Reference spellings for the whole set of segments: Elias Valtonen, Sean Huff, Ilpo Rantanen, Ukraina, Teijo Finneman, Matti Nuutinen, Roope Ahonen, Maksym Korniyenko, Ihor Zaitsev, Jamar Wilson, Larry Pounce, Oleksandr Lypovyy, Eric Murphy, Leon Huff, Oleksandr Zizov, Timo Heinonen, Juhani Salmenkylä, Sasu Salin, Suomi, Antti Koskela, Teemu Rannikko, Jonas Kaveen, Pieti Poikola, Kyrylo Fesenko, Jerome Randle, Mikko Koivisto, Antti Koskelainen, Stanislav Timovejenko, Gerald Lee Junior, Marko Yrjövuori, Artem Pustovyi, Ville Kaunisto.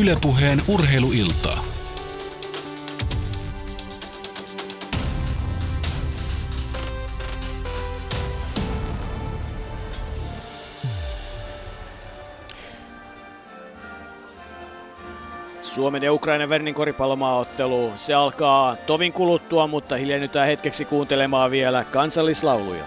Yle Puheen urheiluiltaa. Suomen ja Ukrainan välinen koripallomaaottelu. Se alkaa tovin kuluttua, mutta hiljennytään hetkeksi kuuntelemaan vielä kansallislauluja.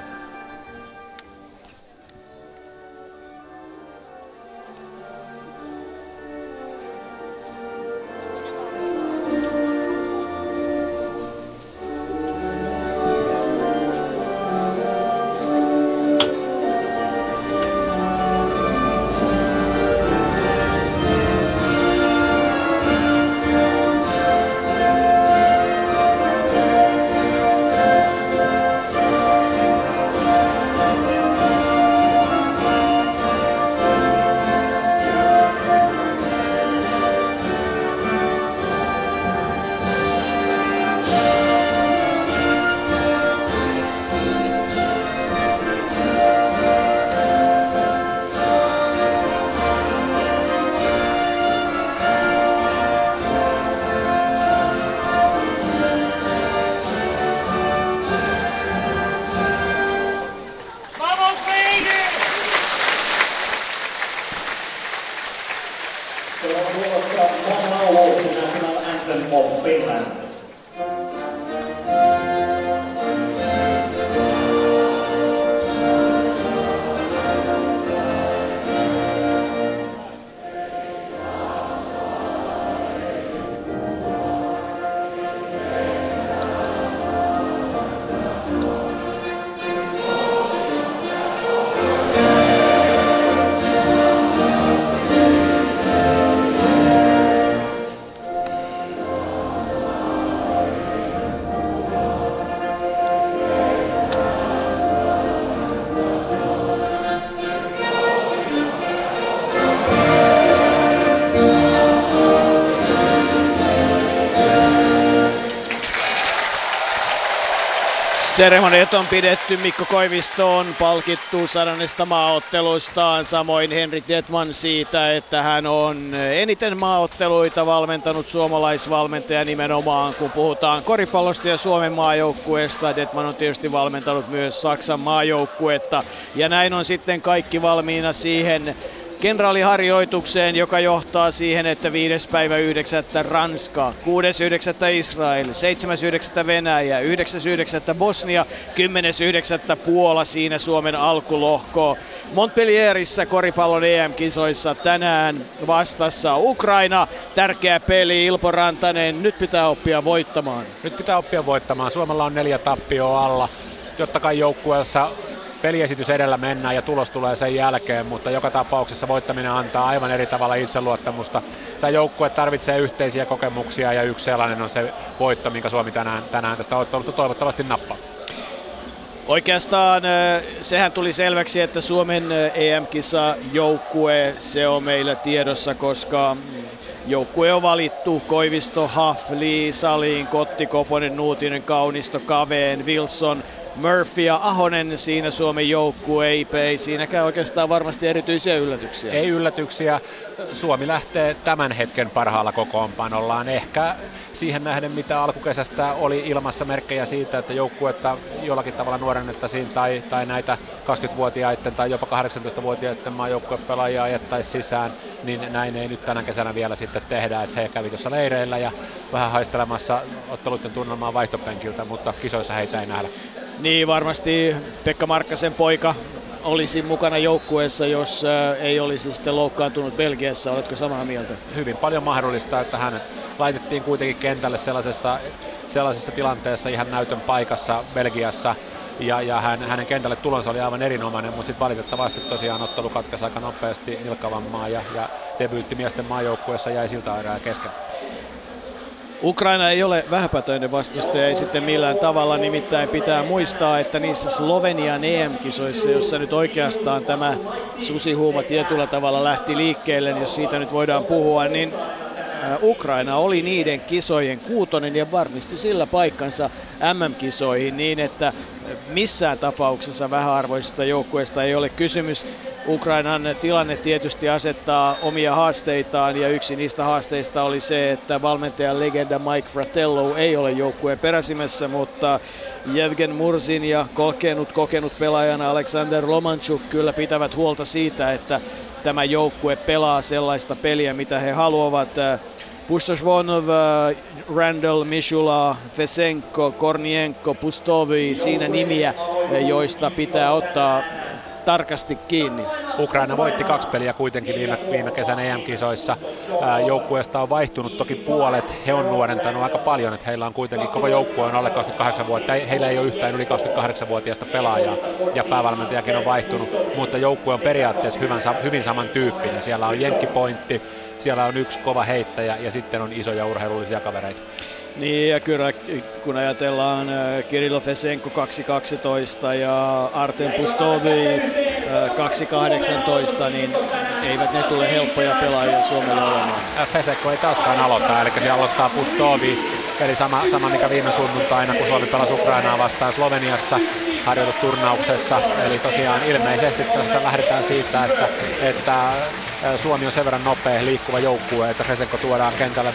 Seremoniat on pidetty, Mikko Koivisto on palkittu 100. maaottelustaan, samoin Henrik Dettmann siitä, että hän on eniten maaotteluita valmentanut suomalaisvalmentaja nimenomaan, kun puhutaan koripallosta ja Suomen maajoukkueesta. Dettmann on tietysti valmentanut myös Saksan maajoukkuetta ja näin on sitten kaikki valmiina siihen kenraaliharjoitukseen, joka johtaa siihen, että 5.9. Ranska, 6.9. Israel, 7.9. Venäjä, 9.9. Bosnia, 10.9. Puola siinä Suomen alkulohko. Montpellierissä koripallon EM-kisoissa tänään vastassa Ukraina. Tärkeä peli, Ilpo Rantanen. Nyt pitää oppia voittamaan. Suomella on 4 tappioa alla. Totta kai joukkueessa peliesitys edellä mennään ja tulos tulee sen jälkeen, mutta joka tapauksessa voittaminen antaa aivan eri tavalla itseluottamusta. Tämä joukkue tarvitsee yhteisiä kokemuksia ja yksi sellainen on se voitto, minkä Suomi tänään tästä ottelusta toivottavasti nappaa. Oikeastaan sehän tuli selväksi, että Suomen EM-kisajoukkue, se on meillä tiedossa, koska joukkue on valittu. Koivisto, Huff, Lee, Salin, Kotti, Koponen, Nuutinen, Kaunisto, Kaveen, Wilson, Murphy ja Ahonen siinä Suomen joukkue. Ei siinäkään oikeastaan varmasti erityisiä yllätyksiä. Ei yllätyksiä. Suomi lähtee tämän hetken parhaalla kokoonpanollaan. Ehkä siihen nähden, mitä alkukesästä oli ilmassa merkkejä siitä, että joukkuetta jollakin tavalla nuorennettaisiin tai näitä 20-vuotiaiden tai jopa 18-vuotiaiden maajoukkuepelaajia ajettaisiin sisään, niin näin ei nyt tänä kesänä vielä sitten tehdä. Että he kävi tuossa leireillä ja vähän haistelemassa otteluiden tunnelmaa vaihtopenkiltä, mutta kisoissa heitä ei nähdä. Niin, varmasti Pekka Markkasen poika olisi mukana joukkueessa, jos ei olisi sitten loukkaantunut Belgiassa. Oletko samaa mieltä? Hyvin paljon mahdollista, että hän laitettiin kuitenkin kentälle sellaisessa tilanteessa ihan näytön paikassa Belgiassa. Ja hänen kentälle tulonsa oli aivan erinomainen, mutta sitten valitettavasti tosiaan ottelu katkesi aika nopeasti nilkkavammaa ja debyytti miesten maajoukkueessa jäi siltä erää kesken. Ukraina ei ole vähäpätöinen vastustaja, ei sitten millään tavalla, nimittäin pitää muistaa, että niissä Slovenian EM-kisoissa, jossa nyt oikeastaan tämä susihuuma tietyllä tavalla lähti liikkeelle, niin jos siitä nyt voidaan puhua, niin Ukraina oli niiden kisojen kuutonen ja varmisti sillä paikkansa MM-kisoihin niin, että missään tapauksessa vähäarvoisista joukkueista ei ole kysymys. Ukrainan tilanne tietysti asettaa omia haasteitaan ja yksi niistä haasteista oli se, että valmentajan legenda Mike Fratello ei ole joukkueen peräsimessä, mutta Jevgen Murzin ja kokenut pelaajana Aleksander Lomanchuk kyllä pitävät huolta siitä, että tämä joukkue pelaa sellaista peliä, mitä he haluavat. Bustosvonov, Randle, Mishula, Fesenko, Korniyenko, Pustovyi, siinä nimiä, joista pitää ottaa tarkasti kiinni. Ukraina voitti 2 peliä kuitenkin viime kesän EM-kisoissa. Joukkueesta on vaihtunut toki puolet. He on nuorentanut aika paljon, että heillä on kuitenkin koko joukkue on alle 28 vuotta. Heillä ei ole yhtään yli 28-vuotiaista pelaajaa ja päävalmentajakin on vaihtunut, mutta joukkue on periaatteessa hyvin samantyyppinen. Siellä on jenkkipointti, siellä on yksi kova heittäjä ja sitten on isoja urheilullisia kavereita. Niin ja kyllä kun ajatellaan Kyrylo Fesenko 2.12 ja Artem Pustovyi 2.18, niin eivät ne tule helppoja pelaajia Suomelle olemaan. Fesenko ei taaskaan aloittaa, eli se aloittaa Pustovyi, eli sama mikä viime sunnuntaina, kun Suomi pelasi Ukrainaa vastaan Sloveniassa harjoitusturnauksessa. Eli tosiaan ilmeisesti tässä lähdetään siitä, että Suomi on sen verran nopea liikkuva joukkue, että Fesenko tuodaan kentälle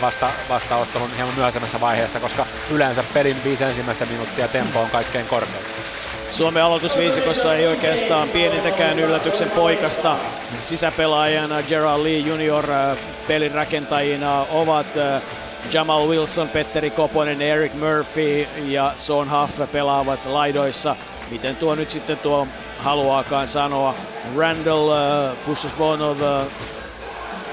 vastaottelun hieman myöhäisemmässä vaiheessa, koska yleensä pelin 5 ensimmäistä minuuttia tempo on kaikkein korkein. Suomen aloitusviisikossa ei oikeastaan pienintäkään yllätyksen poikasta. Sisäpelaajana Gerald Lee Junior, pelin rakentajina ovat Jamar Wilson, Petteri Koponen, Eric Murphy ja Sean Huff pelaavat laidoissa. Miten tuo nyt sitten tuo haluaakaan sanoa. Randle, Pustovonov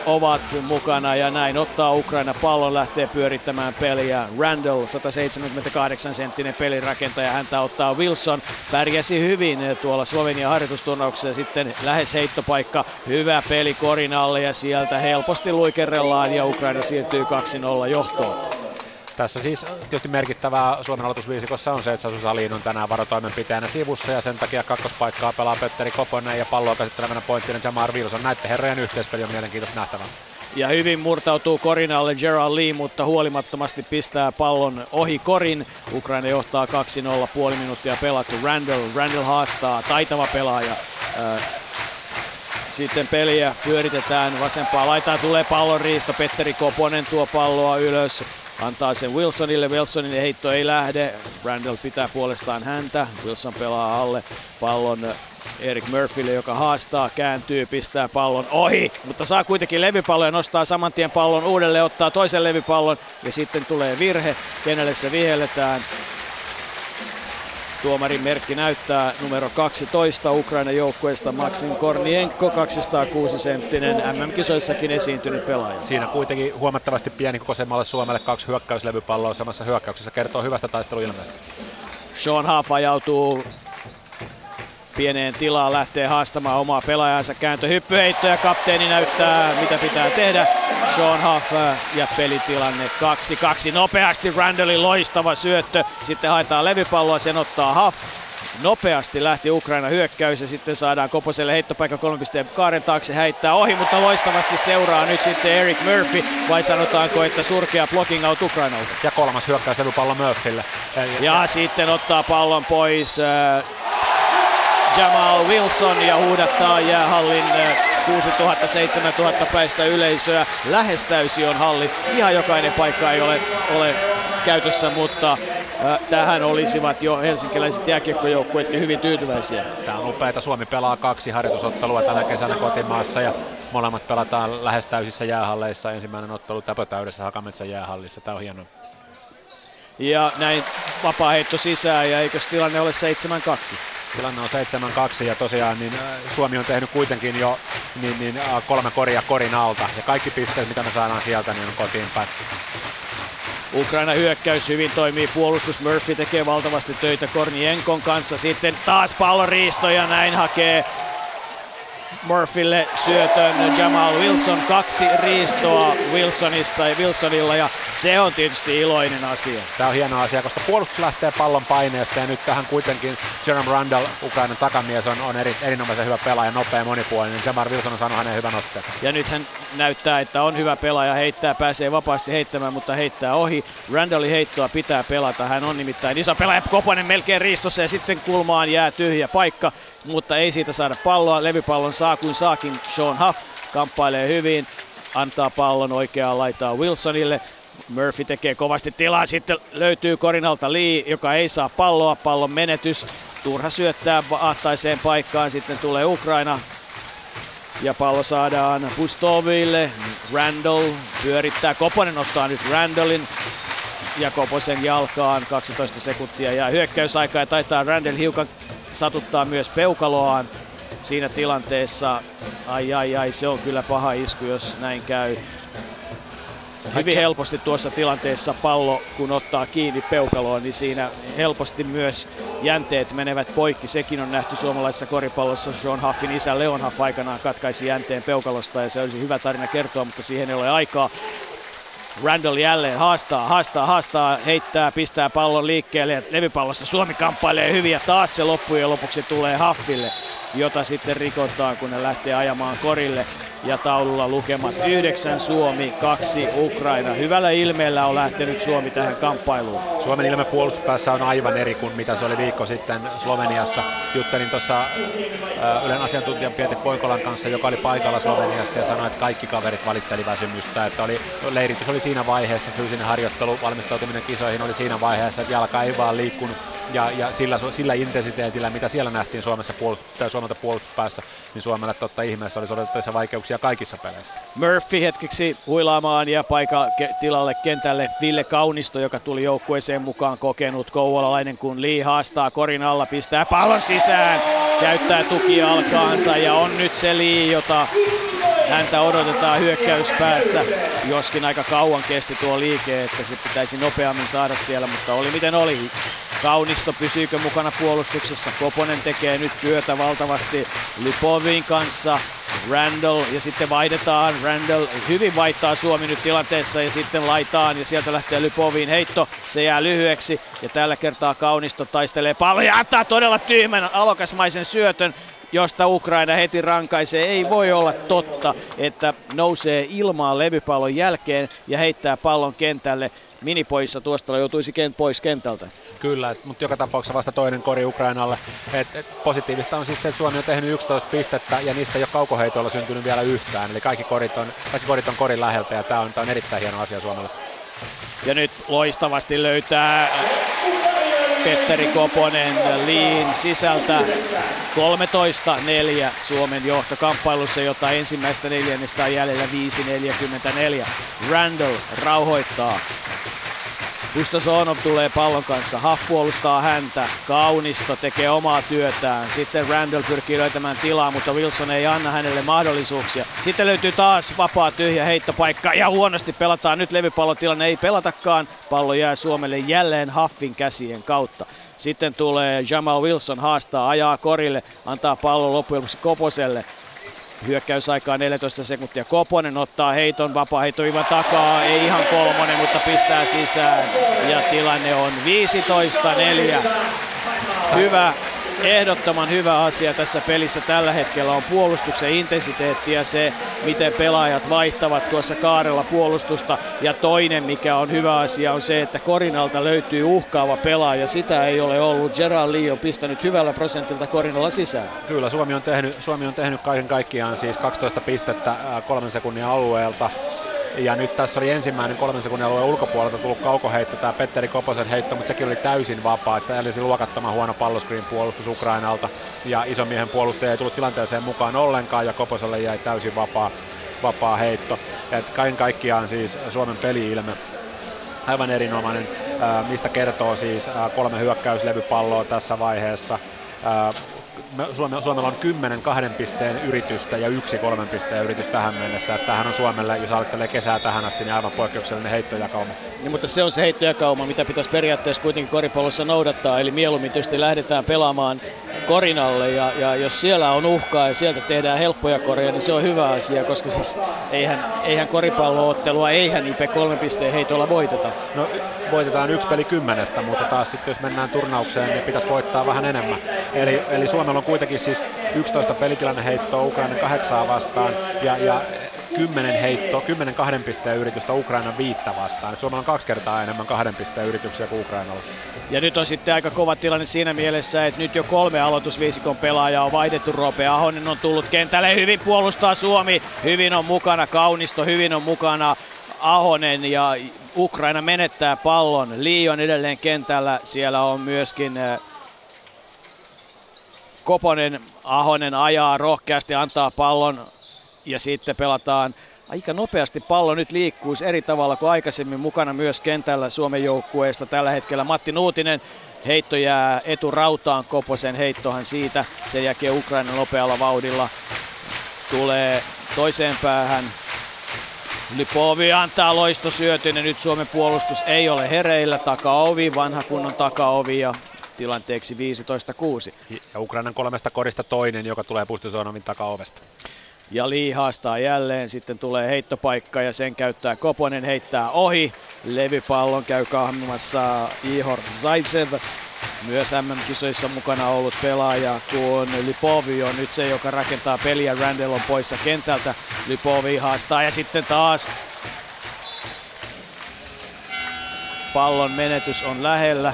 ovat mukana ja näin ottaa Ukraina pallon, lähtee pyörittämään peliä. Randle, 178-senttinen pelirakentaja, häntä ottaa Wilson. Pärjäsi hyvin tuolla Slovenian harjoitusturnauksessa, sitten lähes heittopaikka. Hyvä peli korin alle ja sieltä helposti luikerrellaan ja Ukraina siirtyy 2-0 johtoon. Tässä siis tietysti merkittävää Suomen aloitusviisikossa on se, että Sasu Salin on tänään varotoimenpiteenä sivussa ja sen takia kakkospaikkaa pelaa Petteri Koponen ja palloa käsittelevänä pointtinen Jamar Wilson. Näiden herrojen yhteispeli on mielenkiintoista nähtävää. Ja hyvin murtautuu korinalle Gerald Lee, mutta huolimattomasti pistää pallon ohi korin. Ukraina johtaa 2-0, puoli minuuttia pelattu. Randle haastaa, taitava pelaaja. Sitten peliä pyöritetään vasempaan laitaan, tulee pallon riisto. Petteri Koponen tuo palloa ylös. Antaa sen Wilsonille, Wilsonin heitto ei lähde, Randle pitää puolestaan häntä, Wilson pelaa alle pallon Eric Murphylle, joka haastaa, kääntyy, pistää pallon ohi, mutta saa kuitenkin levypallon ja nostaa saman tien pallon uudelleen, ottaa toisen levypallon ja sitten tulee virhe, kenelle se vihelletään. Tuomarin merkki näyttää numero 12 Ukrainan joukkueesta Maksym Korniyenko, 206-senttinen MM-kisoissakin esiintynyt pelaaja. Siinä kuitenkin huomattavasti pienikokoisemmalle Suomelle 2 hyökkäyslevypalloa samassa hyökkäyksessä, kertoo hyvästä taisteluilmeestä. Sean Huff ajautuu pieneen tilaan, lähtee haastamaan omaa pelaajansa, kääntöhyppyheitto ja kapteeni näyttää mitä pitää tehdä. Sean Huff ja pelitilanne 2-2. Nopeasti Randallin loistava syöttö. Sitten haetaan levypalloa, sen ottaa Huff. Nopeasti lähti Ukraina hyökkäys ja sitten saadaan Koposelle heittopaikka 3 pisteen kaaren taakse, häittää ohi, mutta loistavasti seuraa nyt sitten Eric Murphy, vai sanotaanko, että surkea blocking out Ukrainalta. Ja 3. hyökkäys levypallo Murphylle. Ja sitten ottaa pallon pois Jamal Wilson ja huudattaa jäähallin 6,000-7,000 päistä yleisöä. Lähes täysi on halli. Ihan jokainen paikka ei ole käytössä, mutta tähän olisivat jo helsinkiläiset jääkiekkojoukkueetkin hyvin tyytyväisiä. Tämä on upeata. Suomi pelaa 2 harjoitusottelua tänä kesänä kotimaassa ja molemmat pelataan lähes täysissä jäähalleissa. Ensimmäinen ottelu täpötäydessä Hakametsän jäähallissa. Tämä on hienoa. Ja näin vapaa heitto sisään ja eikös tilanne ole 7-2? Tilanne on 7-2 ja tosiaan niin Suomi on tehnyt kuitenkin jo 3 koria korin alta. Ja kaikki pisteet mitä me saadaan sieltä niin on kotiin päin. Ukraina hyökkäys hyvin toimii, puolustus Murphy tekee valtavasti töitä Kornienkon kanssa. Sitten taas palloriisto ja näin hakee Murphylle syötön Jamar Wilson, 2 riistoa Wilsonista ja Wilsonilla, ja se on tietysti iloinen asia. Tämä on hieno asia, koska puolustus lähtee pallon paineesta, ja nyt tähän kuitenkin Jerome Randle, Ukrainan takamies, on erinomaisen hyvä pelaaja, nopea ja monipuolinen. Jamar Wilson on saanut hänen hyvän otteen. Ja nyt hän näyttää, että on hyvä pelaaja, heittää, pääsee vapaasti heittämään, mutta heittää ohi. Randallin heittoa pitää pelata, hän on nimittäin iso pelaaja. Koponen melkein riistossa, ja sitten kulmaan jää tyhjä paikka, mutta ei siitä saada palloa. Levypallon saa kuin saakin Sean Huff, kamppailee hyvin, antaa pallon oikeaan laitaa Wilsonille. Murphy tekee kovasti tilaa, sitten löytyy korinalta Lee, joka ei saa palloa, pallon menetys. Turha syöttää ahtaiseen paikkaan, sitten tulee Ukraina. Ja pallo saadaan Pustoville, Randle pyörittää, Koponen ottaa nyt Randlein. Ja Koposen jalkaan, 12 sekuntia jää hyökkäysaikaa, ja taitaa Randle hiukan satuttaa myös peukaloaan siinä tilanteessa. Ai, se on kyllä paha isku, jos näin käy. Hyvin helposti tuossa tilanteessa pallo, kun ottaa kiinni peukaloon, niin siinä helposti myös jänteet menevät poikki. Sekin on nähty suomalaisessa koripallossa. Sean Huffin isä Leon Huff aikanaan katkaisi jänteen peukalosta, ja se olisi hyvä tarina kertoa, mutta siihen ei ole aikaa. Randle jälleen haastaa, heittää, pistää pallon liikkeelle, ja levypallosta Suomi kamppailee hyvin, ja taas se loppujen lopuksi tulee Huffille, jota sitten rikotaan, kun ne lähtee ajamaan korille, ja taululla lukemat 9 Suomi, 2 Ukraina. Hyvällä ilmeellä on lähtenyt Suomi tähän kamppailuun. Suomen ilme puolustuspäässä on aivan eri kuin mitä se oli viikko sitten Sloveniassa. Juttelin tuossa Ylen asiantuntijan Pieti Poikolan kanssa, joka oli paikalla Sloveniassa, ja sanoi, että kaikki kaverit valitteli väsymystä, että leiritys oli siinä vaiheessa, fyysinen harjoittelu, valmistautuminen kisoihin oli siinä vaiheessa, että jalka ei vaan liikkunut, ja sillä intensiteetillä, mitä siellä nähtiin Suomessa Suomelta puolustuspäässä, niin Suomelle totta ihmeessä oli odotettavissa vaikeuksia kaikissa peleissä. Murphy hetkeksi huilaamaan, ja tilalle kentälle Ville Kaunisto, joka tuli joukkueeseen mukaan kokenut kouvolalainen, kun Lee haastaa korin alla, pistää pallon sisään, käyttää tukia alkaansa, ja on nyt se Lee, jota häntä odotetaan hyökkäyspäässä. Joskin aika kauan kesti tuo liike, että se pitäisi nopeammin saada siellä, mutta oli miten oli. Kaunisto pysyykö mukana puolustuksessa? Koponen tekee nyt työtä valtavasti Lypovyin kanssa. Randle, ja sitten vaihdetaan. Randle hyvin vaihtaa Suomi nyt tilanteessa, ja sitten laitaan, ja sieltä lähtee Lypovyyn heitto. Se jää lyhyeksi, ja tällä kertaa Kaunisto taistelee paljon ja antaa todella tyhmän alokasmaisen syötön, josta Ukraina heti rankaisee. Ei voi olla totta, että nousee ilmaan levypallon jälkeen ja heittää pallon kentälle. Minipoissa tuosta joutuisi pois kentältä. Kyllä, mutta joka tapauksessa vasta toinen kori Ukrainalle. Positiivista on siis se, että Suomi on tehnyt 11 pistettä, ja niistä ei ole kaukoheitoilla syntynyt vielä yhtään. Eli kaikki korit on korin läheltä, ja tämä on erittäin hieno asia Suomelle. Ja nyt loistavasti löytää Petteri Koponen Liin sisältä. 13-4 Suomen johtokamppailussa, jota ensimmäistä neljännestä on jäljellä 5:44. Randle rauhoittaa. Bustosvonov tulee pallon kanssa, Huff puolustaa häntä, Kaunisto tekee omaa työtään, sitten Randle pyrkii löytämään tilaa, mutta Wilson ei anna hänelle mahdollisuuksia. Sitten löytyy taas vapaa tyhjä heittopaikka, ja huonosti pelataan, nyt levypallotilanne ei pelatakaan, pallo jää Suomelle jälleen Huffin käsien kautta. Sitten tulee Jamar Wilson, haastaa, ajaa korille, antaa pallon loppujen lopuksi Koposelle. Hyökkäysaikaa 14 sekuntia. Koponen ottaa heiton, vapaa heittoviivan takaa, ei ihan kolmonen, mutta pistää sisään. Ja tilanne on 15-4. Hyvä, ehdottoman hyvä asia tässä pelissä tällä hetkellä on puolustuksen intensiteetti ja se, miten pelaajat vaihtavat tuossa kaarella puolustusta. Ja toinen, mikä on hyvä asia, on se, että korinalta löytyy uhkaava pelaaja. Sitä ei ole ollut. Gerald Lee on pistänyt hyvällä prosentilta korinalla sisään. Kyllä, Suomi on tehnyt kaiken kaikkiaan siis 12 pistettä 3 sekunnin alueelta. Ja nyt tässä oli ensimmäinen 3 sekunnin alueen ulkopuolelta tullut kaukoheitto, tämä Petteri Koposen heitto, mutta sekin oli täysin vapaa. Sitä jäljisi luokattoman huono palloskriin puolustus Ukrainalta, ja ison miehen puolustaja ei tullut tilanteeseen mukaan ollenkaan, ja Koposelle jäi täysin vapaa heitto. Et kaiken kaikkiaan siis Suomen peli-ilme aivan erinomainen, mistä kertoo siis 3 hyökkäyslevypalloa tässä vaiheessa. Suomella on 10 kahden pisteen yritystä ja 1 kolmen pisteen yritys tähän mennessä. Että tämähän on Suomelle, jos ajattelee kesää tähän asti, niin aivan poikkeuksellinen heittojakauma. Niin, mutta se on se heittojakauma, mitä pitäisi periaatteessa kuitenkin koripallossa noudattaa. Eli mieluummin tietysti lähdetään pelaamaan korinalle ja jos siellä on uhkaa ja sieltä tehdään helppoja koreja, niin se on hyvä asia, koska siis eihän koripalloottelua, eihän IP 3 pisteen heitolla voiteta. No voitetaan 1 peli 10, mutta taas sitten jos mennään turnaukseen, niin pitäisi voittaa vähän enemmän. Eli Suomella on kuitenkin siis 11 pelitilanne heittoa Ukraina 8 vastaan ja 10 kahden pisteen yritystä Ukrainan 5 vastaan. Et Suomella on 2 kertaa enemmän kahden pisteen yrityksiä kuin Ukrainalla. Ja nyt on sitten aika kova tilanne siinä mielessä, että nyt jo 3 aloitusviisikon pelaajaa on vaihdettu. Roope Ahonen on tullut kentälle, hyvin puolustaa Suomi, hyvin on mukana Kaunisto, hyvin on mukana Ahonen ja Ukraina menettää pallon. Lee on edelleen kentällä, siellä on myöskin Koponen. Ahonen ajaa rohkeasti, antaa pallon ja sitten pelataan aika nopeasti. Pallo nyt liikkuu eri tavalla kuin aikaisemmin, mukana myös kentällä Suomen joukkueesta tällä hetkellä Matti Nuutinen. Heitto jää eturautaan, Koposen heittohan siitä. Sen jälkeen Ukraina nopealla vauhdilla tulee toiseen päähän. Lypovyy antaa loistosyötön ja nyt Suomen puolustus ei ole hereillä. Takaovi, vanha kunnon takaovi ja tilanteeksi 15-6. Ja Ukrainan 3 korista toinen, joka tulee Bustosvonovin takaovesta. Ja Lee haastaa jälleen, sitten tulee heittopaikka ja sen käyttää Koponen, heittää ohi. Levypallon käy kahmimassa Ihor Zaitsev. Myös MM-kisoissa mukana ollut pelaaja, kun Lypovyy on nyt se, joka rakentaa peliä. Randle on poissa kentältä. Lypovyy haastaa ja sitten taas pallon menetys on lähellä.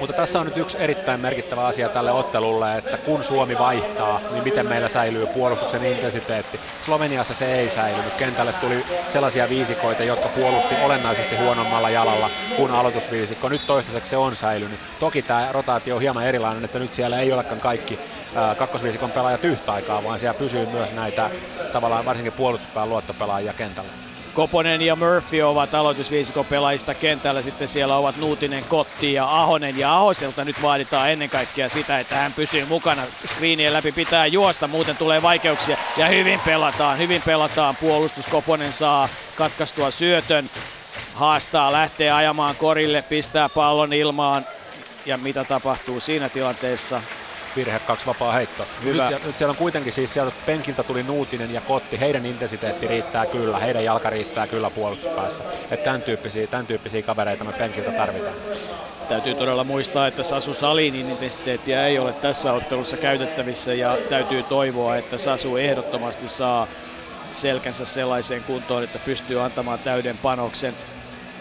Mutta tässä on nyt yksi erittäin merkittävä asia tälle ottelulle, että kun Suomi vaihtaa, niin miten meillä säilyy puolustuksen intensiteetti. Sloveniassa se ei säilynyt. Kentälle tuli sellaisia viisikoita, jotka puolusti olennaisesti huonommalla jalalla kuin aloitusviisikko. Nyt toistaiseksi se on säilynyt. Toki tämä rotaatio on hieman erilainen, että nyt siellä ei olekaan kaikki kakkosviisikon pelaajat yhtä aikaa, vaan siellä pysyy myös näitä tavallaan varsinkin puolustuspään luottopelaajia kentällä. Koponen ja Murphy ovat aloitusviisikon pelaajista kentällä, sitten siellä ovat Nuutinen, Kotti ja Ahonen. Ja Ahoselta nyt vaaditaan ennen kaikkea sitä, että hän pysyy mukana. Screenien läpi pitää juosta, muuten tulee vaikeuksia. Ja hyvin pelataan. Puolustus, Koponen saa katkaistua syötön. Haastaa, lähtee ajamaan korille, pistää pallon ilmaan. Ja mitä tapahtuu siinä tilanteessa? Virhe, 2 vapaa heittoa. Nyt siellä on kuitenkin siis sieltä penkiltä tuli Nuutinen ja Kotti. Heidän intensiteetti riittää kyllä, heidän jalka riittää kyllä puolustuspäässä. Että tämän tyyppisiä kavereita me penkiltä tarvitaan. Täytyy todella muistaa, että Sasu Salinin intensiteettiä ei ole tässä ottelussa käytettävissä ja täytyy toivoa, että Sasu ehdottomasti saa selkänsä sellaiseen kuntoon, että pystyy antamaan täyden panoksen.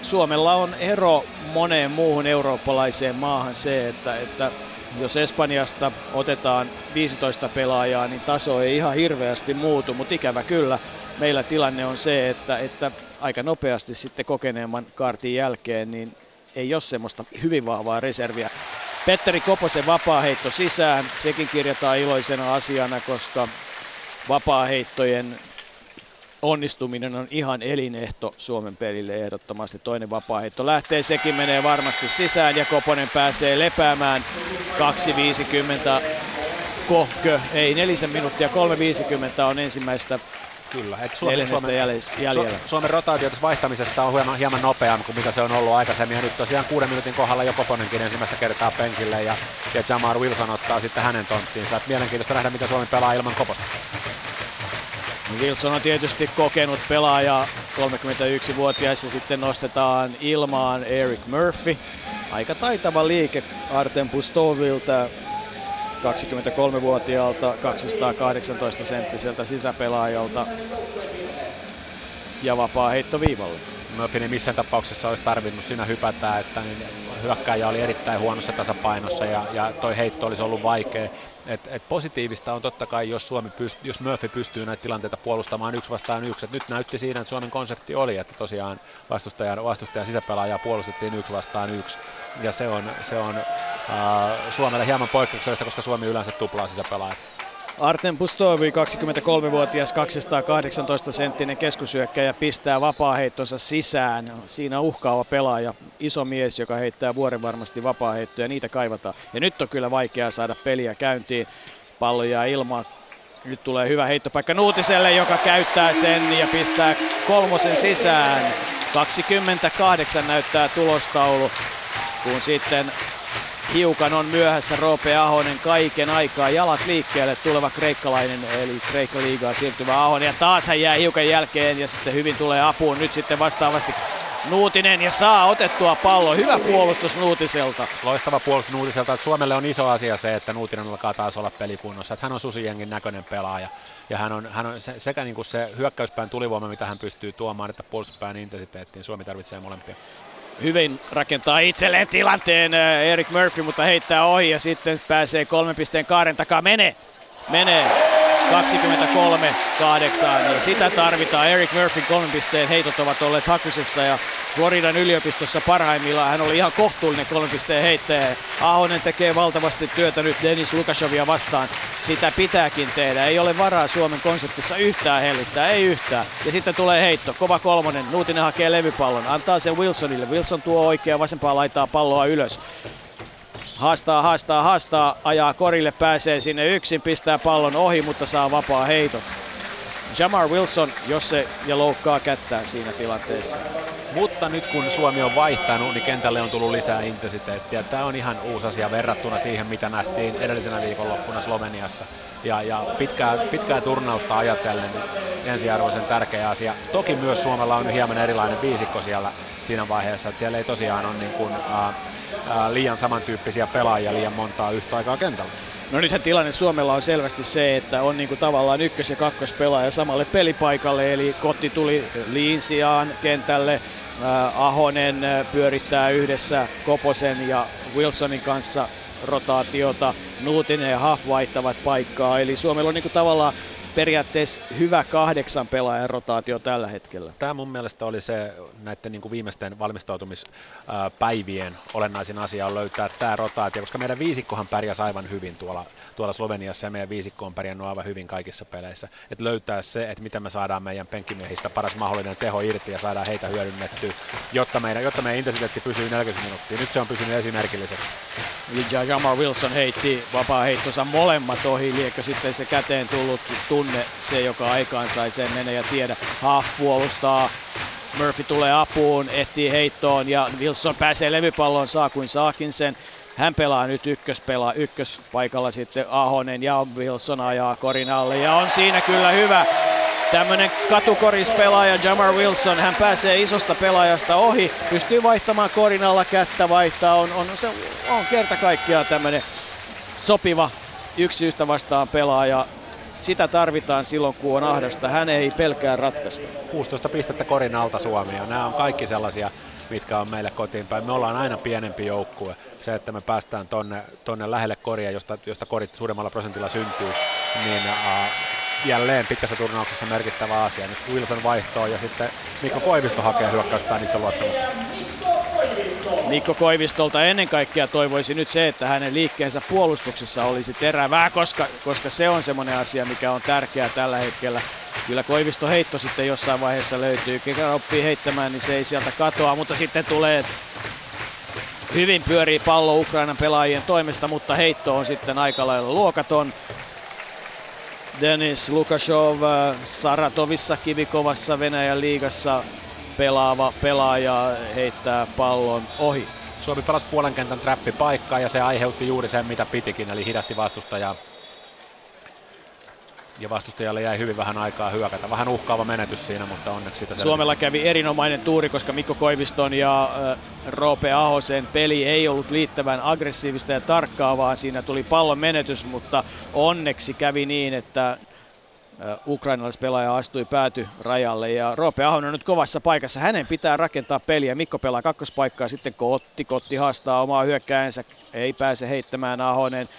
Suomella on ero moneen muuhun eurooppalaiseen maahan se, että jos Espanjasta otetaan 15 pelaajaa, niin taso ei ihan hirveästi muutu, mutta ikävä kyllä meillä tilanne on se, että aika nopeasti sitten kokeneemman kaartin jälkeen niin ei ole semmoista hyvin vahvaa reserviä. Petteri Koposen vapaaheitto sisään, sekin kirjataan iloisena asiana, koska vapaaheittojen onnistuminen on ihan elinehto Suomen pelille ehdottomasti. Toinen vapaaheitto lähtee, sekin menee varmasti sisään ja Koponen pääsee lepäämään. 2.50 kohkö, ei 4 minuuttia, 3.50 on ensimmäistä. Kyllä, että Suomen rotaatio tässä vaihtamisessa on hieman nopeampi kuin mitä se on ollut aikaisemmin. Ja nyt tosiaan 6 minuutin kohdalla jo Koponenkin ensimmäistä kertaa penkille ja Jamar Wilson ottaa sitten hänen tonttiinsa. Et mielenkiintoista nähdä, mitä Suomi pelaa ilman Koposta. Wilson on tietysti kokenut pelaaja, 31-vuotias, ja sitten nostetaan ilmaan Eric Murphy. Aika taitava liike Artem Pustovilta, 23-vuotiaalta, 218-senttiseltä sisäpelaajalta. Ja vapaa heitto viivalle. Murphy niin missään tapauksessa olisi tarvinnut siinä hypätä, että niin hyökkääjä oli erittäin huonossa tasapainossa ja toi heitto olisi ollut vaikea. Et positiivista on totta kai, jos Murphy pystyy näitä tilanteita puolustamaan 1 vastaan 1. Et nyt näytti siinä, että Suomen konsepti oli, että tosiaan vastustajan sisäpelaajaa puolustettiin 1 vastaan 1. Ja se on Suomelle hieman poikkeuksellista, koska Suomi yleensä tuplaa sisäpelaajat. Artem Pustovyi, 23-vuotias, 218-senttinen keskusyökkäjä, pistää vapaaheittonsa sisään. Siinä uhkaava pelaaja, iso mies, joka heittää vuoren varmasti vapaaheittoja, niitä kaivataan. Ja nyt on kyllä vaikeaa saada peliä käyntiin. Pallo jää ilmaan. Nyt tulee hyvä heittopaikka Nuutiselle, joka käyttää sen ja pistää kolmosen sisään. 28 näyttää tulostaulu, kun sitten hiukan on myöhässä Roope Ahonen kaiken aikaa. Jalat liikkeelle tuleva kreikkalainen, eli Kreikka-liigaan siirtyvä Ahonen. Ja taas hän jää hiukan jälkeen ja sitten hyvin tulee apuun. Nyt sitten vastaavasti Nuutinen ja saa otettua pallon. Hyvä puolustus Nuutiselta. Loistava puolustus Nuutiselta. Suomelle on iso asia se, että Nuutinen alkaa taas olla pelikunnossa. Että hän on susijengin näköinen pelaaja. Ja hän on sekä niin kuin se hyökkäyspään tulivoima, mitä hän pystyy tuomaan, että puolustuspään intensiteettiin. Suomi tarvitsee molempia. Hyvin rakentaa itselleen tilanteen Eric Murphy, mutta heittää ohi ja sitten pääsee 3.2 takaa. Menee. 23-8 ja sitä tarvitaan. Eric Murphyn 3 pisteen heitot ovat olleet hakusessa ja Floridan yliopistossa parhaimmillaan hän oli ihan kohtuullinen 3 pisteen heittäjä. Ahonen tekee valtavasti työtä nyt Denys Lukashovia vastaan. Sitä pitääkin tehdä. Ei ole varaa Suomen konseptissa yhtään hellittää, ei yhtään. Ja sitten tulee heitto. Kova kolmonen. Nuutinen hakee levypallon. Antaa sen Wilsonille. Wilson tuo oikea vasempaa laitaa palloa ylös. Haastaa, ajaa korille, pääsee sinne yksin, pistää pallon ohi, mutta saa vapaa heiton. Jamar Wilson, jos se ja loukkaa kättään siinä tilanteessa. Mutta nyt kun Suomi on vaihtanut, niin kentälle on tullut lisää intensiteettiä. Tämä on ihan uusi asia verrattuna siihen, mitä nähtiin edellisenä viikonloppuna Sloveniassa. Ja pitkää turnausta ajatellen ensiarvoisen tärkeä asia. Toki myös Suomella on hieman erilainen viisikko siellä siinä vaiheessa, että siellä ei tosiaan ole niin kuin, liian samantyyppisiä pelaajia liian montaa yhtä aikaa kentällä. No nythän tilanne Suomella on selvästi se, että on niinku tavallaan ykkös- ja kakkospelaaja samalle pelipaikalle, eli Kotti tuli Liin sijaan kentälle, Ahonen pyörittää yhdessä Koposen ja Wilsonin kanssa rotaatiota, Nuutinen ja Huff vaihtavat paikkaa, eli Suomella on niinku tavallaan periaatteessa hyvä 8 pelaajan rotaatio tällä hetkellä. Tämä mun mielestä oli se näiden niin kuin viimeisten valmistautumispäivien olennaisin asia on löytää tämä rotaatio, koska meidän viisikkohan pärjäsi aivan hyvin tuolla Sloveniassa ja meidän viisikko on pärjännyt aivan hyvin kaikissa peleissä. Et löytää se, että miten me saadaan meidän penkkimiehistä paras mahdollinen teho irti ja saadaan heitä hyödynnettyä, jotta meidän intensiteetti pysyy 40 minuuttia. Nyt se on pysynyt esimerkillisesti. Ja Jamar Wilson heitti vapaaheittonsa molemmat ohi, liekö sitten se käteen tullut tunne, se joka aikaan sai sen mene ja tiedä. Huff puolustaa, Murphy tulee apuun, ehtii heittoon ja Wilson pääsee levypalloon, saa kuin saakin sen. Hän pelaa nyt ykköspaikalla sitten Ahonen ja Wilson ajaa korin alle ja on siinä kyllä hyvä. Tämmönen katukorispelaaja Jamar Wilson, hän pääsee isosta pelaajasta ohi, pystyy vaihtamaan korin alla kättä, vaihtaa, on kerta kaikkiaan tämmönen sopiva yksi yhtä vastaan pelaaja. Sitä tarvitaan silloin, kun on ahdasta. Hän ei pelkää ratkaista. 16 pistettä korin alta Suomia. Nämä on kaikki sellaisia, mitkä on meille kotiin päin. Me ollaan aina pienempi joukkue. Se, että me päästään tonne lähelle koria, josta korit suuremmalla prosentilla syntyy, niin jälleen pitkässä turnauksessa merkittävä asia. Nyt Wilson vaihtoo ja sitten Mikko Koivisto hakee hyökkäyspään itse luottamusta. Mikko Koivistolta ennen kaikkea toivoisi nyt se, että hänen liikkeensä puolustuksessa olisi terävää, koska se on semmoinen asia, mikä on tärkeää tällä hetkellä. Kyllä Koivisto heitto sitten jossain vaiheessa löytyy. Kekä oppii heittämään, niin se ei sieltä katoa, mutta sitten tulee hyvin pyörii pallo Ukrainan pelaajien toimesta, mutta heitto on sitten aika lailla luokaton. Denys Lukashov Saratovissa, Kivikovassa, Venäjän liigassa pelaava pelaaja heittää pallon ohi. Suomi pelasi puolen kentän trappipaikkaa ja se aiheutti juuri sen, mitä pitikin, eli hidasti vastustajaa. Ja vastustajalle jäi hyvin vähän aikaa hyökätä. Vähän uhkaava menetys siinä, mutta onneksi sitä... Suomella kävi erinomainen tuuri, koska Mikko Koiviston ja Roope Ahosen peli ei ollut liittävän aggressiivista ja tarkkaa, vaan siinä tuli pallon menetys, mutta onneksi kävi niin, että ukrainalaispelaaja astui pääty rajalle ja Roope Ahonen on nyt kovassa paikassa. Hänen pitää rakentaa peliä. Mikko pelaa kakkospaikkaa, sitten Kotti haastaa omaa hyökkäänsä. Ei pääse heittämään Ahonen.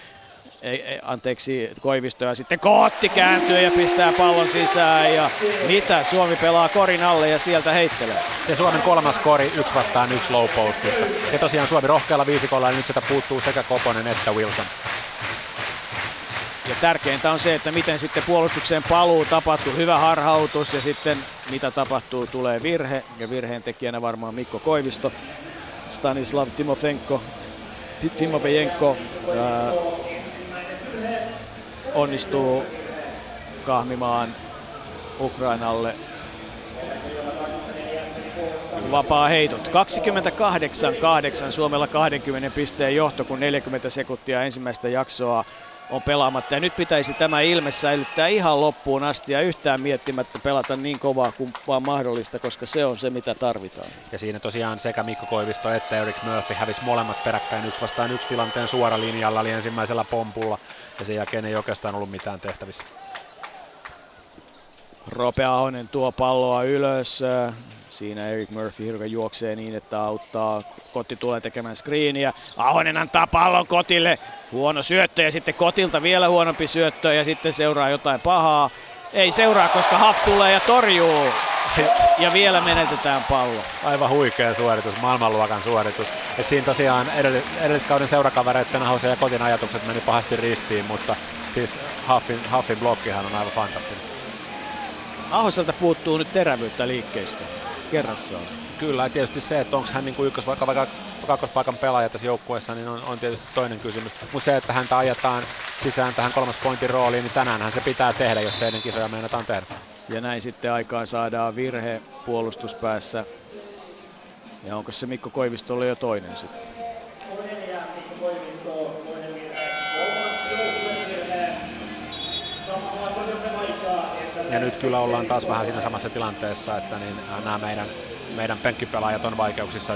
Koivisto ja sitten Kotti kääntyy ja pistää pallon sisään ja mitä Suomi pelaa korin alle ja sieltä heittelee. Ja Suomen kolmas kori 1 vastaan 1 low postista. Ja tosiaan Suomi rohkealla viisikolla, niin nyt sieltä puuttuu sekä Koponen että Wilson. Ja tärkeintä on se, että miten sitten puolustukseen paluu tapahtuu, hyvä harhautus ja sitten mitä tapahtuu, tulee virhe. Ja virheen tekijänä varmaan Mikko Koivisto, Stanislav Timovejenko onnistuu kahmimaan Ukrainalle vapaa heitot. 28-8 Suomella 20 pisteen johto, kun 40 sekuntia ensimmäistä jaksoa on pelaamatta. Ja nyt pitäisi tämä ilme säilyttää ihan loppuun asti ja yhtään miettimättä pelata niin kovaa kuin vaan mahdollista, koska se on se, mitä tarvitaan. Ja siinä tosiaan sekä Mikko Koivisto että Eric Murphy hävisi molemmat peräkkäin 1-1 tilanteen suora linjalla, eli ensimmäisellä pompulla. Ja sen jälkeen ei oikeastaan ollut mitään tehtävissä. Roope Ahonen tuo palloa ylös. Siinä Eric Murphy hirveän juoksee niin, että auttaa. Kotti tulee tekemään screeniä. Ahonen antaa pallon Kotille. Huono syöttö ja sitten Kotilta vielä huonompi syöttö ja sitten seuraa jotain pahaa. Ei seuraa, koska Huff tulee ja torjuu. Ja vielä menetetään pallo. Aivan huikea suoritus, maailmanluokan suoritus. Et siinä tosiaan edelliskauden seurakavereiden Ahosen ja Kotin ajatukset meni pahasti ristiin, mutta siis Huffin blokkihan on aivan fantastinen. Ahoselta puuttuu nyt terävyyttä liikkeistä kerrassaan. Kyllä, ja tietysti se, että onko hän niin ykkös- vai kakkospaikan pelaaja tässä joukkueessa, niin on tietysti toinen kysymys. Mutta se, että häntä ajetaan sisään tähän kolmas pointin rooliin, niin tänäänhän se pitää tehdä, jos teidän kisoja meinataan tehdä. Ja näin sitten aikaan saadaan virhe puolustuspäässä. Ja onko se Mikko Koivistolle jo toinen sitten? Ja nyt kyllä ollaan taas vähän siinä samassa tilanteessa, että niin nämä meidän penkkipelaajat on vaikeuksissa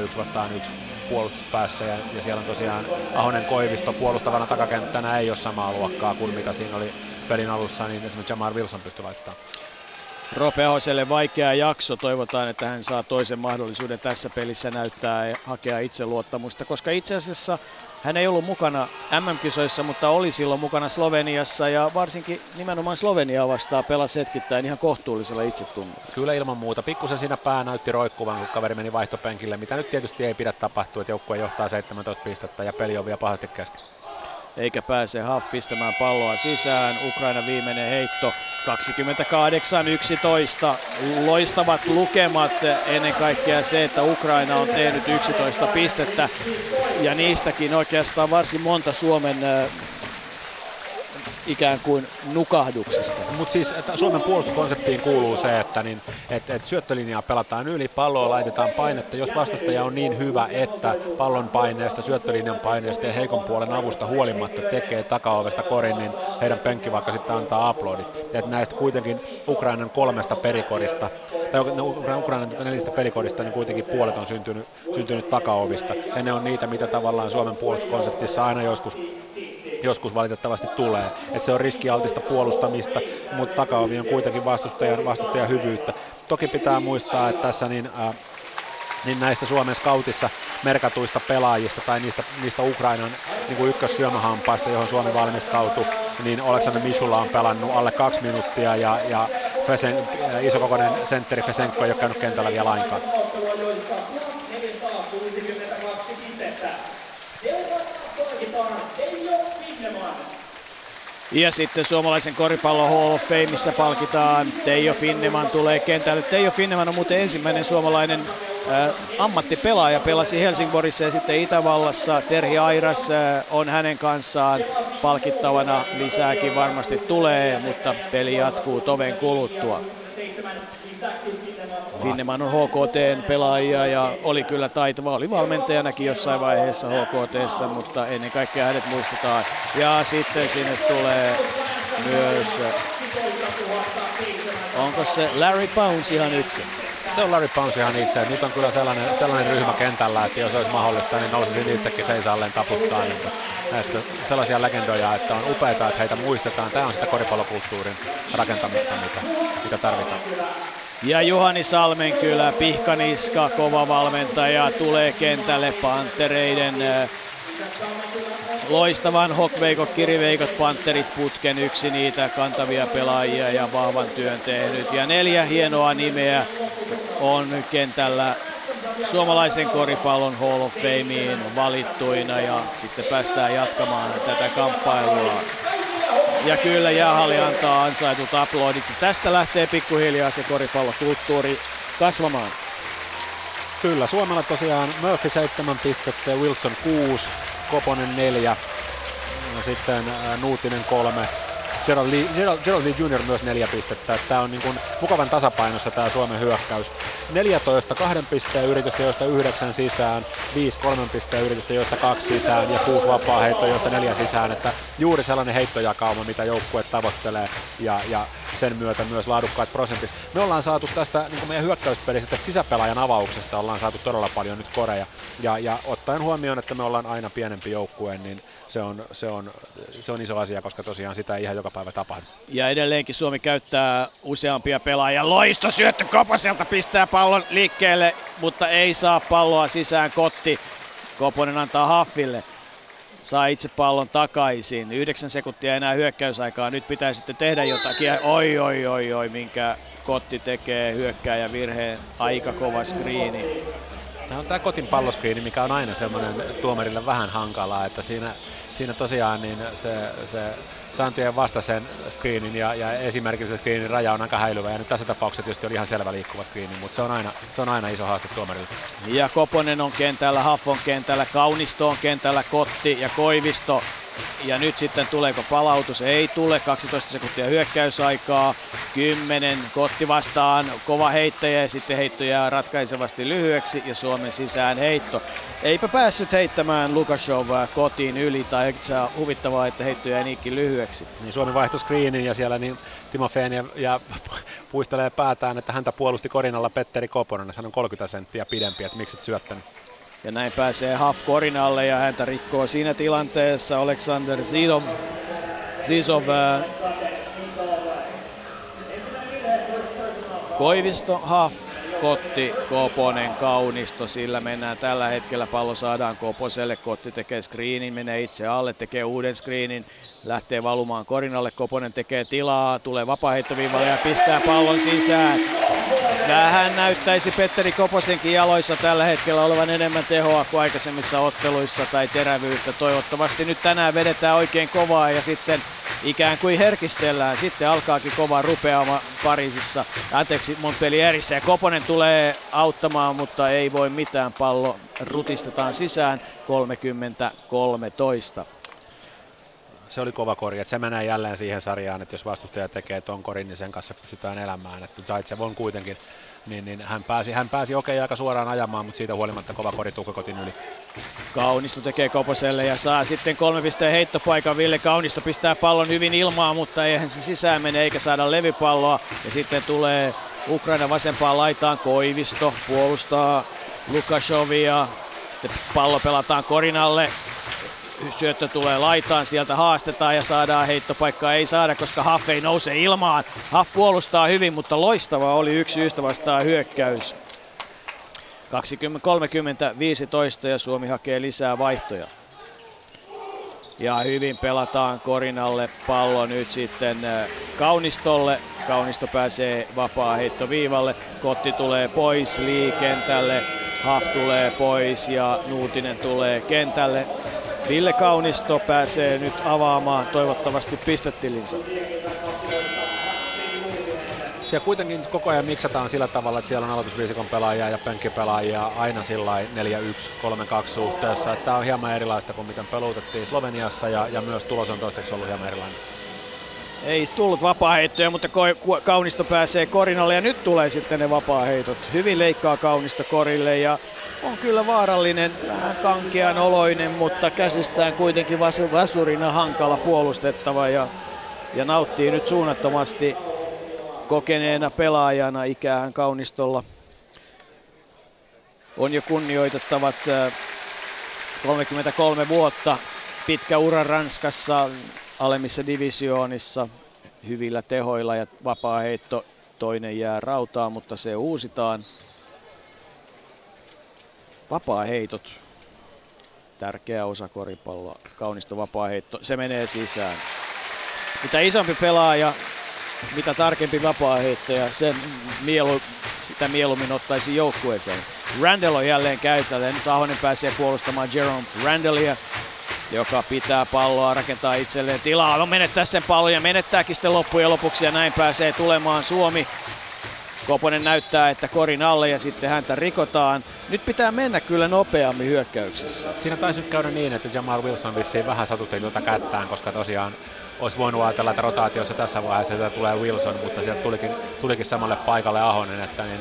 1-1 puolustuspäässä. Ja siellä on tosiaan Ahonen Koivisto puolustavana takakenttänä ei ole samaa luokkaa kuin mitä siinä oli pelin alussa, niin esimerkiksi Jamar Wilson pystyi laittamaan. Roope Ahoselle vaikea jakso. Toivotaan, että hän saa toisen mahdollisuuden tässä pelissä näyttää ja hakea itseluottamusta, koska itse asiassa hän ei ollut mukana MM-kisoissa, mutta oli silloin mukana Sloveniassa ja varsinkin nimenomaan Sloveniaa vastaan pelasi hetkittäin ihan kohtuullisella itsetunnolla. Kyllä ilman muuta. Pikkusen siinä pää näytti roikkuvan, kun kaveri meni vaihtopenkille, mitä nyt tietysti ei pidä tapahtua, että joukkue johtaa 17 pistettä ja peli on vielä pahasti kesken. Eikä pääse Huff pistämään palloa sisään. Ukraina viimeinen heitto 28-11. Loistavat lukemat, ennen kaikkea se, että Ukraina on tehnyt 11 pistettä. Ja niistäkin oikeastaan varsin monta Suomen ikään kuin nukahduksista. Mutta siis Suomen puolustuskonseptiin kuuluu se, että niin, et syöttölinjaa pelataan yli, palloa laitetaan painetta. Jos vastustaja on niin hyvä, että pallon paineesta, syöttölinjan paineesta ja heikon puolen avusta huolimatta tekee takaovesta korin, niin heidän penkki vaikka sitten antaa aplodit. Et näistä kuitenkin Ukrainan kolmesta perikorista, tai Ukrainan neljästä perikorista, niin kuitenkin puolet on syntynyt takaovista. Ja ne on niitä, mitä tavallaan Suomen puolustuskonseptissa aina joskus valitettavasti tulee. Että se on riskialtista puolustamista, mutta takaovi on kuitenkin vastustajan hyvyyttä. Toki pitää muistaa, että tässä niin näistä Suomen scoutissa merkatuista pelaajista tai niistä Ukrainan niin ykkössyömähampaista, johon Suomi valmistautui, niin Oleksandr Mishula on pelannut alle 2 minuuttia ja isokokoinen sentteri Fesenko ei ole käynyt kentällä vielä lainkaan. Ja sitten suomalaisen koripallon Hall of Fameissa palkitaan. Teijo Finneman tulee kentälle. Teijo Finneman on muuten ensimmäinen suomalainen ammattipelaaja. Pelasi Helsingborissa ja sitten Itävallassa. Terhi Airas on hänen kanssaan palkittavana. Lisääkin varmasti tulee, mutta peli jatkuu toven kuluttua. Finneman on HKT:n pelaajia ja oli kyllä taitava, oli valmentajanakin jossain vaiheessa HKT:ssä, mutta ennen kaikkea hänet muistetaan. Ja sitten sinne tulee myös, onko se Larry Pounce ihan itse? Se on Larry Pounce ihan itse. Nyt on kyllä sellainen ryhmä kentällä, että jos olisi mahdollista, niin nousisin itsekin seisaalleen taputtaa. Että sellaisia legendoja, että on upeita, että heitä muistetaan. Tämä on sitä koripallokulttuurin rakentamista, mitä tarvitaan. Ja Juhani Salmenkylä, Pihkaniska, kova valmentaja, tulee kentälle Pantereiden loistavan Hokveikot, Kiriveikot, Panterit putken, yksi niitä kantavia pelaajia ja vahvan työn tehnyt. Ja 4 hienoa nimeä on kentällä suomalaisen koripallon Hall of Fameen valittuina ja sitten päästään jatkamaan tätä kamppailua. Ja kyllä jäähalli antaa ansaitut aplodit. Tästä lähtee pikkuhiljaa se koripallokulttuuri kasvamaan. Kyllä, Suomella tosiaan Murphy 7 pistettä, Wilson 6, Koponen 4, sitten Nuutinen 3, Gerald Lee Junior myös 4 pistettä. Tämä on niin kuin mukavan tasapainossa tämä Suomen hyökkäys. 14 2 pisteen yritystä, joista 9 sisään, 5 3 pisteen yritystä, joista 2 sisään ja 6 vapaa heittoa, joista 4 sisään. Että juuri sellainen heittojakauma, mitä joukkue tavoittelee ja sen myötä myös laadukkaat prosentit. Me ollaan saatu tästä niin kuin meidän hyökkäyspelistä, sisäpelaajan avauksesta ollaan saatu todella paljon nyt koreja. Ja ottaen huomioon, että me ollaan aina pienempi joukkue, niin se on iso asia, koska tosiaan sitä ei ihan joka päivä tapahdu. Ja edelleenkin Suomi käyttää useampia pelaajia. Loisto syöttö Koposelta, pistää pallon liikkeelle, mutta ei saa palloa sisään. Kotti. Koponen antaa Huffille. Saa itse pallon takaisin. 9 sekuntia enää hyökkäysaikaa. Nyt pitää sitten tehdä jotakin. Oi, minkä Kotti tekee hyökkääjä virheen. Aika kova skriini. Tämä on tämä Kotin palloskriini, mikä on aina semmoinen tuomarille vähän hankalaa, että siinä tosiaan niin se saantien vastaisen screenin ja esimerkillisen screenin raja on aika häilyvä. Ja nyt tässä tapauksessa tietysti oli ihan selvä liikkuva screeni, mutta se on aina iso haaste tuomarille. Ja Koponen on kentällä, Huff on kentällä, Kaunisto on kentällä, Kotti ja Koivisto. Ja nyt sitten tuleeko palautus? Ei tule. 12 sekuntia hyökkäysaikaa. 10. Kotti vastaan. Kova heittäjä ja sitten heitto jää ratkaisevasti lyhyeksi ja Suomen sisään heitto. Eipä päässyt heittämään Lukashov Kotiin yli. Tai se on huvittavaa, että heitto jäi niinkin lyhyeksi. Niin Suomi vaihtoi screenin ja siellä niin Timofeen ja puistelee päätään, että häntä puolusti korinalla Petteri Koponen. Hän on 30 senttiä pidempi, että miksi et syöttänyt? Ja näin pääsee Huff korinalle ja häntä rikkoo siinä tilanteessa Oleksandr Zizov. Koivisto, Huff, Kotti, Koponen, Kaunisto. Sillä mennään tällä hetkellä. Pallo saadaan Koposelle. Kotti tekee screenin, menee itse alle, tekee uuden screenin. Lähtee valumaan korinalle. Koponen tekee tilaa. Tulee vapaaheittoviivalle ja pistää pallon sisään. Tähän näyttäisi Petteri Koposenkin jaloissa tällä hetkellä olevan enemmän tehoa kuin aikaisemmissa otteluissa tai terävyyttä. Toivottavasti nyt tänään vedetään oikein kovaa ja sitten ikään kuin herkistellään. Sitten alkaakin kova rupeama Pariisissa. Montpellierissä. Ja Koponen tulee auttamaan, mutta ei voi mitään. Pallo rutistetaan sisään. 30-13. Se oli kova kori, että se menee jälleen siihen sarjaan, että jos vastustaja tekee ton korin, niin sen kanssa pystytään elämään. Että Zaitsev on kuitenkin, niin hän pääsi okei aika suoraan ajamaan, mutta siitä huolimatta kova kori Tuukka Kotin yli. Kaunisto tekee Koposelle ja saa sitten 3 pisteen heittopaikan. Ville Kaunisto pistää pallon hyvin ilmaan, mutta eihän se sisään mene eikä saada levypalloa. Ja sitten tulee Ukraina vasempaan laitaan, Koivisto puolustaa Lukashovia. Sitten pallo pelataan korinalle. Syöttö tulee laitaan, sieltä haastetaan ja saadaan heittopaikkaa. Ei saada, koska Huff ei nouse ilmaan. Huff puolustaa hyvin, mutta loistava oli yksi ystä vastaan hyökkäys. 20-30-15 ja Suomi hakee lisää vaihtoja. Ja hyvin pelataan korinalle pallo nyt sitten Kaunistolle. Kaunisto pääsee vapaa heittoviivalle. Kotti tulee pois liikentälle. Huff tulee pois ja Nuutinen tulee kentälle. Ville Kaunisto pääsee nyt avaamaan toivottavasti pistetilinsä. Siellä kuitenkin koko ajan miksataan sillä tavalla, että siellä on aloitusviisikon pelaajia ja penkkipelaajia aina sillain 4-1, 3-2 suhteessa. Tämä on hieman erilaista kuin miten peluutettiin Sloveniassa ja myös tulos on toistaiseksi ollut hieman erilainen. Ei tullut vapaaheittoja, mutta Kaunisto pääsee korinalle ja nyt tulee sitten ne vapaaheitot. Hyvin leikkaa Kaunisto korille ja on kyllä vaarallinen, vähän kankean oloinen, mutta käsistään kuitenkin vasurina hankala puolustettava ja nauttii nyt suunnattomasti kokeneena pelaajana. Ikään Kaunistolla on jo kunnioitettavat 33 vuotta, pitkä ura Ranskassa alemmissa divisioonissa hyvillä tehoilla ja vapaaheitto toinen jää rautaan, mutta se uusitaan. Vapaaheitot. Tärkeä osa koripalloa. Kaunisto vapaaheitto. Se menee sisään. Mitä isompi pelaaja, mitä tarkempi vapaaheittoja, sitä mieluummin ottaisi joukkueeseen. Randle on jälleen käytällä. Nyt Ahonen pääsee puolustamaan Jerome Randlea. joka pitää palloa, rakentaa itselleen tilaa. No menettää sen pallon ja menettääkin sitten loppujen lopuksi ja näin pääsee tulemaan Suomi. Koponen näyttää, että korin alle ja sitten häntä rikotaan. Nyt pitää mennä kyllä nopeammin hyökkäyksessä. Siinä taisi nyt käydä niin, että Jamar Wilson vissiin vähän satutteli kättään, koska tosiaan olisi voinut ajatella, että rotaatiossa tässä vaiheessa tulee Wilson, mutta sieltä tulikin samalle paikalle Ahonen. Että niin,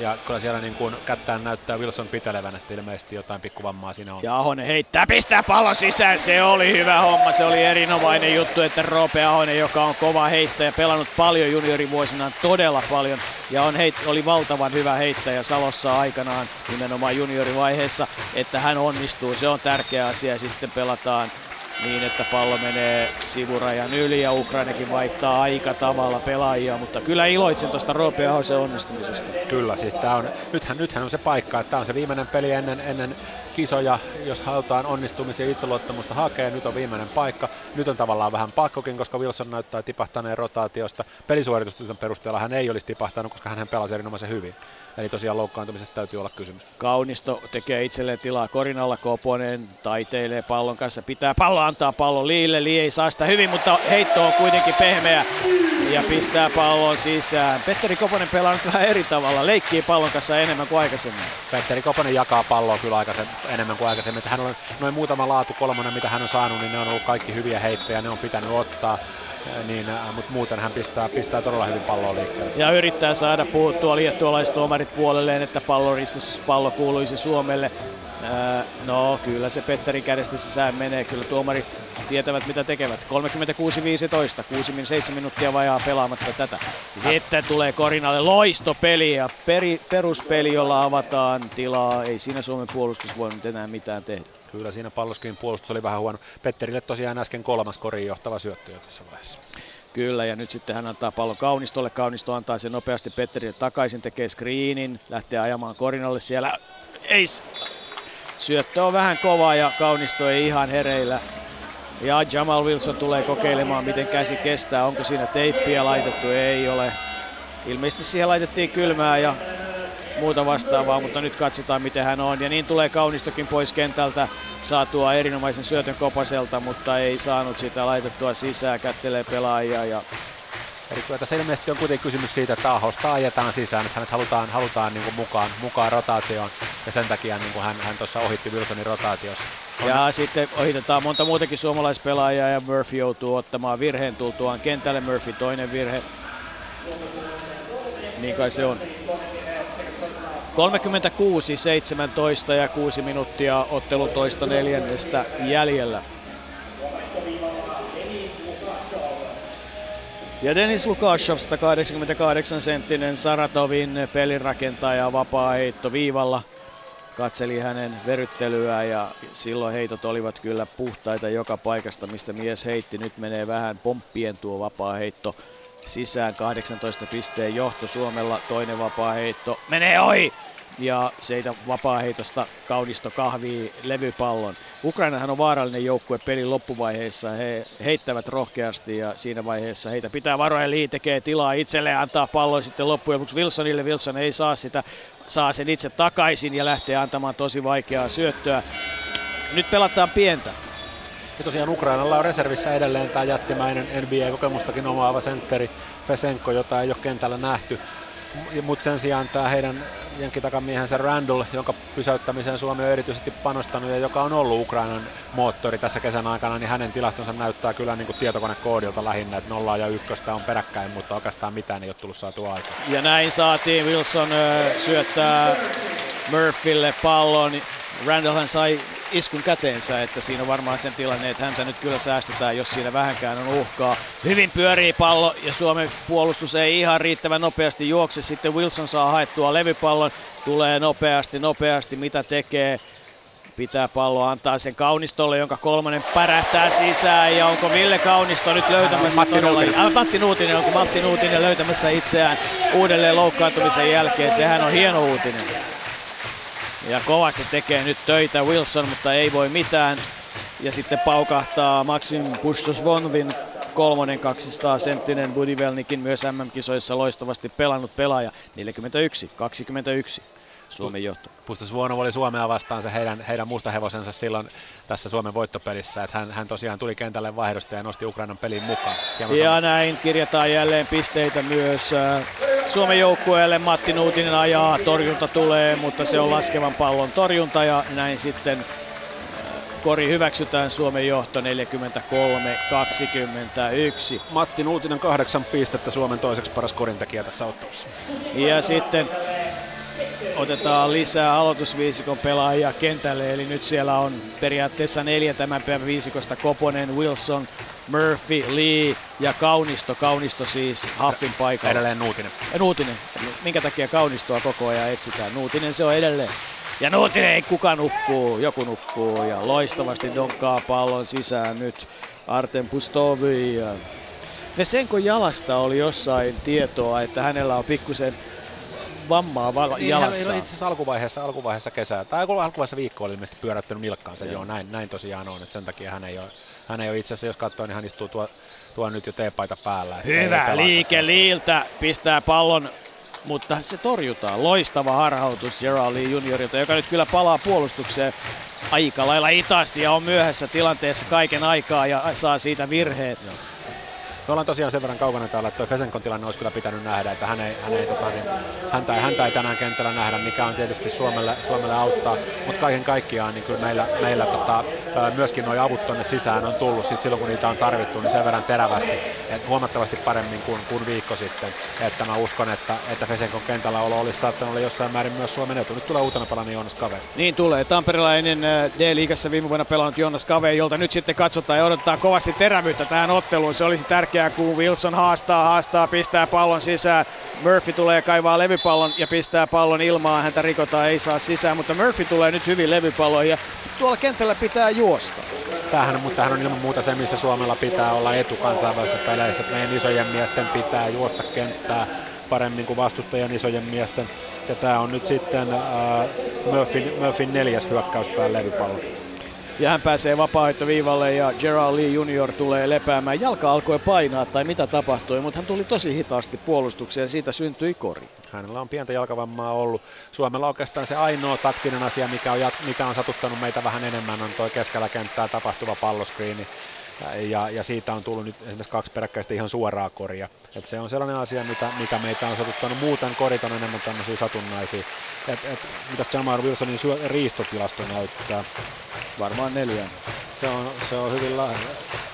ja kyllä siellä niin kuin kättään näyttää Wilson pitelevän, että ilmeisesti jotain pikkuvammaa siinä on. Ja Ahonen heittää, pistää pallon sisään, se oli hyvä homma, se oli erinomainen juttu, että Roope Ahonen, joka on kova heittäjä, pelannut paljon juniorivuosinaan, todella paljon, ja oli valtavan hyvä heittäjä Salossa aikanaan, nimenomaan juniorivaiheessa, että hän onnistuu, se on tärkeä asia, sitten pelataan niin, että pallo menee sivurajan yli ja Ukrainakin vaihtaa aika tavalla pelaajia, mutta kyllä iloitsen tuosta Roope Ahosen onnistumisesta. Kyllä, siis tää on, nythän on se paikka, että tämä on se viimeinen peli ennen kisoja, jos halutaan onnistumisia ja itseluottamusta hakea, nyt on viimeinen paikka. Nyt on tavallaan vähän pakkokin, koska Wilson näyttää tipahtaneen rotaatiosta. Pelisuoritusten perusteella hän ei olisi tipahtanut, koska hän pelasi erinomaisen hyvin. Eli tosiaan loukkaantumisesta täytyy olla kysymys. Kaunisto tekee itselleen tilaa korin alla, Koponen taiteilee pallon kanssa, pitää pallo, antaa pallon Liille, Lee ei saa sitä hyvin, mutta heitto on kuitenkin pehmeä ja pistää pallon sisään. Petteri Koponen pelaa nyt vähän eri tavalla, leikkii pallon kanssa enemmän kuin aikaisemmin. Petteri Koponen jakaa palloa kyllä enemmän kuin aikaisemmin. Hän on noin muutama laatu kolmonen, mitä hän on saanut, niin ne on ollut kaikki hyviä heittejä, ne on pitänyt ottaa. Niin, mutta muuten hän pistää todella hyvin palloa liikkeelle. Ja yrittää saada puhuttua liettualaiset tuomarit puolelleen, että pallo kuuluisi Suomelle. No kyllä se Petterin kädestä sisään menee, kyllä tuomarit tietävät mitä tekevät. 36-15, 6-7 minuuttia vajaa pelaamatta tätä. Sitten tulee Korinalle loistopeli ja peruspeli, jolla avataan tilaa. Ei siinä Suomen puolustus voinut enää mitään tehdä. Kyllä siinä palloskin puolustus oli vähän huono. Petterille tosiaan äsken kolmas korin johtava syöttö jo tässä vaiheessa. Kyllä, ja nyt sitten hän antaa pallon Kaunistolle. Kaunisto antaa sen nopeasti Petterille takaisin, tekee screenin, lähtee ajamaan Korinalle siellä. Ei, syöttö on vähän kovaa ja Kaunisto ei ihan hereillä. Ja Jamal Wilson tulee kokeilemaan, miten käsi kestää. Onko siinä teippiä laitettu? Ei ole. Ilmeisesti siihen laitettiin kylmää ja muuta vastaavaa, mutta nyt katsotaan miten hän on. Ja niin tulee Kaunistokin pois kentältä, saatua erinomaisen syötön Kopaselta, mutta ei saanut sitä laitettua sisään, kättelee pelaajia. Ja eli kyllä tässä ilmeisesti on kuitenkin kysymys siitä, että Ahosta ajetaan sisään, että hänet halutaan niin kuin mukaan rotaatioon, ja sen takia niin kuin hän tuossa ohitti Wilsonin rotaatiossa. Ja sitten ohitetaan monta muutakin suomalaispelaajaa, ja Murphy joutuu ottamaan virheen tultuaan kentälle. Murphy toinen virhe. Niin kai se on. 36-17 ja 6 minuuttia ottelu toista neljännestä jäljellä. Ja Denys Lukashov, 188-senttinen Saratovin pelirakentaja, vapaa heitto viivalla. Katseli hänen veryttelyään ja silloin heitot olivat kyllä puhtaita joka paikasta, mistä mies heitti. Nyt menee vähän pomppien tuo vapaa heitto sisään. 18 pisteen johto Suomella, toinen vapaa heitto menee ohi! Ja seitä vapaaheitosta Kaunisto kahvii levypallon. Ukrainahan on vaarallinen joukkue pelin loppuvaiheessa. He heittävät rohkeasti ja siinä vaiheessa heitä pitää varoa, ja Lee tekee tilaa itselleen, antaa pallon sitten loppujen lopuksi Wilsonille. Wilson ei saa sitä, saa sen itse takaisin ja lähtee antamaan tosi vaikeaa syöttöä. Nyt pelataan pientä. Ja tosiaan Ukrainalla on reservissä edelleen tämä jättimäinen NBA-kokemustakin omaava sentteri Fesenko, jota ei ole kentällä nähty. Mutta sen sijaan tämä heidän jenkkitakaamiehensä Randle, jonka pysäyttämiseen Suomi on erityisesti panostanut ja joka on ollut Ukrainan moottori tässä kesän aikana, niin hänen tilastonsa näyttää kyllä niin kuin tietokonekoodilta lähinnä, että 0 ja 1 on peräkkäin, mutta oikeastaan mitään ei ole tullut saatua aikaan. Ja näin saatiin, Wilson syöttää Murphylle pallon. Randlehan sai iskun käteensä, että siinä on varmaan sen tilanne, että häntä nyt kyllä säästetään, jos siinä vähänkään on uhkaa. Hyvin pyörii pallo ja Suomen puolustus ei ihan riittävän nopeasti juokse. Sitten Wilson saa haettua levypallon, tulee nopeasti, mitä tekee. Pitää palloa, antaa sen Kaunistolle, jonka kolmannen pärähtää sisään. Ja onko Ville Kaunisto nyt löytämässä Matti Nuutinen löytämässä itseään uudelleen loukkaantumisen jälkeen. Sehän on hieno uutinen. Ja kovasti tekee nyt töitä Wilson, mutta ei voi mitään. Ja sitten paukahtaa Maxim Bustosvonovin kolmonen, 200-senttinen Budivelnikin, myös MM-kisoissa loistavasti pelannut pelaaja. 41-21. Suomen johto. Bustosvonov oli Suomea vastaan se heidän mustahevosensa silloin tässä Suomen voittopelissä, että hän tosiaan tuli kentälle vaihdosta ja nosti Ukrainan pelin mukaan. Ja näin kirjataan jälleen pisteitä myös Suomen joukkueelle. Matti Nuutinen ajaa, torjunta tulee, mutta se on laskevan pallon torjunta ja näin sitten kori hyväksytään, Suomen johto 43-21. Matti Nuutinen 8 pistettä, Suomen toiseksi paras korintekijä tässä ottelussa. Ja sitten otetaan lisää aloitusviisikon pelaajia kentälle, eli nyt siellä on periaatteessa 4 tämän päivän viisikosta: Koponen, Wilson, Murphy, Lee ja Kaunisto. Kaunisto siis Huffin paikalla. Edelleen Nuutinen. Ja Nuutinen. Minkä takia Kaunistoa koko ajan etsitään? Nuutinen se on edelleen. Ja Nuutinen, ei kuka nukkuu, joku nukkuu ja loistavasti donkkaa pallon sisään nyt Artem Pustovyi. Fesenko jalasta oli jossain tietoa, että hänellä on pikkusen vammaa jalassa. Itse asiassa alkuvaiheessa kesää, tai alkuvaiheessa viikkoa oli ilmeisesti pyöräyttänyt nilkkaansa. Joo, näin tosiaan on, että sen takia hän ei ole itse asiassa, jos katsoo, niin hän istuu tuo nyt jo teepaita päällä. Hyvä liike Liiltä, pistää pallon, mutta se torjutaan. Loistava harhautus Gerald Lee Juniorilta, joka nyt kyllä palaa puolustukseen aika lailla itaasti ja on myöhässä tilanteessa kaiken aikaa ja saa siitä virheet. Joo. Me ollaan tosiaan sen verran kaukana täällä, että tuo Fesenkon tilanne olisi kyllä pitänyt nähdä, että häntä ei tänään kentällä nähdä, mikä on tietysti Suomelle auttaa, mutta kaiken kaikkiaan niin kyllä meillä myöskin nuo avut tonne sisään on tullut sit silloin, kun niitä on tarvittu, niin sen verran terävästi, että huomattavasti paremmin kuin viikko sitten, että mä uskon, että Fesenkon kentällä olo olisi saattanut olla jossain määrin myös Suomen etu. Nyt tulee uutena pelainen Jonas Kaveen. Niin tulee, tamperelainen D-liigassa viime vuonna pelannut Jonas Kaveen, jolta nyt sitten katsotaan ja odotetaan kovasti terävyyttä tähän otteluun, se olisi tärkeää. Kun Wilson haastaa, pistää pallon sisään. Murphy tulee, kaivaa levypallon ja pistää pallon ilmaan. Häntä rikotaan, ei saa sisään, mutta Murphy tulee nyt hyvin levypalloon ja tuolla kentällä pitää juosta. Tämähän on ilman muuta se, missä Suomella pitää olla etu kansainvälisissä peleissä. Meidän isojen miesten pitää juosta kenttää paremmin kuin vastustajan isojen miesten. Ja tämä on nyt sitten Murphyn 4. hyökkäyspään levypallo. Ja hän pääsee vapaaheittoviivalle ja Gerald Lee Junior tulee lepäämään. Jalka alkoi painaa tai mitä tapahtui, mutta hän tuli tosi hitaasti puolustukseen ja siitä syntyi kori. Hänellä on pientä jalkavammaa ollut. Suomella oikeastaan se ainoa taktinen asia, mikä on satuttanut meitä vähän enemmän, on tuo keskellä kenttää tapahtuva palloskriini. Ja siitä on tullut nyt esimerkiksi 2 peräkkäistä ihan suoraa koria. Et se on sellainen asia, mikä meitä on satuttanut. Muuten korit on enemmän tämmöisiä satunnaisia. Mitäs Jamar Wilsonin riistotilasto näyttää? Varmaan 4. Se on hyvin lähellä.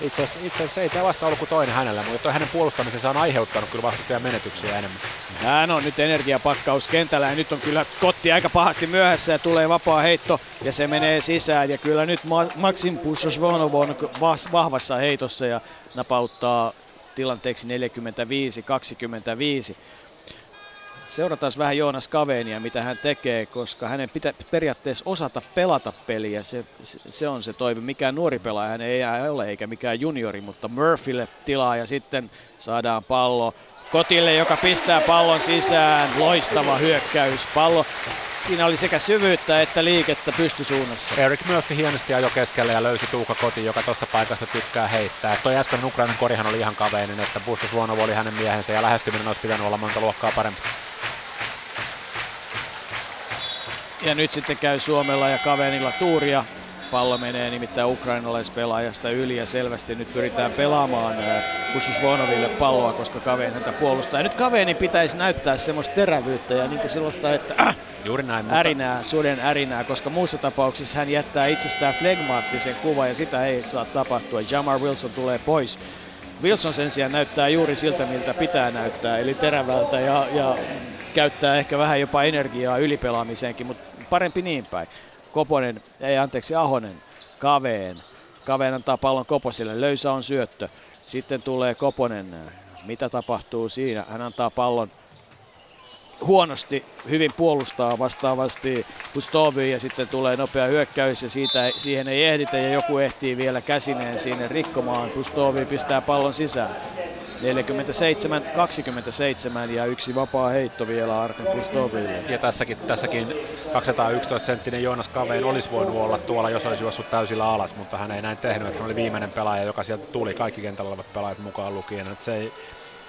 Itse asiassa ei tämä vasta ollut kuin toinen hänellä, mutta hänen puolustamisensa on aiheuttanut kyllä vastustajan menetyksiä enemmän. Hän on nyt energiapakkaus kentällä ja nyt on kyllä Kotti aika pahasti myöhässä ja tulee vapaa heitto ja se menee sisään. Ja kyllä nyt Maxim Bustosvonov on vahvassa heitossa ja napauttaa tilanteeksi 45-25. Seurataan vähän Joonas Kaveenia, mitä hän tekee, koska hänen pitää periaatteessa osata pelata peliä. Se on se toive. Mikään nuori pelaaja hän ei ole, eikä mikään juniori, mutta Murphylle tilaa ja sitten saadaan pallo Kotille, joka pistää pallon sisään. Loistava hyökkäys. Pallo. Siinä oli sekä syvyyttä että liikettä pystysuunnassa. Eric Murphy hienosti ajoi keskelle ja löysi Tuukka Kotin, joka tuosta paikasta tykkää heittää. Toi äsken Ukrainan korihan oli ihan Kaveinen, että Bustosvonov oli hänen miehensä ja lähestyminen olisi pitänyt olla monta luokkaa parempi. Ja nyt sitten käy Suomella ja Kaveenilla tuuria. Pallo menee nimittäin ukrainalaispelaajasta yli ja selvästi nyt pyritään pelaamaan Bustosvonoville palloa, koska Kaveen häntä puolustaa. Ja nyt Kaveenin pitäisi näyttää semmoista terävyyttä ja niin kuin sellaista, että juuri näin, ärinää, suden ärinää, koska muussa tapauksessa hän jättää itsestään flegmaattisen kuvan ja sitä ei saa tapahtua. Jamar Wilson tulee pois. Wilson sen sijaan näyttää juuri siltä, miltä pitää näyttää, eli terävältä ja käyttää ehkä vähän jopa energiaa ylipelaamiseenkin, mutta parempi niin päin. Ahonen, Kaveen. Kaveen antaa pallon Koposelle, löysä on syöttö. Sitten tulee Koponen. Mitä tapahtuu siinä? Hän antaa pallon huonosti, hyvin puolustaa vastaavasti Pustovyi ja sitten tulee nopea hyökkäys ja siihen ei ehditä ja joku ehtii vielä käsineen sinne rikkomaan. Pustovyi pistää pallon sisään. 47-27 ja 1 vapaa heitto vielä Artem Pustovylle. Ja tässäkin 211-senttinen Joonas Kaveen olisi voinut olla tuolla, jos olisi juossut täysillä alas, mutta hän ei näin tehnyt. Hän oli viimeinen pelaaja, joka sieltä tuli. Kaikki kentällä olevat pelaajat mukaan lukien. Et se ei,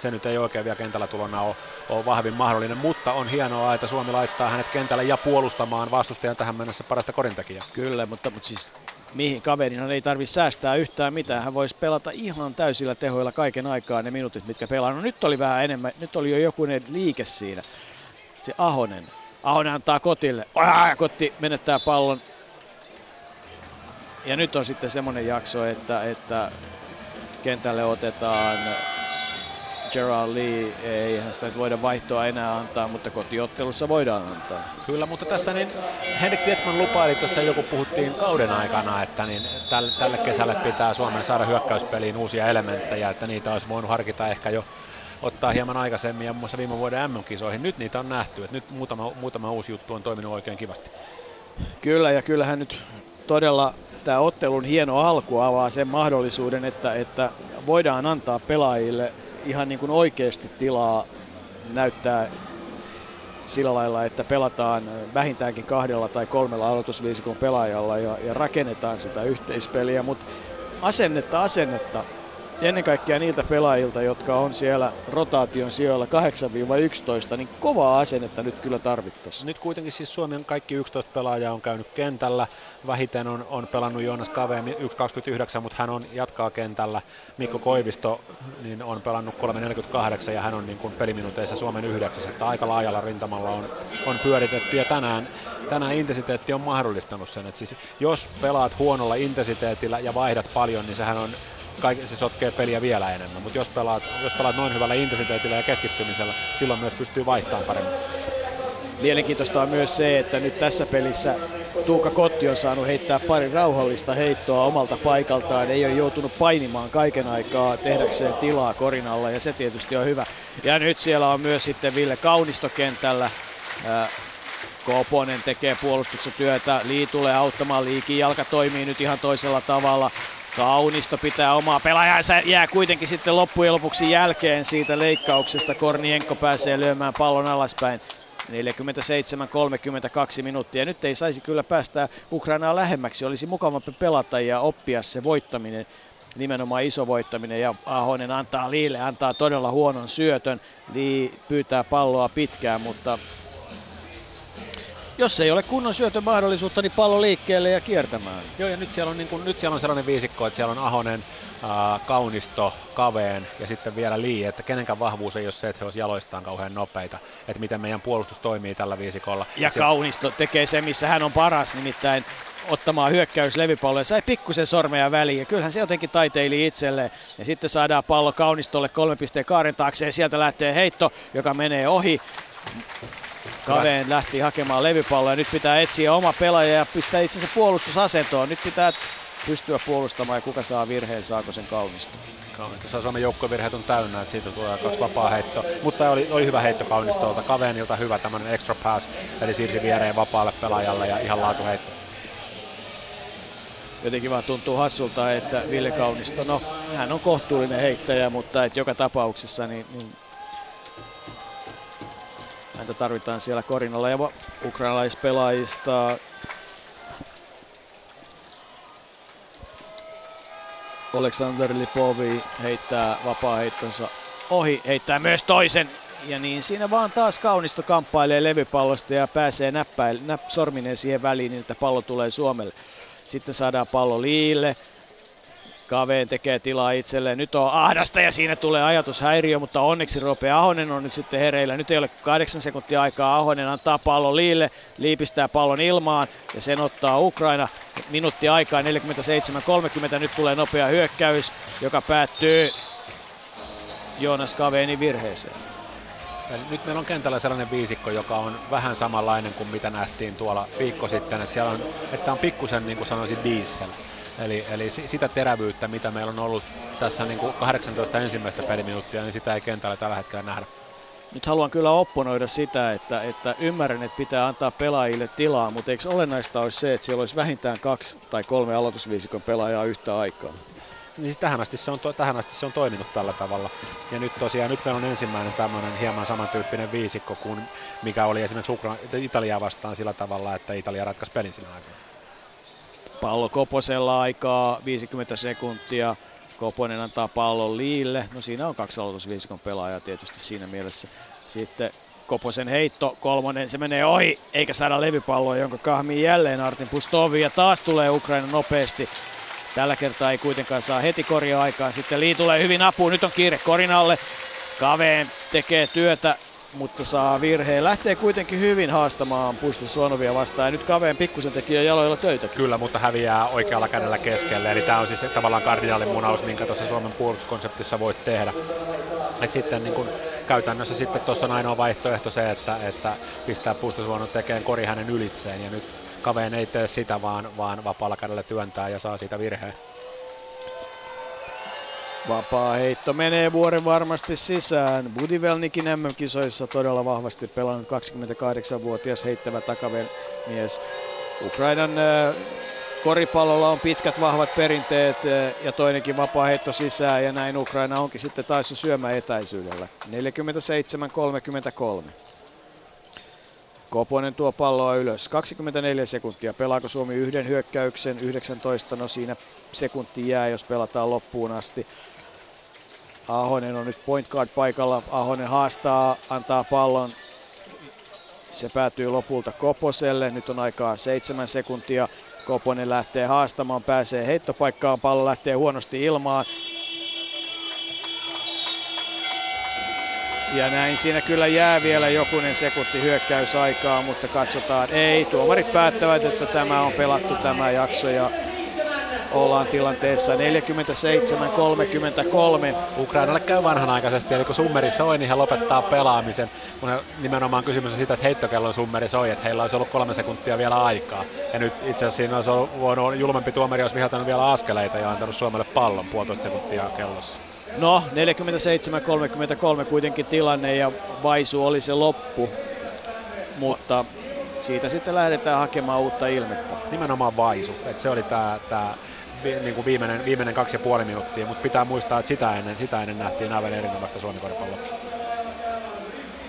se nyt ei oikein vielä kentällä tulona ole vahvin mahdollinen, mutta on hienoa, että Suomi laittaa hänet kentälle ja puolustamaan vastustajan tähän mennessä parasta korintekijää. Kyllä, mutta siis mihin Kaveeninhan ei tarvitse säästää yhtään mitään, hän voisi pelata ihan täysillä tehoilla kaiken aikaa ne minuutit, mitkä pelaa. No nyt oli vähän enemmän, nyt oli jo jokunen liike siinä, se Ahonen. Ahonen antaa Kotille, Kotti menettää pallon. Ja nyt on sitten semmoinen jakso, että kentälle otetaan Gerald Lee, eihän sitä nyt voida vaihtoa enää antaa, mutta kotiottelussa voidaan antaa. Kyllä, mutta tässä niin Henrik Dettmann lupaili, tuossa joku puhuttiin kauden aikana, että niin tälle kesälle pitää Suomen saada hyökkäyspeliin uusia elementtejä, että niitä olisi voinut harkita ehkä jo ottaa hieman aikaisemmin ja muun muassa viime vuoden MM-kisoihin. Nyt niitä on nähty, että nyt muutama uusi juttu on toiminut oikein kivasti. Kyllä, ja kyllähän nyt todella tämä ottelun hieno alku avaa sen mahdollisuuden, että voidaan antaa pelaajille ihan niin kuin oikeasti tilaa näyttää sillä lailla, että pelataan vähintäänkin 2 tai 3 aloitusviisikon pelaajalla ja rakennetaan sitä yhteispeliä, mutta asennetta ennen kaikkea niiltä pelaajilta, jotka on siellä rotaation sijoilla 8-11, niin kovaa asennetta nyt kyllä tarvittaisiin. Nyt kuitenkin siis Suomen kaikki 11 pelaajaa on käynyt kentällä. Vähiten on pelannut Jonas Kaveen 1.29, mutta hän jatkaa kentällä. Mikko Koivisto niin on pelannut 3.48 ja hän on niin kuin peliminuuteissa Suomen 9. Että aika laajalla rintamalla on pyöritetty ja tänään intensiteetti on mahdollistanut sen. Että siis, jos pelaat huonolla intensiteetillä ja vaihdat paljon, niin sehän on se sotkee peliä vielä enemmän, mutta jos pelaat noin hyvällä intensiteetillä ja keskittymisellä, silloin myös pystyy vaihtamaan paremmin. Mielenkiintoista on myös se, että nyt tässä pelissä Tuukka Kotti on saanut heittää pari rauhallista heittoa omalta paikaltaan. Ei ole joutunut painimaan kaiken aikaa tehdäkseen tilaa korin alla ja se tietysti on hyvä. Ja nyt siellä on myös sitten Ville Kaunisto kentällä. Koponen tekee puolustuksen työtä. Lii tulee auttamaan Liikin. Jalka toimii nyt ihan toisella tavalla. Kaunisto pitää omaa pelaajansa, jää kuitenkin sitten loppujen lopuksi jälkeen siitä leikkauksesta. Korniyenko pääsee lyömään pallon alaspäin. 47-32 minuuttia. Nyt ei saisi kyllä päästä Ukrainaa lähemmäksi. Olisi mukavampi pelata ja oppia se voittaminen, nimenomaan iso voittaminen. Ja Ahonen antaa Liille, antaa todella huonon syötön. Lee pyytää palloa pitkään, mutta jos ei ole kunnon syötön mahdollisuutta, niin pallo liikkeelle ja kiertämään. Joo, ja nyt siellä on sellainen viisikko, että siellä on Ahonen, Kaunisto, Kaveen ja sitten vielä Lee, että kenenkään vahvuus ei ole se, että he olisi jaloistaan kauhean nopeita, että miten meidän puolustus toimii tällä viisikolla. Ja Kaunisto tekee se, missä hän on paras, nimittäin ottamaan hyökkäys levypalloja. Sai pikkusen sormeja väliin ja kyllähän se jotenkin taiteili itselleen. Ja sitten saadaan pallo Kaunistolle 3 pisteen kaaren taakse ja sieltä lähtee heitto, joka menee ohi. Kaveen lähti hakemaan levypalloa ja nyt pitää etsiä oma pelaaja ja pistää itsensä puolustusasentoon. Nyt pitää pystyä puolustamaan ja kuka saa virheen, saako sen Kaunista. Kaunista saa, Suomen joukkovirheet on täynnä, että siitä tulee 2 vapaa heittoa. Mutta oli hyvä heitto Kaunistolta. Kaveenilta hyvä tämmöinen extra pass, eli siirsi viereen vapaalle pelaajalle ja ihan laatuheitto. Jotenkin vaan tuntuu hassulta, että Ville Kaunisto, no hän on kohtuullinen heittäjä, mutta et joka tapauksessa niin häntä tarvitaan siellä korinalla ja ukrainalaispelaajista Oleksandr Lypovyy heittää vapaaheittonsa ohi, heittää myös toisen. Ja niin siinä vaan taas Kaunisto kamppailee levypallosta ja pääsee sormineen siihen väliin, niin että pallo tulee Suomelle. Sitten saadaan pallo Liille. Kaveen tekee tilaa itselleen. Nyt on ahdasta ja siinä tulee ajatushäiriö, mutta onneksi Roope Ahonen on nyt sitten hereillä. Nyt ei ole 8 sekuntia aikaa. Ahonen antaa pallon Liille, liipistää pallon ilmaan ja sen ottaa Ukraina. Minuutti aikaa, 47-30. Nyt tulee nopea hyökkäys, joka päättyy Jonas Kaveenin virheeseen. Eli nyt meillä on kentällä sellainen viisikko, joka on vähän samanlainen kuin mitä nähtiin tuolla viikko sitten. Että siellä on, että on pikkusen, niin kuin sanoisin, diesel. Eli sitä terävyyttä, mitä meillä on ollut tässä niin kuin 18 ensimmäistä peliminuuttia, niin sitä ei kentällä tällä hetkellä nähdä. Nyt haluan kyllä opponoida sitä, että ymmärrän, että pitää antaa pelaajille tilaa, mutta eikö olennaista olisi se, että siellä olisi vähintään 2 tai 3 aloitusviisikon pelaajaa yhtä aikaa? Niin tähän asti se on toiminut tällä tavalla. Ja nyt tosiaan, nyt meillä on ensimmäinen tämmöinen hieman samantyyppinen viisikko kuin mikä oli esimerkiksi Italiaa vastaan sillä tavalla, että Italia ratkaisi pelin siinä aikana. Pallo Koposella aikaa, 50 sekuntia. Koponen antaa pallon Liille. No siinä on kaksi aloitusviisikon pelaajaa tietysti siinä mielessä. Sitten Koposen heitto, kolmonen, se menee ohi, eikä saada levypalloa, jonka kahmii jälleen Artem Pustovyi. Ja taas tulee Ukraina nopeasti. Tällä kertaa ei kuitenkaan saa heti koria aikaan. Sitten Lee tulee hyvin apuun, nyt on kiire korinalle. Kaveen tekee työtä, mutta saa virheen. Lähtee kuitenkin hyvin haastamaan Bustosvonovia vastaan. Ja nyt Kaveen pikkusen tekijä jaloilla töitä. Kyllä, mutta häviää oikealla kädellä keskelle. Eli tämä on siis tavallaan kardinaalimunaus, minkä tuossa Suomen puolustuskonseptissa voit tehdä. Et sitten niin kun käytännössä sitten tuossa on ainoa vaihtoehto se, että pistää Bustosvonov tekemään kori hänen ylitseen. Ja nyt Kaveen ei tee sitä, vaan vapaalla kädellä työntää ja saa siitä virheen. Vapaa heitto menee vuoren varmasti sisään. Budivelnikin MM-kisoissa todella vahvasti pelannut 28-vuotias heittävä takavermies. Ukrainan koripallolla on pitkät vahvat perinteet ja toinenkin vapaa heitto sisään. Ja näin Ukraina onkin sitten taissut syömään etäisyydellä. 47-33. Koponen tuo palloa ylös. 24 sekuntia. Pelaako Suomi yhden hyökkäyksen? 19. No siinä sekunti jää, jos pelataan loppuun asti. Ahonen on nyt point guard paikalla. Ahonen haastaa, antaa pallon. Se päätyy lopulta Koposelle. Nyt on aikaa 7 sekuntia. Koponen lähtee haastamaan, pääsee heittopaikkaan. Pallo lähtee huonosti ilmaan. Ja näin siinä kyllä jää vielä jokunen sekunti hyökkäysaikaa, mutta katsotaan. Ei, tuomarit päättävät, että tämä on pelattu tämä jakso ja ollaan tilanteessa 47-33. Ukrainalle käy vanhanaikaisesti, eli kun summeri soi, niin he lopettaa pelaamisen. Kun nimenomaan kysymys on siitä, että heittokellon summeri soi, että heillä olisi ollut 3 sekuntia vielä aikaa. Ja nyt itse asiassa siinä olisi ollut julmempi tuomari, olisi viheltänyt vielä askeleita ja antanut Suomelle pallon 1,5 sekuntia kellossa. No, 47-33 kuitenkin tilanne ja vaisu oli se loppu, mutta siitä sitten lähdetään hakemaan uutta ilmettä. Nimenomaan vaisu, että se oli tämä niinku viimeinen 2,5 minuuttia, mutta pitää muistaa, että sitä ennen nähtiin aivan erinomaista Suomi-koripalloa.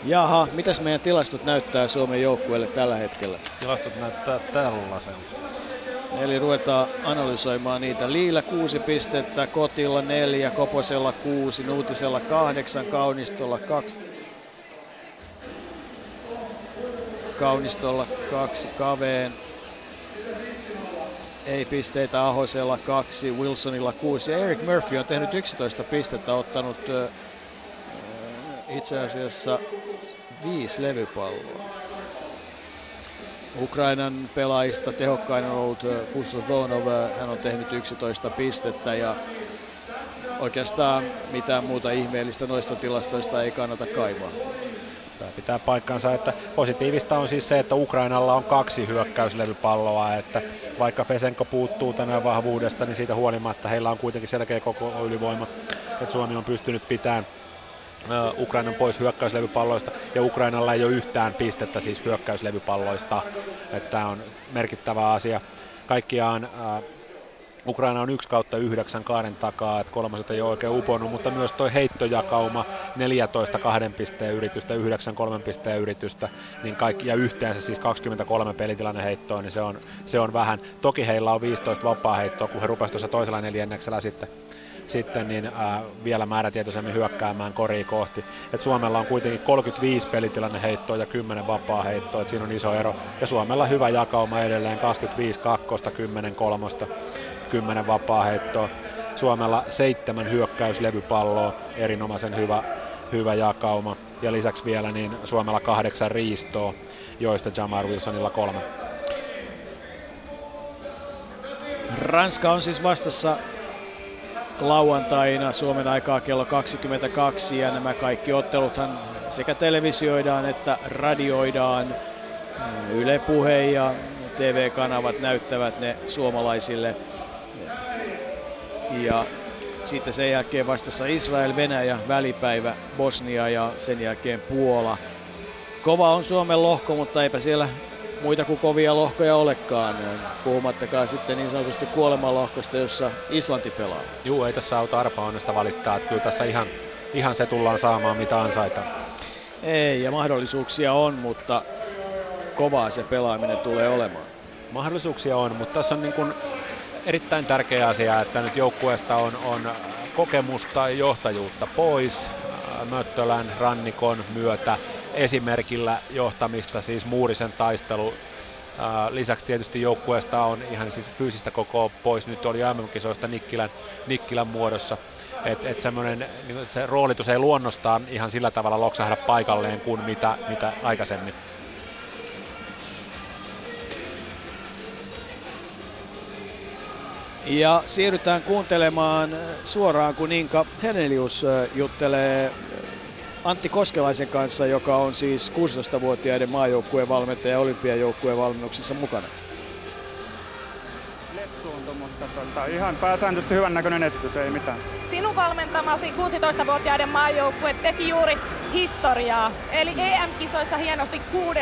Jaha, mitäs meidän tilastot näyttää Suomen joukkueelle tällä hetkellä? Tilastot näyttää tällaiselta. Eli ruvetaan analysoimaan niitä. Liillä 6 pistettä, Kotilla 4, Koposella 6, Nuutisella 8, Kaunistolla 2, Kaveen ei pisteitä, Ahosella 2, Wilsonilla 6. Ja Eric Murphy on tehnyt 11 pistettä, ottanut itse asiassa 5 levypalloa. Ukrainan pelaajista tehokkain on ollut Bustosvonov, hän on tehnyt 11 pistettä ja oikeastaan mitään muuta ihmeellistä noista tilastoista ei kannata kaivaa. Tämä pitää paikkansa, että positiivista on siis se, että Ukrainalla on 2 hyökkäyslevypalloa, että vaikka Fesenko puuttuu tänään vahvuudesta, niin siitä huolimatta heillä on kuitenkin selkeä koko ylivoima, että Suomi on pystynyt pitämään Ukrainan pois hyökkäyslevypalloista ja Ukrainalla ei ole yhtään pistettä siis hyökkäyslevypalloista, että tämä on merkittävä asia. Kaikkiaan Ukraina on 1/9 kaaren takaa, että kolmaset ei ole oikein uponut, mutta myös tuo heittojakauma 14 2 pisteen yritystä, 9 3 pisteen yritystä, niin kaikki, ja yhteensä siis 23 pelitilanneheittoa, niin se on vähän. Toki heillä on 15 vapaaheittoa, kun he rupesivat tuossa toisella neljänneksellä sitten niin vielä määrätietoisemmin hyökkäämään koria kohti. Et Suomella on kuitenkin 35 pelitilanneheittoa ja 10 vapaaheittoa, et siinä on iso ero. Ja Suomella hyvä jakauma edelleen, 25 kakkosta, 10 kolmosta, 10 vapaaheittoa. Suomella 7 hyökkäyslevypalloa, erinomaisen hyvä jakauma. Ja lisäksi vielä niin Suomella 8 riistoa, joista Jamar Wilsonilla 3. Ranska on siis vastassa lauantaina Suomen aikaa kello 22 ja nämä kaikki otteluthan sekä televisioidaan että radioidaan. Yle Puhe ja TV-kanavat näyttävät ne suomalaisille. Ja sitten sen jälkeen vastassa Israel, Venäjä, välipäivä, Bosnia ja sen jälkeen Puola. Kova on Suomen lohko, mutta eipä siellä muita kuin kovia lohkoja olekaan, puhumattakaan sitten niin sanotusti kuolemanlohkosta, jossa Islanti pelaa. Juu, ei tässä auta arpaonnesta valittaa, että kyllä tässä ihan se tullaan saamaan mitä ansaitaan. Ei, ja mahdollisuuksia on, mutta kovaa se pelaaminen tulee olemaan. Mahdollisuuksia on, mutta tässä on niin kuin erittäin tärkeä asia, että nyt joukkueesta on kokemusta ja johtajuutta pois Möttölän Rannikon myötä. Esimerkillä johtamista, siis Muurisen taistelu. Lisäksi tietysti joukkueesta on ihan siis fyysistä kokoa pois. Nyt oli MM-kisoista Nikkilän muodossa. Et semmoinen, se roolitus ei luonnostaan ihan sillä tavalla loksahda paikalleen kuin mitä aikaisemmin. Ja siirrytään kuuntelemaan suoraan, kun Inka Henelius juttelee Antti Koskelaisen kanssa, joka on siis 16-vuotiaiden maajoukkueen valmentaja ja olympiajoukkueen valmennuksessa mukana. Ihan pääsääntöisesti hyvän näköinen esitys, ei mitään. Sinun valmentamasi 16-vuotiaiden maajoukkue teki juuri historiaa. Eli EM-kisoissa hienosti 6.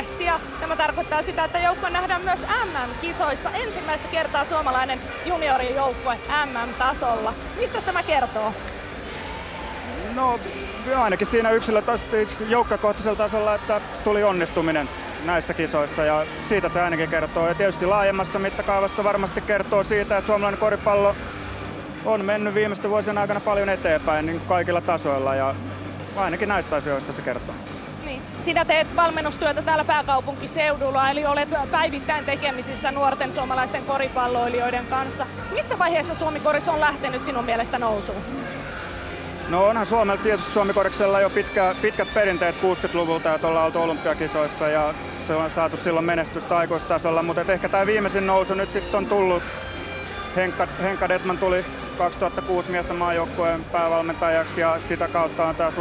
Tämä tarkoittaa sitä, että joukkue nähdään myös MM-kisoissa. Ensimmäistä kertaa suomalainen juniorijoukkue MM-tasolla. Mistä tämä kertoo? No ainakin siinä yksilötasoisesti joukkuekohtaisella tasolla, että tuli onnistuminen näissä kisoissa, ja siitä se ainakin kertoo. Ja tietysti laajemmassa mittakaavassa varmasti kertoo siitä, että suomalainen koripallo on mennyt viimeisten vuosien aikana paljon eteenpäin niin kaikilla tasoilla, ja ainakin näistä asioista se kertoo. Niin. Sinä teet valmennustyötä täällä pääkaupunkiseudulla, eli olet päivittäin tekemisissä nuorten suomalaisten koripalloilijoiden kanssa. Missä vaiheessa Suomi-koris on lähtenyt sinun mielestä nousuun? No onhan Suomella tietysti Suomikoriksella jo pitkät perinteet 60-luvulta, että ollaan oltu olympiakisoissa ja se on saatu silloin menestystä aikuistasolla, mutta ehkä tämä viimeisin nousu nyt sitten on tullut. Henrik Dettmann tuli 2006 miesten maajoukkueen päävalmentajaksi ja sitä kautta on tämä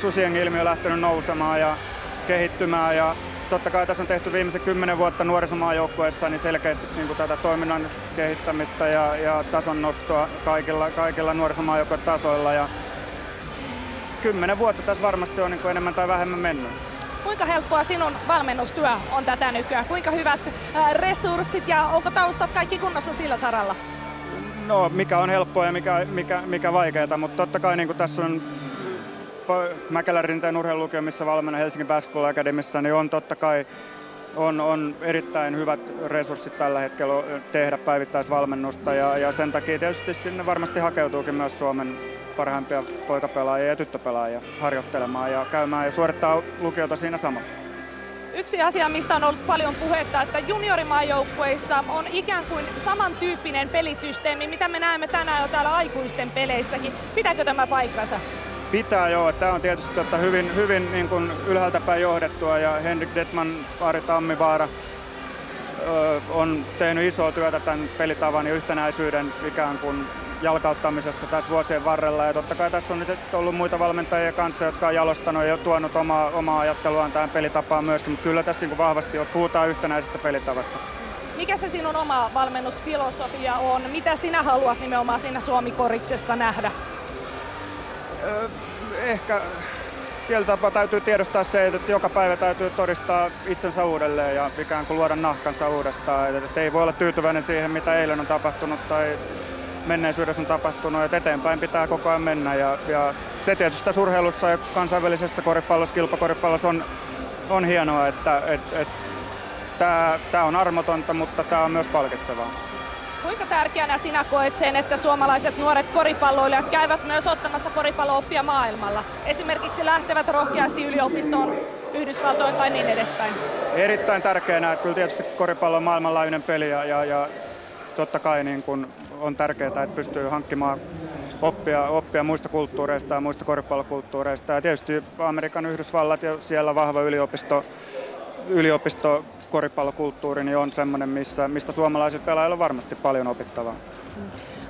susijengi-ilmiö lähtenyt nousemaan ja kehittymään. Ja totta kai tässä on tehty viimeisen 10 vuotta nuorisomaajoukkueessa niin selkeästi niin tätä toiminnan kehittämistä ja tason nostoa kaikilla nuorisomaajoukkueen tasoilla. Ja 10 vuotta tässä varmasti on niin enemmän tai vähemmän mennyt. Kuinka helppoa sinun valmennustyö on tätä nykyään? Kuinka hyvät resurssit ja onko taustat kaikki kunnossa sillä saralla? No mikä on helppoa ja mikä vaikeaa, mutta totta kai niin tässä on Mäkelärinteen urheilulukio, missä valmennan Helsingin Basketball Academissa, niin on totta kai on erittäin hyvät resurssit tällä hetkellä tehdä päivittäisvalmennusta ja sen takia tietysti sinne varmasti hakeutuukin myös Suomen parhaimpia poikapelaajia ja tyttöpelaajia harjoittelemaan ja käymään ja suorittaa lukiota siinä samalla. Yksi asia, mistä on ollut paljon puhetta, että juniorimaajoukkueissa on ikään kuin samantyyppinen pelisysteemi, mitä me näemme tänään jo täällä aikuisten peleissäkin. Pitääkö tämä paikkansa? Pitää joo, tämä on tietysti hyvin niin kuin ylhäältäpäin johdettua ja Henrik Dettmann, Ari Tammivaara on tehnyt isoa työtä tämän pelitavan ja yhtenäisyyden ikään kuin jalkauttamisessa tässä vuosien varrella. Ja totta kai tässä on nyt ollut muita valmentajia kanssa, jotka on jalostanut ja tuonut omaa ajatteluaan tähän pelitapaan myöskin, mutta kyllä tässä niin vahvasti puhutaan yhtenäisestä pelitavasta. Mikä se sinun oma valmennusfilosofia on? Mitä sinä haluat nimenomaan siinä Suomi-koriksessa nähdä? Ehkä tietyllä tapaa täytyy tiedostaa se, että joka päivä täytyy todistaa itsensä uudelleen ja ikään kuin luoda nahkansa uudestaan. Että ei voi olla tyytyväinen siihen, mitä eilen on tapahtunut tai menneisyydessä on tapahtunut. Että eteenpäin pitää koko ajan mennä. Ja se tietysti tässä urheilussa ja kansainvälisessä koripallossa, kilpakoripallossa on hienoa, että tämä on armotonta, mutta tämä on myös palkitsevaa. Kuinka tärkeänä sinä koet sen, että suomalaiset nuoret koripalloilijat käyvät myös ottamassa koripallooppia maailmalla? Esimerkiksi lähtevät rohkeasti yliopistoon, Yhdysvaltoihin tai niin edespäin. Erittäin tärkeänä, että kyllä tietysti koripallo on maailmanlaajuinen peli ja totta kai niin kun on tärkeää, että pystyy hankkimaan oppia muista kulttuureista ja muista koripallokulttuureista. Ja tietysti Amerikan Yhdysvallat ja siellä vahva yliopisto koripallokulttuuri niin on semmoinen, mistä suomalaisilla pelaajilla on varmasti paljon opittavaa.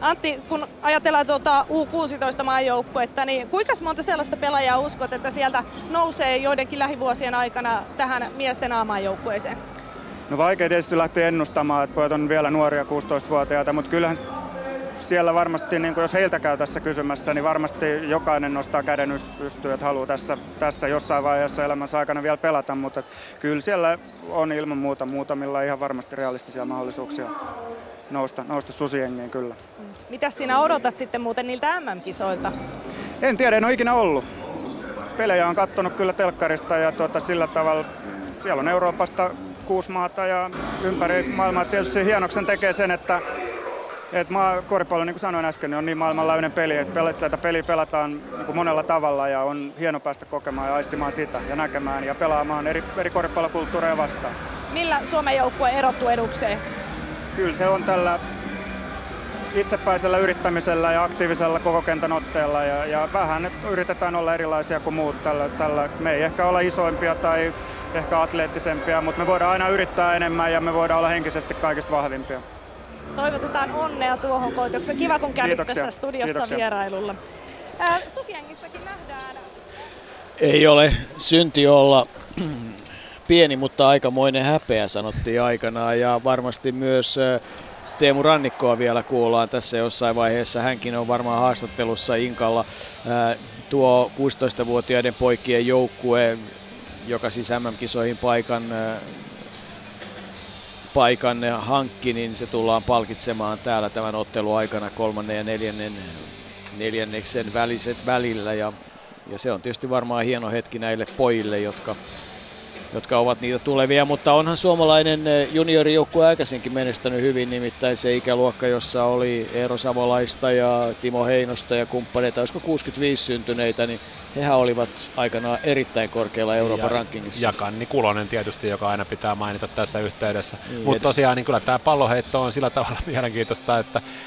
Antti, kun ajatellaan tuota U16-maajoukkuetta, niin kuinka monta sellaista pelaajaa uskot, että sieltä nousee joidenkin lähivuosien aikana tähän miesten A-maajoukkueeseen? No vaikea tietysti lähteä ennustamaan, että pojat on vielä nuoria 16-vuotiaita, mutta kyllähän siellä varmasti, niin jos heiltä käy tässä kysymässä, niin varmasti jokainen nostaa käden pystyyn, että haluaa tässä jossain vaiheessa elämänsä aikana vielä pelata, mutta kyllä siellä on ilman muuta muutamilla ihan varmasti realistisia mahdollisuuksia nousta susijengiin kyllä. Mitäs sinä odotat sitten muuten niiltä MM-kisoilta? En tiedä, en ole ikinä ollut. Pelejä on katsonut kyllä telkkarista ja sillä tavalla siellä on Euroopasta 6 maata ja ympäri maailmaa tietysti hienoksen tekee sen, että Koripallo, niin kuin sanoin äsken, niin on niin maailmanlainen peli, että tätä peliä pelataan niin monella tavalla ja on hieno päästä kokemaan ja aistimaan sitä ja näkemään ja pelaamaan eri koripallokulttuureja vastaan. Millä Suomen joukkue erottuu edukseen? Kyllä se on tällä itsepäisellä yrittämisellä ja aktiivisella koko kentän otteella ja vähän yritetään olla erilaisia kuin muut tällä. Me ei ehkä olla isoimpia tai ehkä atleettisempia, mutta me voidaan aina yrittää enemmän ja me voidaan olla henkisesti kaikista vahvimpia. Toivotetaan onnea tuohon koetukseen. Kiva, kun kävit tässä studiossa vierailulla. Susjengissäkin nähdään. Ei ole synti olla pieni, mutta aikamoinen häpeä, sanottiin aikanaan. Ja varmasti myös Teemu Rannikkoa vielä kuullaan tässä jossain vaiheessa. Hänkin on varmaan haastattelussa Inkalla. Tuo 16-vuotiaiden poikien joukkue, joka siis MM-kisoihin paikan hankki, niin se tullaan palkitsemaan täällä tämän ottelun aikana kolmannen ja neljänneksen välillä. Ja se on tietysti varmaan hieno hetki näille pojille, jotka ovat niitä tulevia. Mutta onhan suomalainen juniorijoukkue aikaisinkin menestänyt hyvin, nimittäin se ikäluokka, jossa oli Eero Savolaista ja Timo Heinosta ja kumppaneita, olisiko 65 syntyneitä, niin hehän olivat aikanaan erittäin korkealla Euroopan rankingissa. Ja Kanni Kulonen tietysti, joka aina pitää mainita tässä yhteydessä. Niin, mutta tosiaan niin kyllä tämä palloheitto on sillä tavalla mielenkiintoista,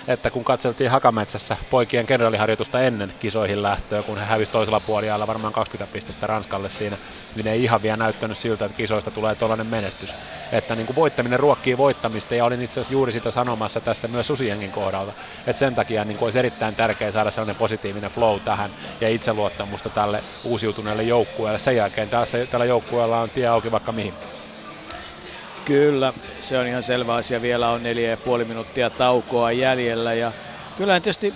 että kun katseltiin Hakametsässä poikien kenraaliharjoitusta ennen kisoihin lähtöä, kun he hävisi toisella puoliajalla varmaan 20 pistettä Ranskalle siinä, niin ei ihan vielä näyttänyt siltä, että kisoista tulee tuollainen menestys. Että niin kuin voittaminen ruokkii voittamista, ja olin itse asiassa juuri sitä sanomassa tästä myös Susienkin kohdalta. Että sen takia niin kuin olisi erittäin tärkeää saada sellainen positiivinen flow tähän ja itseluottamusta tälle uusiutuneelle joukkueelle. Sen jälkeen tällä joukkueella on tie auki vaikka mihin. Kyllä, se on ihan selvä asia. Vielä on 4,5 minuuttia taukoa jäljellä, ja kyllähän tietysti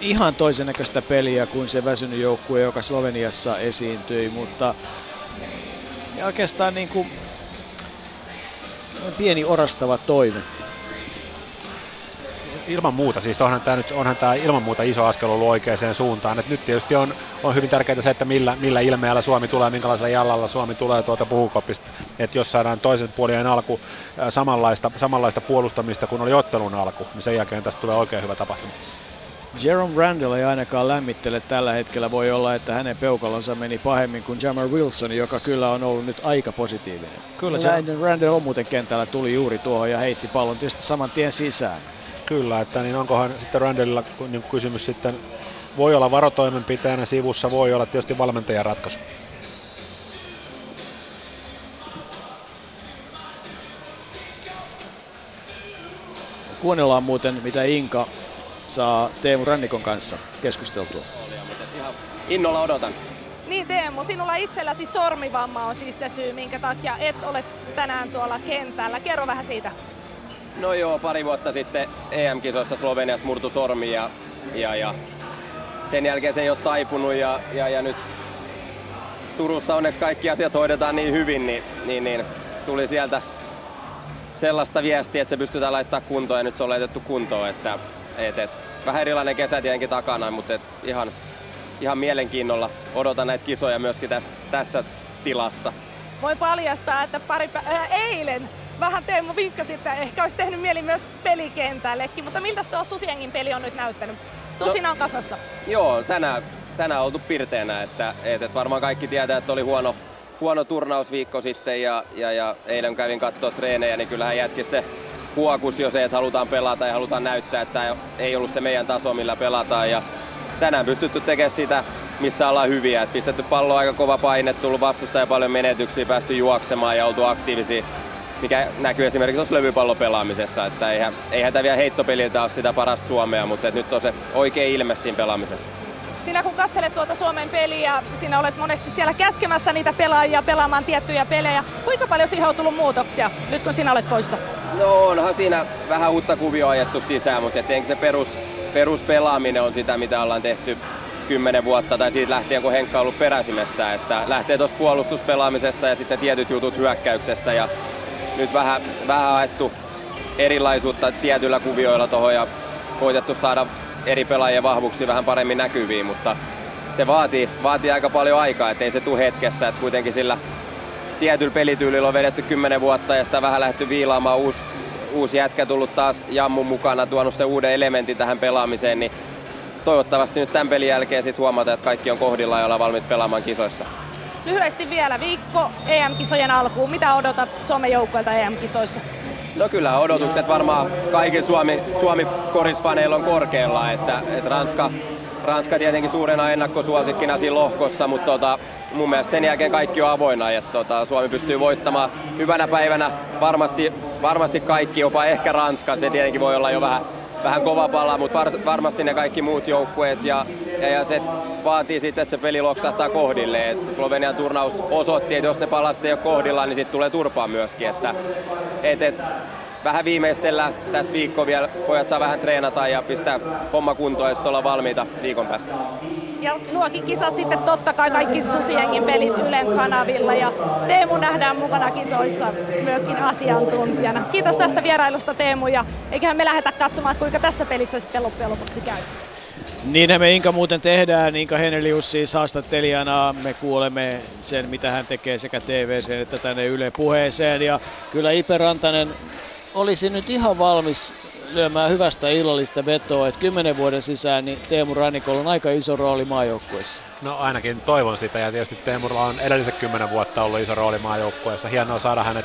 ihan toisen näköistä peliä kuin se väsynyt joukkue, joka Sloveniassa esiintyi, mutta ja oikeastaan niin kuin pieni orastava toive. Ilman muuta, siis onhan tämä ilman muuta iso askel ollut oikeaan suuntaan. Et nyt tietysti on hyvin tärkeää se, että millä ilmeellä Suomi tulee, minkälaisella jalalla Suomi tulee tuolta puhukopista. Että jos saadaan toisen puolien alku samanlaista puolustamista kuin oli ottelun alku, niin sen jälkeen tästä tulee oikein hyvä tapahtuma. Jerome Randle ei ainakaan lämmittele tällä hetkellä. Voi olla, että hänen peukalonsa meni pahemmin kuin Jamar Wilson, joka kyllä on ollut nyt aika positiivinen. Kyllä Randle on muuten kentällä, tuli juuri tuohon ja heitti pallon tietysti saman tien sisään. Kyllä, että niin onkohan sitten Randlella niin kysymys sitten, voi olla varotoimenpiteenä sivussa, voi olla tietysti valmentajan ratkaisu. Kuunnellaan muuten, mitä Inka saa Teemu Rannikon kanssa keskusteltua. Innolla odotan. Niin Teemu, sinulla itselläsi sormivamma on siis se syy, minkä takia et ole tänään tuolla kentällä. Kerro vähän siitä. No joo, pari vuotta sitten EM-kisoissa Sloveniassa murtui sormi ja sen jälkeen se ei ole taipunut ja nyt Turussa onneksi kaikki asiat hoidetaan niin hyvin, niin tuli sieltä sellaista viestiä, että se pystytään laittamaan kuntoon ja nyt se on laitettu kuntoon. Että vähän erilainen kesä tietenkin takana, mutta ihan mielenkiinnolla odotan näitä kisoja myöskin tässä tilassa. Voi paljastaa, että eilen vähän Teemu vinkkasi, että ehkä olisi tehnyt mieli myös pelikentällekin, mutta miltä tuo Susiengin peli on nyt näyttänyt? Tusina on kasassa. Joo, tänään oltu pirteänä, että varmaan kaikki tietää, että oli huono turnausviikko sitten ja eilen kävin katsoa treenejä, niin kyllähän jätkistä huokus jo se, että halutaan pelata ja halutaan näyttää, että ei ollut se meidän taso, millä pelataan. Ja tänään pystytty tekemään sitä, missä ollaan hyviä. Et pistetty palloa aika kova paine, tullut vastusta ja paljon menetyksiä, päästy juoksemaan ja oltu aktiivisia, mikä näkyy esimerkiksi tuossa levypallopelaamisessa. Että eihän tämä vielä heittopeliltä ole sitä parasta Suomea, mutta nyt on se oikea ilme siinä pelaamisessa. Sinä kun katselet tuota Suomen peliä, sinä olet monesti siellä käskemässä niitä pelaajia pelaamaan tiettyjä pelejä. Kuinka paljon siihen on tullut muutoksia, nyt kun sinä olet poissa? No onhan siinä vähän uutta kuvioa ajettu sisään, mutta tietenkin se peruspelaaminen on sitä, mitä ollaan tehty 10 vuotta tai siitä lähtien, kun Henkka on ollut peräsimessä. Että lähtee tuosta puolustuspelaamisesta ja sitten tietyt jutut hyökkäyksessä ja nyt vähän haettu erilaisuutta tietyillä kuvioilla tuohon ja koitettu saada eri pelaajien vahvuuksia vähän paremmin näkyviin, mutta se vaatii aika paljon aikaa, ettei se tule hetkessä, että kuitenkin sillä tietyllä pelityylillä on vedetty 10 vuotta ja sitä vähän lähdetty viilaamaan uusi jätkä tullut taas jammun mukana, tuonut se uuden elementin tähän pelaamiseen, niin toivottavasti nyt tämän pelin jälkeen sit huomataan, että kaikki on kohdillaan ja ollaan valmiit pelaamaan kisoissa. Lyhyesti vielä viikko EM-kisojen alkuun. Mitä odotat Suomen joukkueelta EM-kisoissa? No kyllä odotukset varmaan kaikilla Suomi-korisfaneilla on korkealla, että Ranska tietenkin suurena ennakkosuosikkina siinä lohkossa, mutta mun mielestä sen jälkeen kaikki on avoinna, että Suomi pystyy voittamaan hyvänä päivänä varmasti kaikki, jopa ehkä Ranska, se tietenkin voi olla jo vähän kova pala, mutta varmasti ne kaikki muut joukkueet ja se vaatii sitten, että se peli loksahtaa kohdille. Et Slovenian turnaus osoitti, että jos ne palaset ei ole kohdillaan, niin sitten tulee turpaa myöskin. Vähän viimeistellään tässä viikko vielä, pojat saa vähän treenata ja pistää homma kuntoon ja sitten ollaan valmiita viikon päästä. Ja nuokin kisat sitten totta kai kaikki Susijengin pelit Ylen kanavilla ja Teemu nähdään mukana kisoissa myöskin asiantuntijana. Kiitos tästä vierailusta Teemu ja eiköhän me lähdetä katsomaan, kuinka tässä pelissä sitten loppujen lopuksi käy. Niinhän me Inka muuten tehdään. Inka Henelius siis haastattelijana. Me kuulemme sen, mitä hän tekee sekä TV:seen että tänne Yle puheeseen. Ja kyllä Ipe Rantanen olisi nyt ihan valmis lyömään hyvästä illallista vetoa, että 10 vuoden sisään niin Teemu Rannikolla on aika iso rooli maajoukkueessa. No ainakin toivon sitä ja tietysti Teemulla on edelliset 10 vuotta ollut iso rooli maajoukkueessa. Hienoa saada hänet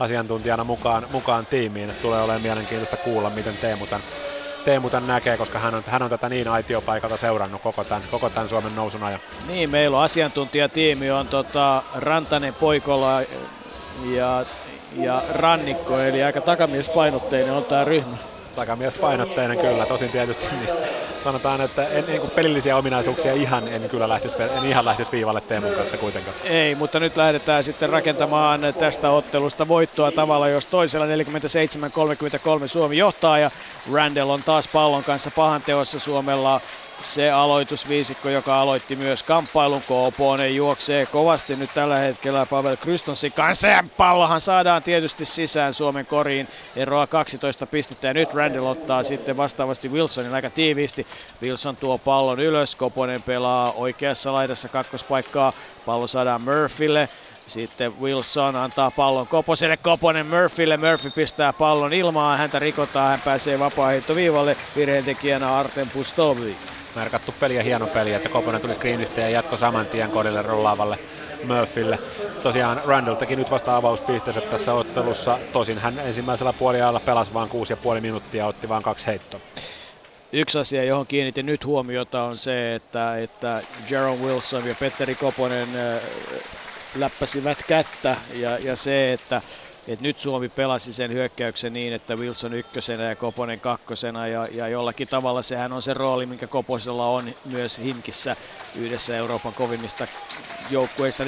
asiantuntijana mukaan tiimiin. Tulee olemaan mielenkiintoista kuulla, miten Teemu tämän näkee, koska hän on tätä niin aitiopaikalta seurannut koko tämän Suomen nousun ajan. Niin, meillä on asiantuntijatiimi on Rantanen, Poikola ja Rannikko, eli aika takamiespainotteinen on tämä ryhmä. Takamiespainotteinen kyllä, tosin tietysti niin sanotaan, että en pelillisiä ominaisuuksia en ihan lähtisi viivalle Teemun kanssa kuitenkaan. Ei, mutta nyt lähdetään sitten rakentamaan tästä ottelusta voittoa tavalla, jos toisella 47-33 Suomi johtaa ja Randle on taas pallon kanssa pahan teossa Suomella. Se aloitusviisikko, joka aloitti myös kamppailun, Koponen juoksee kovasti nyt tällä hetkellä Pavel Kristonsson kanssa. Pallohan saadaan tietysti sisään Suomen koriin, eroa 12 pistettä ja nyt Randle ottaa sitten vastaavasti Wilsonin aika tiiviisti. Wilson tuo pallon ylös, Koponen pelaa oikeassa laidassa kakkospaikkaa, pallo saadaan Murphylle. Sitten Wilson antaa pallon Koposelle, Koponen Murphylle, Murphy pistää pallon ilmaan, häntä rikotaan, hän pääsee vapaaheittoviivalle, virheentekijänä Artem Pustovyi. Merkattu peli ja hieno peli, että Koponen tuli screenistä ja jatko saman tien kodille rullaavalle Murphylle. Tosiaan Randle teki nyt vasta avauspisteensä tässä ottelussa, tosin hän ensimmäisellä puoliajalla pelasi vain 6,5 minuuttia ja otti vain 2 heittoa. Yksi asia, johon kiinnitin nyt huomiota on se, että Jerome Wilson ja Petteri Koponen läppäsivät kättä ja se, että nyt Suomi pelasi sen hyökkäyksen niin, että Wilson ykkösenä ja Koponen kakkosena ja jollakin tavalla sehän on se rooli, minkä Koposella on myös Himkissä yhdessä Euroopan kovimmista joukkueista. 48-35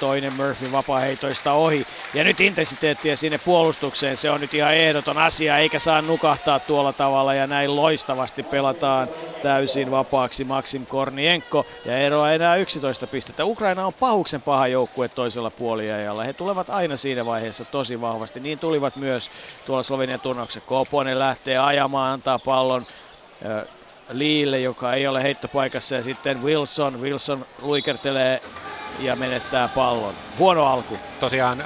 toinen Murphy vapaaheitoista ohi ja nyt intensiteettiä sinne puolustukseen, se on nyt ihan ehdoton asia eikä saa nukahtaa tuolla tavalla ja näin loistavasti pelataan täysin vapaaksi Maksym Korniyenko ja eroa enää 11 pistettä. Ukraina on pahuksen paha joukkue toisella puoliajalla, he tulevat aina siinä vaiheessa tosi vahvasti, niin tulivat myös tuolla Slovenian turnauksessa. Koponen lähtee ajamaan, antaa pallon Leelle, joka ei ole heittopaikassa ja sitten Wilson luikertelee ja menettää pallon. Huono alku. Tosiaan,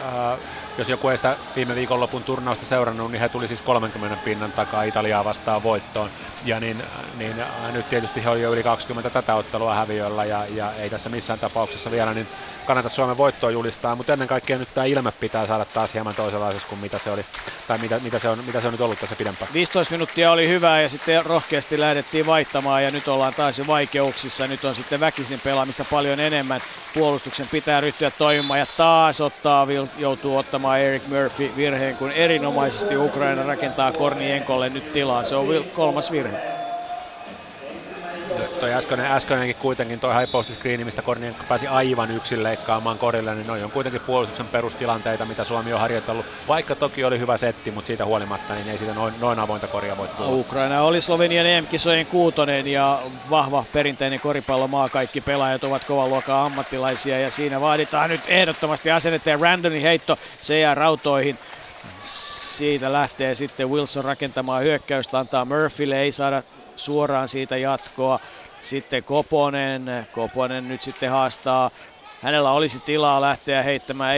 jos joku ei sitä viime viikonlopun turnausta seurannut, niin he tuli siis 30 pinnan takaa Italiaa vastaan voittoon. Ja nyt tietysti he oli jo yli 20 tätä ottelua häviöllä ja ei tässä missään tapauksessa vielä niin kannata Suomen voittoa julistaa, mutta ennen kaikkea nyt tämä ilme pitää saada taas hieman toisenlaisessa kuin mitä se oli, tai mitä se on nyt ollut tässä pidempään. 15 minuuttia oli hyvää ja sitten rohkeasti lähdettiin vaihtamaan ja nyt ollaan taas jo vaikeuksissa. Nyt on sitten väkisin pelaamista paljon enemmän. Puolustuksen pitää ryhtyä toimimaan ja taas joutuu ottamaan Eric Murphy virheen, kun erinomaisesti Ukraina rakentaa Kornienkolle nyt tilaa. Se on kolmas virhe. Toi äskeinenkin kuitenkin toi high post screen, mistä Kornienko pääsi aivan yksin leikkaamaan korille, niin noi on kuitenkin puolustuksen perustilanteita, mitä Suomi on harjoitellut. Vaikka toki oli hyvä setti, mutta siitä huolimatta niin ei siitä noin avointa koria voi tulla. Ukraina oli Slovenian EM-kisojen 6. ja vahva perinteinen koripallomaa. Kaikki pelaajat ovat kovan luokan ammattilaisia ja siinä vaaditaan nyt ehdottomasti asennetta ja Randonin heitto se jää rautoihin. Siitä lähtee sitten Wilson rakentamaan hyökkäystä, antaa Murphylle, ei saada suoraan siitä jatkoa. Sitten Koponen nyt sitten haastaa Hänellä olisi tilaa lähteä heittämään,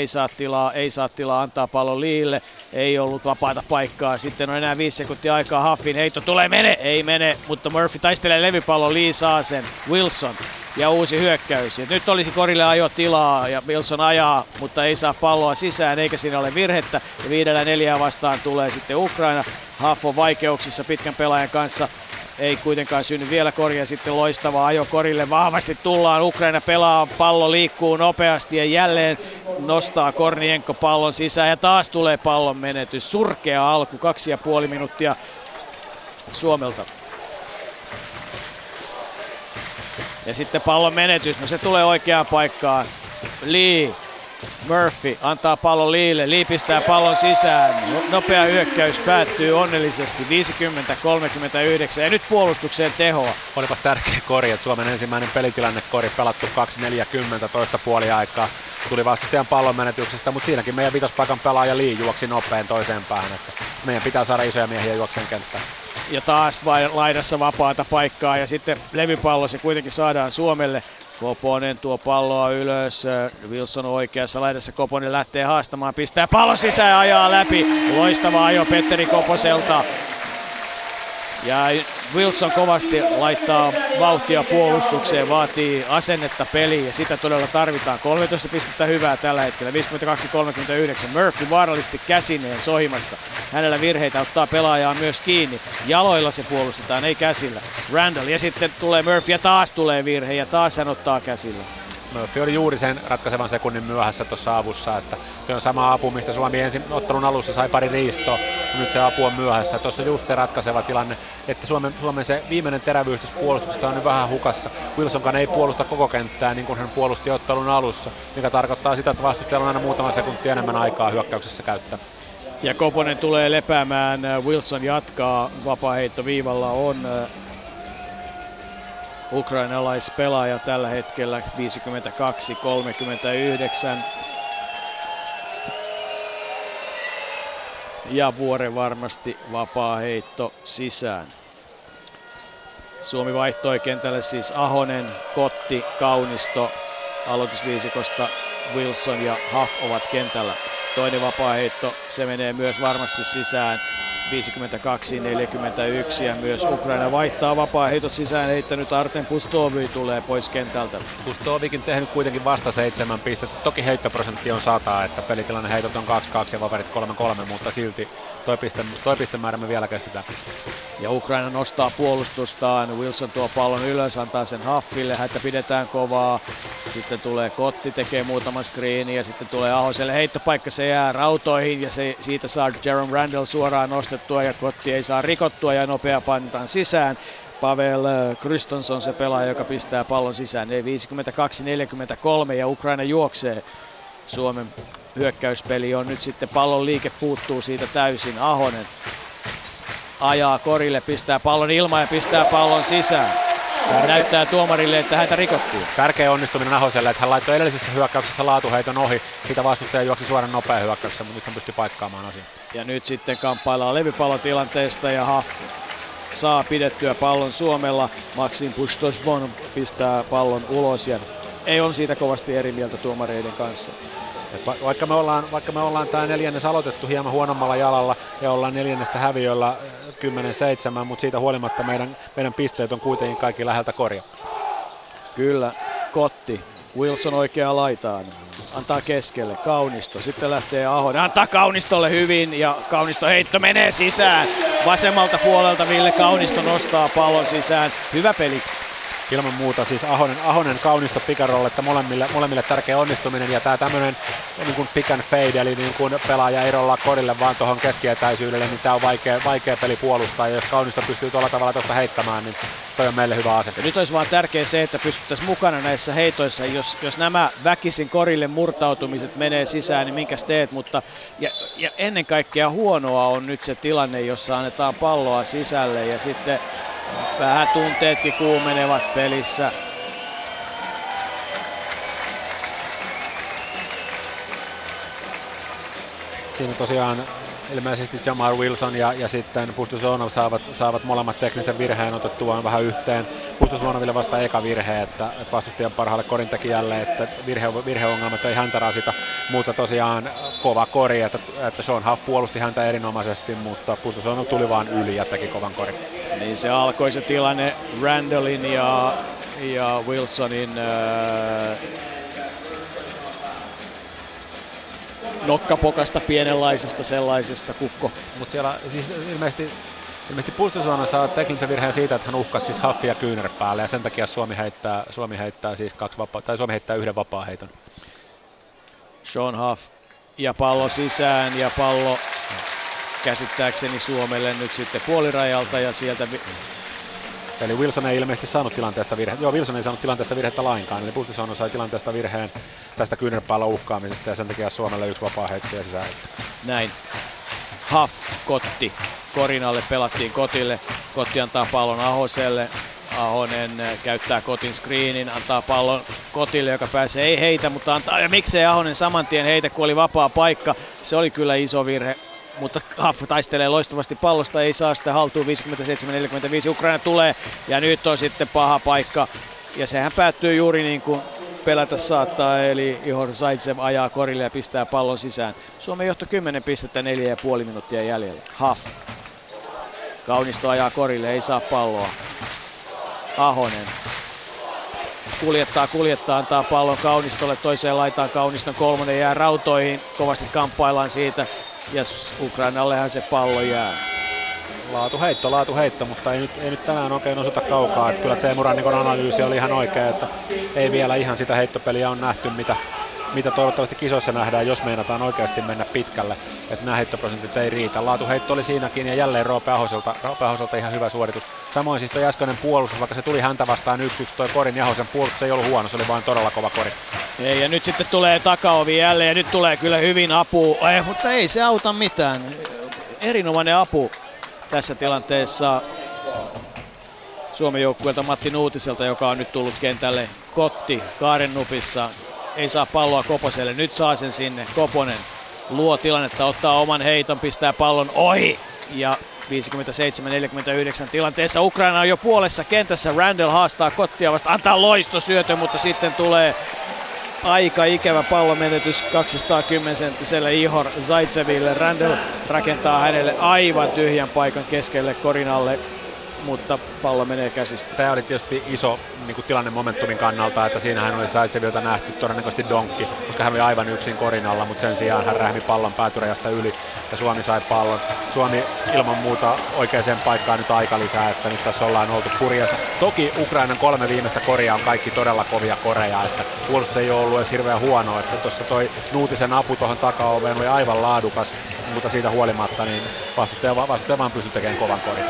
ei saa tilaa, antaa pallon Liille, ei ollut vapaata paikkaa. Sitten on enää 5 sekuntia aikaa, Huffin heitto tulee, ei mene, mutta Murphy taistelee levypallon, Lee saa sen, Wilson ja uusi hyökkäys. Ja nyt olisi korille ajo tilaa ja Wilson ajaa, mutta ei saa palloa sisään eikä siinä ole virhettä. Ja 5-4 vastaan tulee sitten Ukraina, Huff on vaikeuksissa pitkän pelaajan kanssa. Ei kuitenkaan synny vielä korjaa, sitten loistava ajo korille. Vahvasti tullaan, Ukraina pelaa, pallo liikkuu nopeasti ja jälleen nostaa Kornijenko pallon sisään. Ja taas tulee pallon menetys. Surkea alku, 2,5 minuuttia Suomelta. Ja sitten pallon menetys, no se tulee oikeaan paikkaan. Lee Murphy antaa pallon Leelle, Lee pistää pallon sisään, nopea hyökkäys päättyy onnellisesti 50-39 ja nyt puolustukseen tehoa. Olipas tärkeä kori, että Suomen ensimmäinen pelitilannekori pelattu 2.40 toista puoliaikaa. Tuli vastustajan pallon menetyksestä, mutta siinäkin meidän vitospaikan pelaaja Lee juoksi nopein toiseen päähän, että meidän pitää saada isoja miehiä juokseen kenttään. Ja taas laidassa vapaata paikkaa ja sitten levypallo se kuitenkin saadaan Suomelle. Koponen tuo palloa ylös, Wilson oikeassa laidassa, Koponen lähtee haastamaan, pistää pallon sisään ja ajaa läpi. Loistava ajo Petteri Koposelta. Ja Wilson kovasti laittaa vauhtia puolustukseen, vaatii asennetta peliin ja sitä todella tarvitaan. 13 pistettä hyvää tällä hetkellä, 52-39. Murphy vaarallisesti käsineen sohimassa. Hänellä virheitä ottaa pelaajaa myös kiinni. Jaloilla se puolustetaan, ei käsillä. Randle ja sitten tulee Murphy ja taas tulee virhe ja taas hän ottaa käsillä. Murphy oli juuri sen ratkaisevan sekunnin myöhässä tuossa avussa, että se on sama apu, mistä Suomi ensin ottelun alussa sai pari riistoa, nyt se apu on myöhässä. Tuossa just se ratkaiseva tilanne, että Suomen se viimeinen terävyys puolustuksesta on nyt vähän hukassa. Wilsonkaan ei puolusta koko kenttää niin kuin hän puolusti ottelun alussa, mikä tarkoittaa sitä, että vastustajalla on aina muutaman sekuntia enemmän aikaa hyökkäyksessä käyttää. Ja Koponen tulee lepäämään, Wilson jatkaa, vapaaheitto viivalla on ukrainalaispelaaja tällä hetkellä 52-39. Ja vuoren varmasti vapaa heitto sisään. Suomi vaihtoi kentälle siis Ahonen, Kotti, Kaunisto, aloitusviisikosta Wilson ja Huff ovat kentällä. Toinen vapaa heitto, se menee myös varmasti sisään. 52-41 ja myös Ukraina vaihtaa vapaa-heitot sisään heittänyt Artem Pustovyi tulee pois kentältä. Pustovikin tehnyt kuitenkin vasta 7 pistettä. Toki heittoprosentti on 100, että pelitilanne heitot on 2-2 ja paperit 3-3, mutta silti toi pistemäärä me vielä kestetään. Ja Ukraina nostaa puolustustaan. Wilson tuo pallon ylös, antaa sen Huffille, häntä pidetään kovaa. Sitten tulee Kotti, tekee muutaman screenin ja sitten tulee Ahoselle heittopaikka, se jää rautoihin ja siitä saa Jerome Randle suoraan nostaa. Ja Kotti ei saa rikottua ja nopea painetaan sisään. Pavel Kristonsson se pelaaja, joka pistää pallon sisään. 52-43 ja Ukraina juoksee. Suomen hyökkäyspeli on nyt sitten, pallon liike puuttuu siitä täysin. Ahonen ajaa korille, pistää pallon ilmaan ja pistää pallon sisään. Hän näyttää tuomarille, että häntä rikottiin. Tärkeä onnistuminen Ahoselle, että hän laittoi edellisessä hyökkäyksessä laatuheiton ohi. Siitä vastustaja juoksi suoraan nopea hyökkäyksessä, mutta nyt hän pystyy paikkaamaan asiaa. Ja nyt sitten kamppaillaan levypallotilanteesta ja Huff saa pidettyä pallon Suomella. Maxim Bustosvonov pistää pallon ulos ja ei on siitä kovasti eri mieltä tuomareiden kanssa. Vaikka me ollaan tämä neljännes aloitettu hieman huonommalla jalalla ja ollaan neljännestä häviöllä 10-7, mutta siitä huolimatta meidän pisteet on kuitenkin kaikki läheltä korja. Kyllä, Kotti. Wilson oikeaan laitaan. Antaa keskelle. Kaunisto. Sitten lähtee Ahonen. Antaa Kaunistolle hyvin ja Kaunisto heitto menee sisään. Vasemmalta puolelta Ville Kaunisto nostaa pallon sisään. Hyvä peli. Ilman muuta siis Ahonen Kaunisto pikarolle, että molemmille tärkeä onnistuminen ja tämä tämmöinen niin kuin pick and fade, eli niin kuin pelaaja erolla korille vaan tuohon keskietäisyydelle, niin tämä on vaikea peli puolustaa ja jos Kaunisto pystyy tuolla tavalla tuosta heittämään, niin toi on meille hyvä asento. Nyt olisi vaan tärkeää se, että pystyttäisiin mukana näissä heitoissa, jos nämä väkisin korille murtautumiset menee sisään, niin minkäs teet, mutta ja ennen kaikkea huonoa on nyt se tilanne, jossa annetaan palloa sisälle ja sitten vähän tunteetkin kuumenevat pelissä. Siinä tosiaan ilmeisesti Jamar Wilson ja sitten Bustosvonov saavat molemmat teknisen virheen otettuaan vähän yhteen. Bustosvonoville vasta eka virhe, että vastustajan parhaalle korintekijälle, että virheongelmat ei häntä rasita, mutta tosiaan kova kori, että Sean Huff puolusti häntä erinomaisesti, mutta Bustosvonov tuli vaan yli ja teki kovan korin. Niin se alkoi se tilanne Randallin ja Wilsonin nokkapokasta, pienenlaisesta sellaisesta kukko. Mutta siellä siis ilmeisesti Pustusvana saa teknisen virheen siitä, että hän uhkasi siis Huffia kyynärpäälle, ja sen takia Suomi heittää siis Suomi heittää yhden vapaaheiton. Sean Huff ja pallo sisään, ja pallo käsittääkseni Suomelle nyt sitten puolirajalta ja sieltä. Eli Wilson ei ilmeisesti saanut tilanteesta virhettä. Joo, Wilson ei saanut tilanteesta virhettä lainkaan. Eli Pustusvana sai tilanteesta virheen tästä kyynärpäällä uhkaamisesta, ja sen takia Suomelle yksi vapaaheitto ja sisäänheitto. Näin. Huff, Kotti. Korinalle pelattiin Kotille. Kotti antaa pallon Ahoselle. Ahonen käyttää Kotin screenin, antaa pallon Kotille, joka pääsee, ei heitä, mutta antaa. Ja miksei Ahonen saman tien heitä, kun oli vapaa paikka. Se oli kyllä iso virhe, mutta Huff taistelee loistavasti pallosta, ei saa sitä haltuun. 57-45 Ukraina tulee, ja nyt on sitten paha paikka. Ja sehän päättyy juuri niin kuin pelätä saattaa, eli Ihor Zaitsev ajaa korille ja pistää pallon sisään. Suomen johto 10 pistettä, 4,5 minuuttia jäljellä. Huff. Kaunisto ajaa korille, ei saa palloa. Ahonen kuljettaa, antaa pallon Kaunistolle, toiseen laitaan Kauniston, kolmonen jää rautoihin. Kovasti kamppaillaan siitä, ja Ukrainallehan se pallo jää. Laatuheitto, mutta ei nyt tänään oikein osuta kaukaa. Että kyllä Teemu Rannikon analyysi oli ihan oikea, että ei vielä ihan sitä heittopeliä on nähty, mitä toivottavasti kisoissa nähdään, jos meinataan oikeasti mennä pitkälle. Että nämä heittoprosentit ei riitä. Laatuheitto oli siinäkin, ja jälleen Roope Ahoselta ihan hyvä suoritus. Samoin siis toi äskeinen puolustus, vaikka se tuli häntä vastaan 1-1, toi korin Jahosen puolustus ei ollut huono, se oli vain todella kova kori. Ei, ja nyt sitten tulee takaovi jälleen, ja nyt tulee kyllä hyvin apu, mutta ei se auta mitään. Erinomainen apu tässä tilanteessa Suomen joukkueelta Matti Nuutiselta, joka on nyt tullut kentälle. Kotti kaaren nupissa, ei saa palloa Koposelle, nyt saa sen sinne. Koponen luo tilannetta, ottaa oman heiton, pistää pallon ohi. Ja 57-49 tilanteessa Ukraina on jo puolessa kentässä. Randle haastaa Kottia vasta, antaa loistosyötön, mutta sitten tulee aika ikävä pallomenetys 210-senttiselle Ihor Zaitseville. Randle rakentaa hänelle aivan tyhjän paikan keskelle korinalle, mutta pallo menee käsistä. Tämä oli tietysti iso niin tilanne momentumin kannalta, että siinähän oli Zaitsevilta nähty todennäköisesti donkki, koska hän oli aivan yksin korinalla, mutta sen sijaan hän rähmi pallon päätyrajasta yli, ja Suomi sai pallon. Suomi ilman muuta oikeaan paikkaan nyt aika lisää, että nyt tässä ollaan oltu kurjassa. Toki Ukrainan 3 viimeistä koria on kaikki todella kovia koreja, että puolustus ei ole ollut edes hirveän huonoa, että tuossa toi Nuutisen apu tuohon takaoveen oli aivan laadukas, mutta siitä huolimatta niin vastustaja vaan pystyi tekemään kovan korin.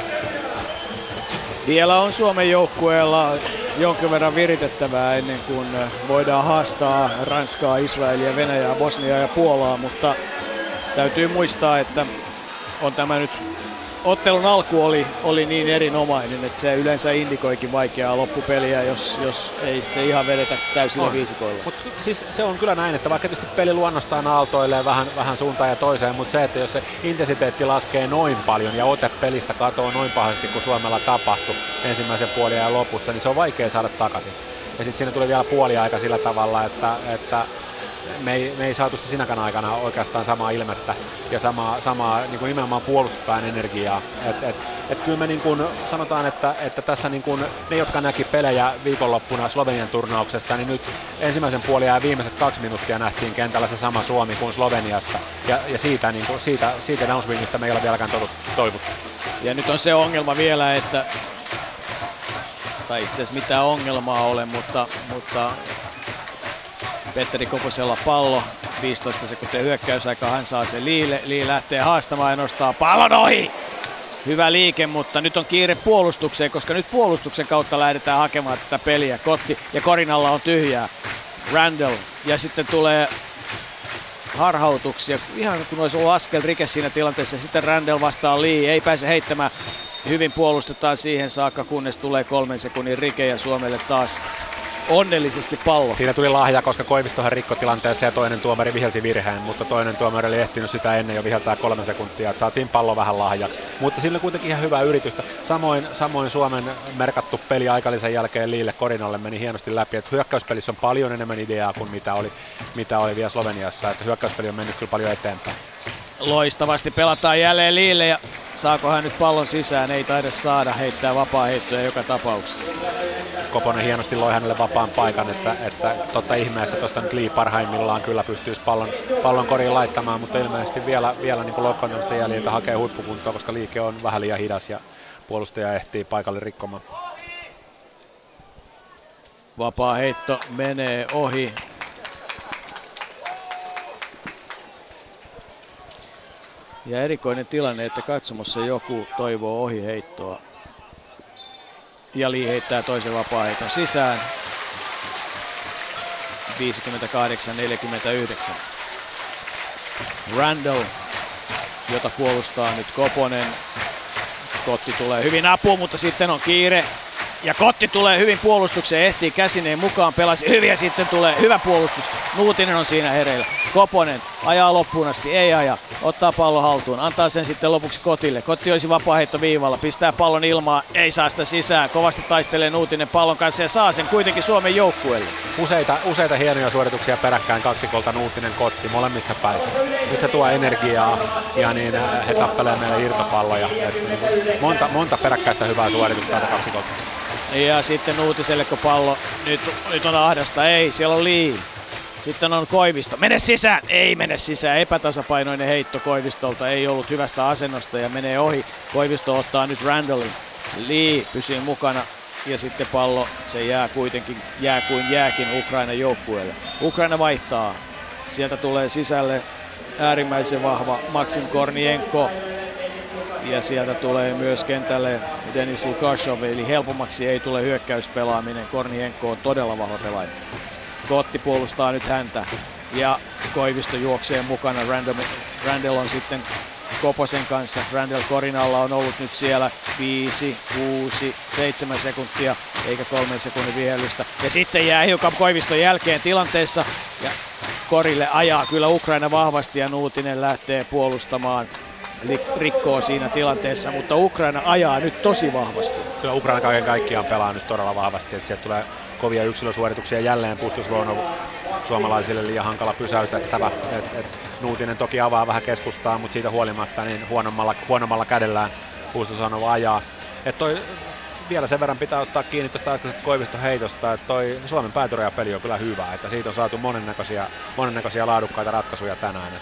Vielä on Suomen joukkueella jonkin verran viritettävää ennen kuin voidaan haastaa Ranskaa, Israelia, Venäjää, Bosniaa ja Puolaa, mutta täytyy muistaa, että on tämä nyt ottelun alku oli niin erinomainen, että se yleensä indikoikin vaikeaa loppupeliä, jos ei sitten ihan vedetä täysillä viisikoilla. Mut siis se on kyllä näin, että vaikka tietysti peli luonnostaan aaltoilee vähän suuntaan ja toiseen, mutta se, että jos se intensiteetti laskee noin paljon ja ote pelistä katoo noin pahasti kuin Suomella tapahtui ensimmäisen puoliajan lopussa, niin se on vaikea saada takaisin. Ja sitten siinä tuli vielä puoliaika sillä tavalla, että me ei saatu sinäkään aikana oikeastaan samaa ilmettä ja samaa niin kuin nimenomaan puolustuspään energiaa. Et kyllä me niin kuin sanotaan, että tässä niin kuin ne, jotka näki pelejä viikonloppuna Slovenian turnauksesta, niin nyt ensimmäisen puoliajan ja viimeiset 2 minuuttia nähtiin kentällä se sama Suomi kuin Sloveniassa. Ja siitä, niin kuin, siitä downswingista me ei ole vieläkään toivottu. Ja nyt on se ongelma vielä, että... Tai itse asiassa mitään ongelmaa ole, mutta Petteri Koposella pallo, 15 sekuntia hyökkäysaika, hän saa se Liille. Lee lähtee haastamaan ja nostaa pallon ohi! Hyvä liike, mutta nyt on kiire puolustukseen, koska nyt puolustuksen kautta lähdetään hakemaan tätä peliä. Kotti ja korinalla on tyhjää. Randle, ja sitten tulee harhautuksia. Ihan kun olisi ollut askel rike siinä tilanteessa, sitten Randle vastaa Lee, ei pääse heittämään. Hyvin puolustetaan siihen saakka, kunnes tulee 3 sekunnin rike ja Suomelle taas onnellisesti pallo. Siinä tuli lahja, koska Koivistohan rikko tilanteessa ja toinen tuomari vihelsi virheen, mutta toinen tuomari oli ehtinyt sitä ennen jo viheltää 3 sekuntia, että saatiin pallo vähän lahjaksi. Mutta sillä kuitenkin ihan hyvää yritystä. Samoin Suomen merkattu peli aikalisen jälkeen Liille Korinalle meni hienosti läpi, että hyökkäyspelissä on paljon enemmän ideaa kuin mitä oli vielä Sloveniassa, että hyökkäyspeli on mennyt kyllä paljon eteenpäin. Loistavasti pelataan jälleen Liille ja saako hän nyt pallon sisään? Ei taida saada, heittää vapaa heittoja joka tapauksessa. Koponen hienosti loi hänelle vapaan paikan, että totta ihmeessä tuosta nyt Lee parhaimmillaan kyllä pystyisi pallon koriin laittamaan, mutta ilmeisesti vielä niin kuin loukkaantumista jäljiltä hakee huippukuntoa, koska liike on vähän liian hidas ja puolustaja ehtii paikalle rikkomaan. Vapaa heitto menee ohi. Ja erikoinen tilanne, että katsomossa joku toivoo ohiheittoa. Ja Lee heittää toisen vapaaheiton sisään. 58-49. Randle, jota puolustaa nyt Koponen. Kotti tulee hyvin apuun, mutta sitten on kiire. Ja Kotti tulee hyvin puolustukseen, ehtii käsineen mukaan, pelasi hyvin ja sitten tulee hyvä puolustus. Nuutinen on siinä hereillä. Koponen ajaa loppuun asti, ei aja, ottaa pallon haltuun, antaa sen sitten lopuksi Kotille. Kotti olisi vapaaheitto viivalla, pistää pallon ilmaa, ei saa sitä sisään. Kovasti taistelee Nuutinen pallon kanssa ja saa sen kuitenkin Suomen joukkueelle. Useita hienoja suorituksia peräkkäin kaksikolta Nuutinen Kotti molemmissa päissä. Nyt he tuo energiaa ja niin he tappelee meille irtopalloja. Monta peräkkäistä hyvää suoritusta kaksikolta. Ja sitten Nuutiselle, kun pallo, nyt on ahdasta, ei, siellä on Lee. Sitten on Koivisto, mene sisään, ei mene sisään, epätasapainoinen heitto Koivistolta, ei ollut hyvästä asennosta ja menee ohi. Koivisto ottaa nyt Randallin, Lee pysyy mukana ja sitten pallo, se jää kuitenkin, jää kuin jääkin Ukrainan joukkueelle. Ukraina vaihtaa, sieltä tulee sisälle äärimmäisen vahva Maksym Korniyenko. Ja sieltä tulee myös kentälle Denys Lukashov, eli helpommaksi ei tule hyökkäyspelaaminen. Korniyenko on todella vahva pelaaja. Kotti puolustaa nyt häntä ja Koivisto juoksee mukana. Randle on sitten Koposen kanssa. Randle Korinalla on ollut nyt siellä 5, 6, 7 sekuntia, eikä 3 sekunnin vihellystä. Ja sitten jää hiukan Koiviston jälkeen tilanteessa. Ja Korille ajaa kyllä Ukraina vahvasti ja Nuutinen lähtee puolustamaan. Rikkoo siinä tilanteessa, mutta Ukraina ajaa nyt tosi vahvasti. Kyllä Ukraina kaiken kaikkiaan pelaa nyt todella vahvasti, että sieltä tulee kovia yksilösuorituksia jälleen. Bustosvonov suomalaisille liian hankala pysäytettävä. Nuutinen toki avaa vähän keskustaa, mutta siitä huolimatta niin huonommalla kädellään Bustosvonov ajaa. Vielä sen verran pitää ottaa kiinni tuosta äskeisestä Koiviston heitosta, että toi Suomen päätyrajapeli on kyllä hyvä, että siitä on saatu monennäköisiä laadukkaita ratkaisuja tänään,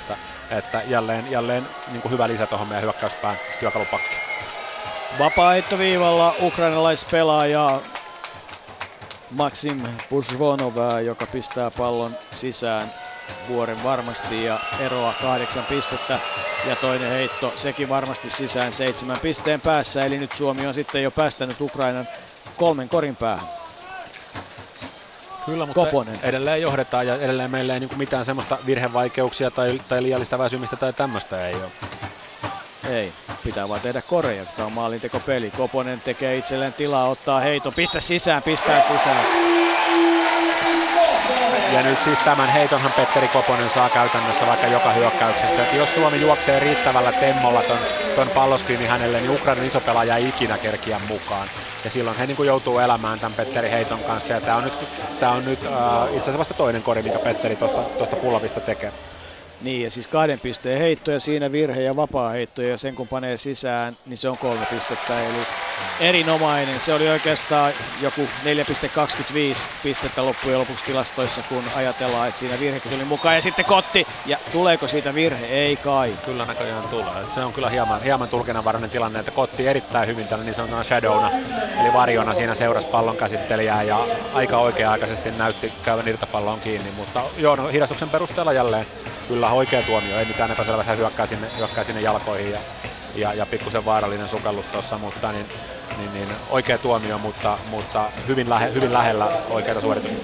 että jälleen niin kuin hyvä lisä tuohon meidän hyökkäyspään työkalupakkiin. Vapaaheittoviivalla ukrainalaispelaaja Maxim Bustosvonov, joka pistää pallon sisään vuoren varmasti ja eroa 8 pistettä ja toinen heitto sekin varmasti sisään 7 pisteen päässä, eli nyt Suomi on sitten jo päästänyt Ukrainan 3 korin päähän. Kyllä, mutta Koponen. Edelleen johdetaan ja edelleen meillä ei mitään semmoista virhevaikeuksia tai liiallista väsymistä tai tämmöistä ei ole. Ei, pitää vaan tehdä koreja, tämä on maalintekopeli. Koponen tekee itselleen tilaa, ottaa heiton, pistää sisään. Ja nyt siis tämän heitonhan Petteri Koponen saa käytännössä vaikka joka hyökkäyksessä. Et jos Suomi juoksee riittävällä temmolla ton pallospiini hänelle, niin Ukrainan iso pelaaja ei ikinä kerkiä mukaan. Ja silloin he joutuu elämään tämän Petteri heiton kanssa. Ja tää on nyt itse asiassa vasta toinen kori, mikä Petteri tuosta pullavista tekee. Niin, ja siis 2 pisteen heittoja, siinä virhe ja vapaa heittoja, ja sen kun panee sisään, niin se on 3 pistettä, eli erinomainen. Se oli oikeastaan joku 4,25 pistettä loppujen lopuksi tilastoissa, kun ajatellaan, että siinä virhekin tuli mukaan, ja sitten Kotti, ja tuleeko siitä virhe? Ei kai. Kyllä näköjään tulee, se on kyllä hieman tulkinnanvarainen tilanne, että Kotti erittäin hyvin tällä niin sanotuna shadowna, eli varjona siinä seurasi pallon käsittelijää, ja aika oikea-aikaisesti näytti käyvän irtapalloon kiinni, mutta joo, hidastuksen perusteella jälleen kyllä oikea tuomio, ei mitään epäselvästi, hyökkää sinne jalkoihin ja pikkusen vaarallinen sukallus tuossa, mutta niin oikea tuomio, mutta hyvin lähellä oikeaa suoritusta.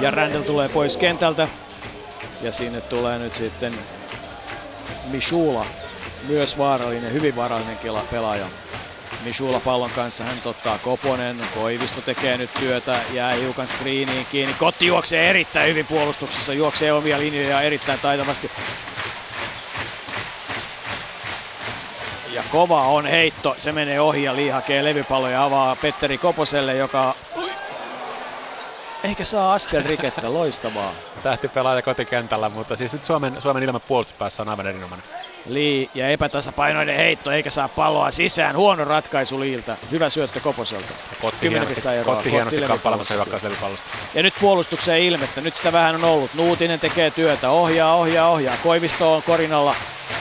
Ja Randle tulee pois kentältä ja sinne tulee nyt sitten Mishula, myös vaarallinen, hyvin vaarallinen pelaaja. Mishula pallon kanssa, hän ottaa Koponen, Koivisto tekee nyt työtä, jää hiukan screeniin kiinni. Kotti juoksee erittäin hyvin puolustuksessa, juoksee omia linjoja erittäin taitavasti. Ja kova on heitto, se menee ohi ja Lee hakee levypallon ja avaa Petteri Koposelle, joka... Eikä saa askel rikettä, loistavaa. Tähti pelaaja kotikentällä, mutta siis nyt Suomen ilman puolustuspäässä on aivan erinomainen. Lee ja epätasapainoinen heitto, eikä saa palloa sisään. Huono ratkaisu Leeltä. Hyvä syöttö Koposelta. Kotti hienosti kappaleessa hyväkkäys levypallosta. Ja nyt puolustukseen ilmettä. Nyt sitä vähän on ollut. Nuutinen tekee työtä. Ohjaa. Koivisto on korinalla.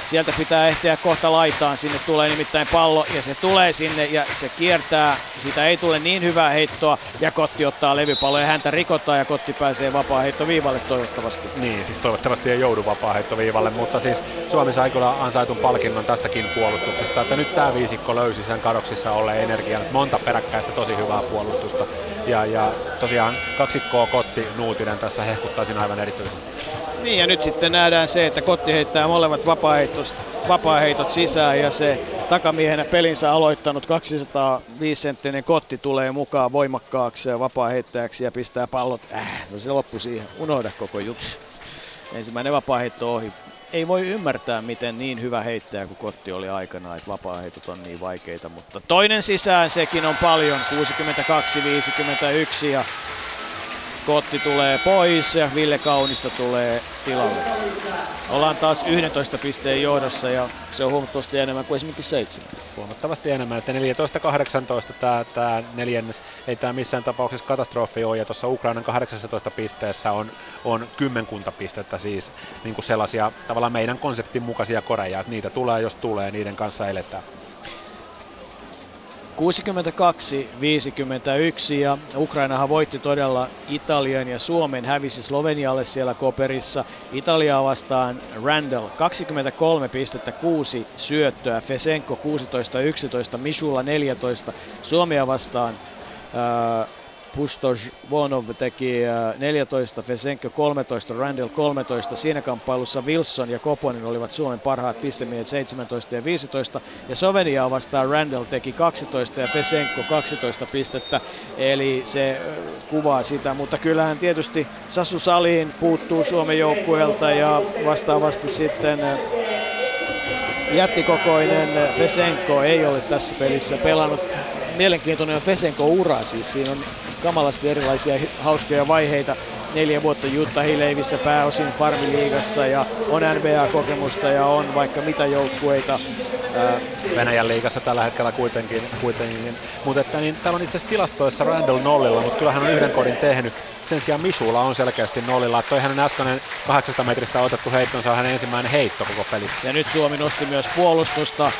Sieltä pitää ehtiä kohta laitaan. Sinne tulee nimittäin pallo ja se tulee sinne ja se kiertää. Siitä ei tule niin hyvää heittoa. Ja Kotti ottaa levypallon ja häntä rikotaan ja Kotti pääsee vapaa heittoviivalle toivottavasti. Niin, siis toivottavasti ei joudu vapaa heittoviivalle, mutta siis Suomi sai kyllä ansaitun palkinnon tästäkin puolustuksesta, että nyt tää viisikko löysi sen kadoksissa olleen energian. Monta peräkkäistä tosi hyvää puolustusta. Ja tosiaan kaksikkoa Kotti Nuutinen tässä hehkuttaisin aivan erityisesti. Niin ja nyt sitten nähdään se, että Kotti heittää molemmat vapaa heitot sisään ja se takamiehenä pelinsä aloittanut 205-senttinen Kotti tulee mukaan voimakkaaksi ja vapaa-heittäjäksi ja pistää pallot. No se loppui siihen. Unohda koko juttu. Ensimmäinen vapaa-heitto ohi. Ei voi ymmärtää, miten niin hyvä heittäjä kuin Kotti oli aikanaan, että vapaa-heitot on niin vaikeita, mutta toinen sisään sekin on paljon. 62-51 ja Kotti tulee pois ja Ville Kaunisto tulee tilalle. Ollaan taas 11 pisteen johdossa ja se on huomattavasti enemmän kuin esimerkiksi 7. Huomattavasti enemmän, että 14-18 tämä neljännes. Ei tämä missään tapauksessa katastrofi ole ja tuossa Ukrainan 18 pisteessä on kymmenkunta pistettä siis niin kuin sellaisia tavallaan meidän konseptin mukaisia koreja. Että niitä tulee jos tulee, niiden kanssa eletään. 62-51 ja Ukrainahan voitti todella Italian ja Suomen, hävisi Slovenialle siellä Koperissa. Italiaa vastaan Randle 23,6 syöttöä, Fesenko 16,11, Mishula 14, Suomea vastaan Bustosvonov teki 14, Fesenko 13, Randle 13. Siinä kamppailussa Wilson ja Koponen olivat Suomen parhaat pistemiehet 17 ja 15. Ja Sloveniaa vastaan Randle teki 12 ja Fesenko 12 pistettä. Eli se kuvaa sitä, mutta kyllähän tietysti Sasu Salin puuttuu Suomen joukkueelta ja vastaavasti sitten... Jättikokoinen Fesenko ei ole tässä pelissä pelannut. Mielenkiintoinen on Fesenko-ura, siis siinä on kamalasti erilaisia hauskoja vaiheita. 4 vuotta Utah Hileivissä pääosin Farmiliigassa ja on NBA-kokemusta ja on vaikka mitä joukkueita. Venäjän liigassa tällä hetkellä kuitenkin. Mutta että niin, täällä on itse asiassa tilastoissa Randle nollilla, mutta kyllähän on yhden kodin tehnyt. Sen sijaan Mishula on selkeästi nollilla. Toi hänen äskeinen 800 metristä otettu heitto, se on hänen ensimmäinen heitto koko pelissä. Ja nyt Suomi nosti myös puolustusta.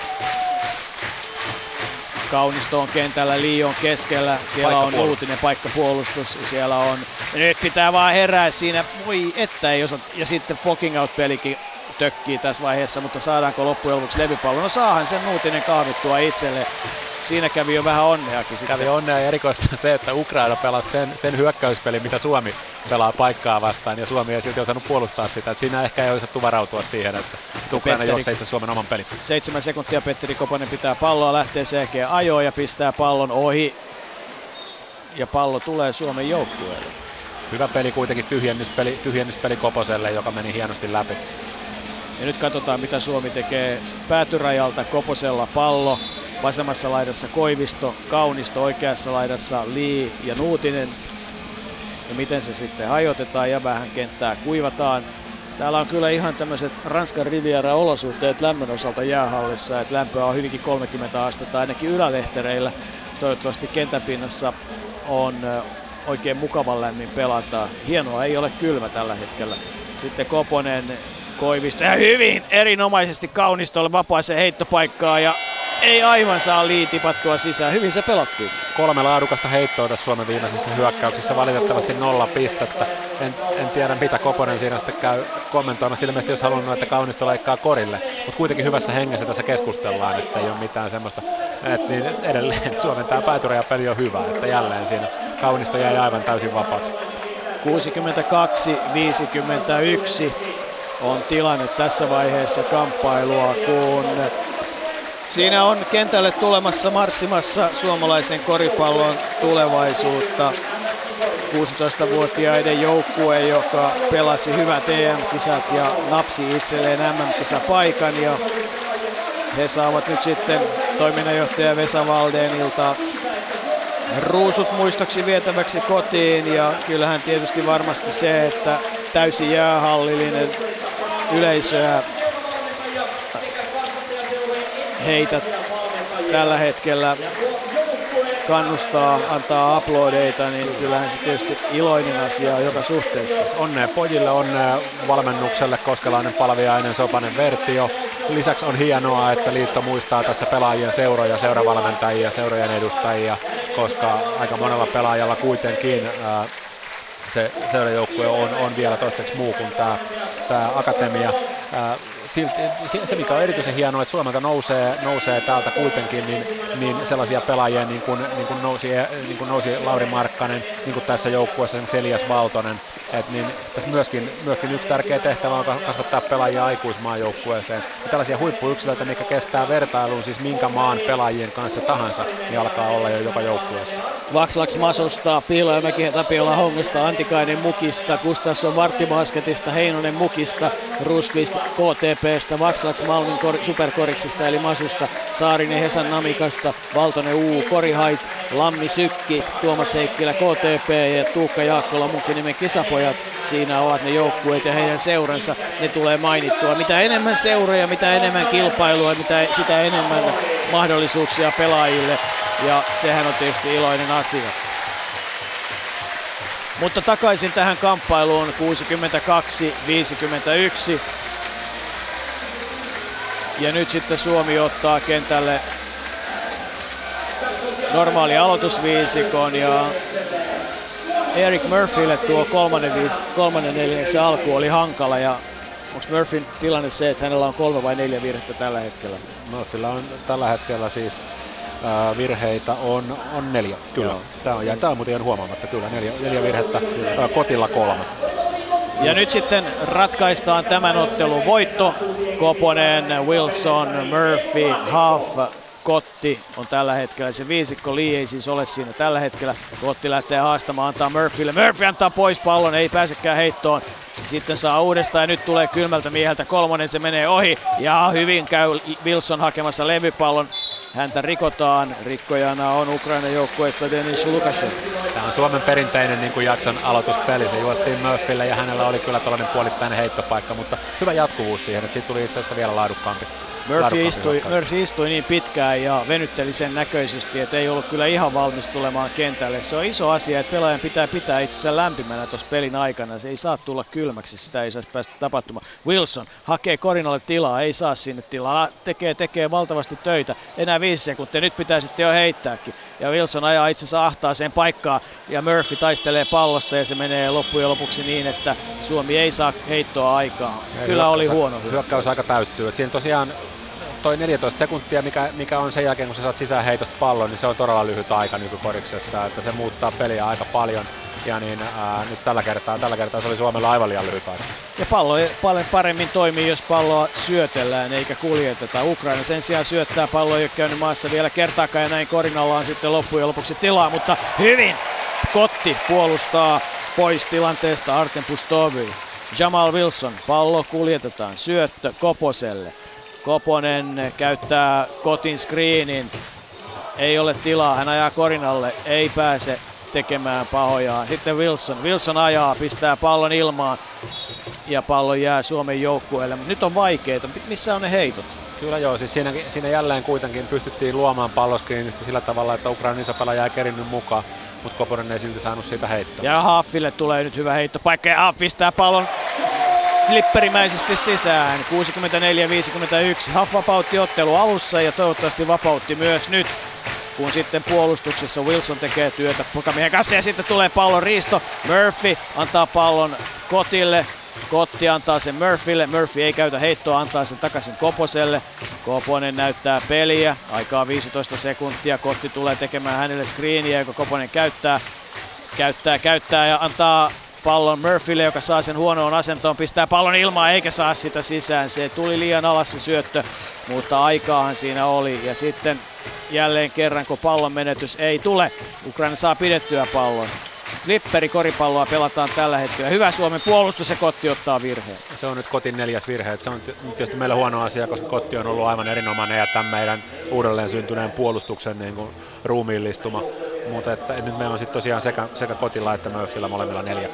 Kaunisto on kentällä, Liion keskellä, siellä on Nuutinen paikkapuolustus, siellä on, ja nyt pitää vaan herää siinä, voi että ei osaa, ja sitten poking out pelikin tökkii tässä vaiheessa, mutta saadaanko loppujen lopuksi levypallo? No saahan sen Nuutinen kaavittua itselle. Siinä kävi jo vähän onneakin sitten. Kävi onnea ja erikoista se, että Ukraina pelasi sen hyökkäyspeli, mitä Suomi pelaa paikkaa vastaan, ja Suomi ei silti osannut puolustaa sitä. Et siinä ehkä ei osattu varautua siihen, että Ukraina juoksee itse Suomen oman pelin. 7 sekuntia Petteri Koponen pitää palloa, lähtee selkeä ajoon ja pistää pallon ohi. Ja pallo tulee Suomen joukkueelle. Hyvä peli kuitenkin, tyhjennyspeli Koposelle, joka meni hienosti läpi. Ja nyt katsotaan, mitä Suomi tekee. Päätyrajalta Koposella pallo. Vasemmassa laidassa Koivisto, Kaunisto, oikeassa laidassa Lee ja Nuutinen. Ja miten se sitten hajotetaan ja vähän kenttää kuivataan. Täällä on kyllä ihan tämmöiset Ranskan Riviera-olosuhteet lämmön osalta jäähallissa. Että lämpöä on hyvinkin 30 astetta ainakin ylälehtereillä. Toivottavasti kentäpinnassa on oikein mukavan lämmin pelata. Hienoa, ei ole kylmä tällä hetkellä. Sitten Koponen, Koivisto ja hyvin erinomaisesti Kaunistolle vapaaseen heittopaikkaa ja ei aivan saa liitipattua sisään. Hyvin se pelattiin. 3 laadukasta heittoa tässä Suomen viimeisissä hyökkäyksissä. Valitettavasti 0 pistettä. En tiedä, mitä Koponen siinä sitten käy kommentoimassa. Ilmeisesti jos halunnut, että Kaunisto leikkaa korille. Mutta kuitenkin hyvässä hengessä tässä keskustellaan, että ei ole mitään semmoista. Et niin edelleen Suomen tämä päätyrajapeli on hyvä. Että jälleen siinä Kaunisto jäi aivan täysin vapaaksi. 62-51 on tilanne tässä vaiheessa kamppailua, kun... Siinä on kentälle tulemassa, marssimassa suomalaisen koripallon tulevaisuutta. 16-vuotiaiden joukkue, joka pelasi hyvät EM-kisat ja napsi itselleen MM-kisapaikan. Ja he saavat nyt sitten toiminnanjohtaja Vesa Valdénilta ruusut muistoksi vietäväksi kotiin. Ja kyllähän tietysti varmasti se, että täysi jäähallillinen yleisöä heitä tällä hetkellä kannustaa, antaa aplodeita, niin kyllähän se tietysti iloinen asia joka suhteessa. Onnea pojille, onnea valmennukselle, Koskelainen, Palviainen, Sopanen, Vertio. Lisäksi on hienoa, että liitto muistaa tässä pelaajien seuroja, seuravalmentajia, seurojen edustajia, koska aika monella pelaajalla kuitenkin se seurajoukkue on vielä toistaiseksi muu kuin tämä akatemia. Silti, se mikä on erityisen hienoa, että Suomelta nousee täältä kuitenkin niin sellaisia pelaajia niin kuin nousi Lauri Markkanen, niin kuin tässä joukkueessa Elias Valtonen, että niin tässä myöskin yksi tärkeä tehtävä on kasvattaa pelaajia aikuismaajoukkueeseen. Ja tällaisia huippuyksilöitä, mikä kestää vertailuun siis minkä maan pelaajien kanssa tahansa, niin alkaa olla jo joka joukkueessa. Vakslaks Masusta, Piilomäki Tapiola Hongosta, Antikainen Mukista, Gustafsson Varttibasketista, Heinonen Mukista, Ruskvist KT PP:stä, Vakslaks Malmin superkoriksista eli Masusta, Saarinen Hesan Namikasta, Valtonen U, Korihait, Lammi Sykki, Tuomas Heikkilä KTP ja Tuukka Jaakkola Munkinimen kisapojat. Siinä ovat ne joukkueet ja heidän seuransa, ne tulee mainittua. Mitä enemmän seuroja, mitä enemmän kilpailua, sitä enemmän mahdollisuuksia pelaajille, ja sehän on tietysti iloinen asia. Mutta takaisin tähän kamppailuun 62-51. Ja nyt sitten Suomi ottaa kentälle normaali aloitusviisikon ja Eric Murphylle tuo kolmannen neljänneksen alku oli hankala, ja onko Murphyn tilanne se, että hänellä on 3 vai 4 virhettä tällä hetkellä? Murphyllä on tällä hetkellä siis virheitä on 4, kyllä. Tämä on muuten ihan huomaamatta, kyllä 4 virhettä, kyllä. Kotilla 3. Ja nyt sitten ratkaistaan tämän ottelun voitto. Koponen, Wilson, Murphy, Huff, Kotti on tällä hetkellä se viisikko. Lee ei siis ole siinä tällä hetkellä. Kotti lähtee haastamaan, antaa Murphylle. Murphy antaa pois pallon, ei pääsekään heittoon. Sitten saa uudestaan ja nyt tulee kylmältä mieheltä kolmonen, se menee ohi. Ja hyvin käy Wilson hakemassa levypallon. Häntä rikotaan. Rikkojana on Ukrainan joukkueesta Denys Lukashov. Tämä on Suomen perinteinen niin kuin jakson aloituspeli. Se juostiin Murphylle ja hänellä oli kyllä tällainen puolittainen heittopaikka, mutta hyvä jatkuvuus siihen. Että siitä tuli itse asiassa vielä laadukkaampi. Murphy istui niin pitkään ja venytteli sen näköisesti, että ei ollut kyllä ihan valmis tulemaan kentälle. Se on iso asia, että pelaajan pitää pitää itsensä lämpimänä tuossa pelin aikana. Se ei saa tulla kylmäksi, sitä ei saa päästä tapahtumaan. Wilson hakee Korinalle tilaa, ei saa sinne tilaa. Tekee valtavasti töitä. Enää 5 sekuntia, nyt pitää sitten jo heittääkin. Ja Wilson ajaa itsensä ahtaaseen paikkaan ja Murphy taistelee pallosta ja se menee loppujen lopuksi niin, että Suomi ei saa heittoa aikaa. Kyllä oli huono. Hyökkäys aika täyttyy. Siinä tosiaan toi 14 sekuntia, mikä on sen jälkeen kun sä saat sisään heitosta pallon, niin se on todella lyhyt aika nykykoriksessa, että se muuttaa peliä aika paljon. Ja niin nyt tällä kertaa se oli Suomella aivan liian lyhyt aika. Ja pallo paljon paremmin toimii, jos palloa syötellään eikä kuljeteta. Ukraina sen sijaan syöttää, pallo ei ole käynyt maassa vielä kertaakaan ja näin Korinalla on sitten loppujen lopuksi tilaa, mutta hyvin Kotti puolustaa pois tilanteesta Artem Pustovyi. Jamal Wilson, pallo kuljetetaan, syöttö Koposelle. Koponen käyttää Kotin screenin, ei ole tilaa, hän ajaa Korinalle, ei pääse tekemään pahojaan. Sitten Wilson ajaa, pistää pallon ilmaan ja pallo jää Suomen joukkueelle, mutta nyt on vaikeeta, missä on ne heitot? Kyllä joo, siis siinä jälleen kuitenkin pystyttiin luomaan palloskriinistä sillä tavalla, että Ukrainan isopelaaja ei kerinnyt mukaan, mutta Koponen ei silti saanut siitä heittoa. Ja Haafille tulee nyt hyvä heittopaikka ja Haaf pistää pallon flipperimäisesti sisään. 64-51. Huff vapautti ottelu alussa ja toivottavasti vapautti myös nyt, kun sitten puolustuksessa Wilson tekee työtä pukamiehen kanssa ja sitten tulee pallon riisto. Murphy antaa pallon Kotille. Kotti antaa sen Murphylle. Murphy ei käytä heittoa, antaa sen takaisin Koposelle. Koponen näyttää peliä. Aikaa 15 sekuntia. Kotti tulee tekemään hänelle screeniä, joka Koponen käyttää ja antaa pallon Murphylle, joka saa sen huonoon asentoon, pistää pallon ilmaan eikä saa sitä sisään. Se tuli liian alas se syöttö, mutta aikaahan siinä oli. Ja sitten jälleen kerran, kun pallon menetys ei tule, Ukraina saa pidettyä pallon. Flipperi koripalloa pelataan tällä hetkellä. Hyvä Suomen puolustus ja Kotti ottaa virheen. Se on nyt Kotin neljäs virhe. Se on tietysti meillä huono asia, koska Kotti on ollut aivan erinomainen ja tämän meidän uudelleen syntyneen puolustuksen niin kuin ruumiillistuma. Mutta nyt meillä on sitten tosiaan sekä Kotilla että Murphyllä molemmilla neljä.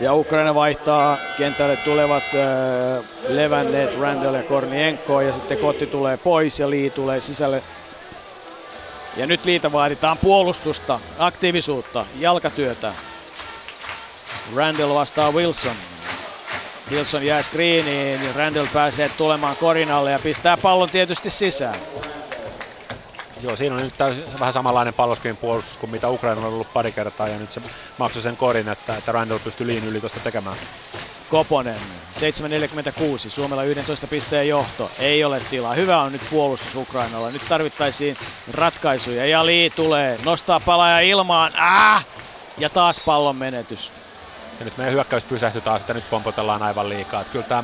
Ja Ukraina vaihtaa. Kentälle tulevat levänneet Randle ja Kornienko. Ja sitten Kotti tulee pois ja Lee tulee sisälle. Ja nyt Liita vaaditaan puolustusta, aktiivisuutta, jalkatyötä. Randle vastaa Wilson. Wilson jää screeniin, Randle pääsee tulemaan korinalle ja pistää pallon tietysti sisään. Joo, siinä on nyt vähän samanlainen palloskyin puolustus kuin mitä Ukraina on ollut pari kertaa. Ja nyt se maksoi sen korin, että Randle pystyi liin yli tuosta tekemään. Koponen, 7.46, Suomella 11 pisteen johto, ei ole tilaa. Hyvä on nyt puolustus Ukrainalla, nyt tarvittaisiin ratkaisuja. Ja Lee tulee, nostaa palaaja ilmaan, ja taas pallon menetys. Ja nyt meidän hyökkäys pysähtyi taas, että nyt pompotellaan aivan liikaa. Että kyllä tämä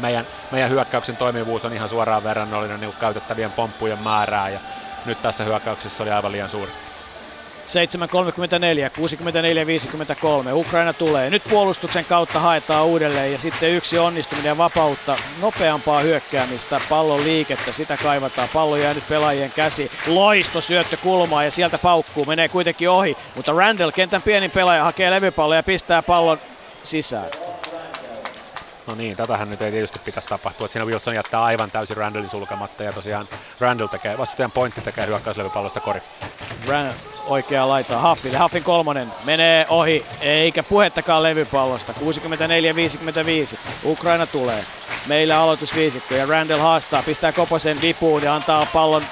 meidän hyökkäyksen toimivuus on ihan suoraan verrannollinen niin käytettävien pomppujen määrää. Ja nyt tässä hyökkäyksessä oli aivan liian suuri. 7.34, 64.53. Ukraina tulee. Nyt puolustuksen kautta haetaan uudelleen ja sitten yksi onnistuminen ja vapautta. Nopeampaa hyökkäämistä, pallon liikettä, sitä kaivataan. Pallo jää nyt pelaajien käsi. Loisto syöttö kulmaa ja sieltä paukkuu. Menee kuitenkin ohi, mutta Randle, kentän pienin pelaaja, hakee levypallon ja pistää pallon sisään. No niin, tätähän nyt ei tietysti pitäisi tapahtua, että siinä Wilson jättää aivan täysin Randallin sulkematta ja tosiaan Randle tekee, vastustajan pointti tekee hyökkäyslevypallosta kori. Oikea laita Huffille, Huffin kolmonen menee ohi, eikä puhettakaan levypallosta, 64-55, Ukraina tulee, meillä aloitusviisikko ja Randle haastaa, pistää Koposen vipuun ja antaa pallon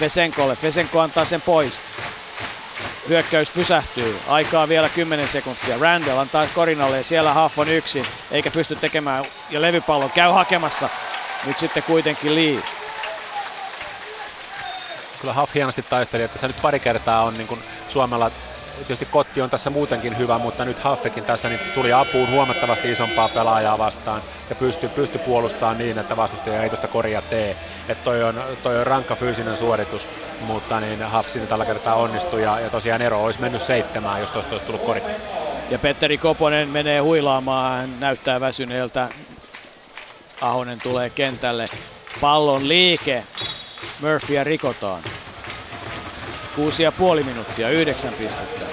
Fesenkolle, Fesenko antaa sen pois. Hyökkäys pysähtyy. Aikaa vielä 10 sekuntia. Randle antaa korinalle ja siellä Huff on yksin. Eikä pysty tekemään. Ja levypallon käy hakemassa. Nyt sitten kuitenkin Lee. Kyllä Huff hienosti taisteli. Että se nyt pari kertaa on niin kuin Suomella. Tietysti Kotti on tässä muutenkin hyvä, mutta nyt Huffikin tässä niin tuli apuun huomattavasti isompaa pelaajaa vastaan ja pystyi puolustamaan niin, että vastustaja ei tuosta koria tee. Että toi on rankka fyysinen suoritus, mutta niin Huff siinä tällä kertaa onnistui ja tosiaan ero olisi mennyt 7, jos tuosta olisi tullut kori. Ja Petteri Koponen menee huilaamaan, näyttää väsyneeltä. Ahonen tulee kentälle. Pallon liike. Murphyä rikotaan. 6,5 minuuttia, 9 pistettä.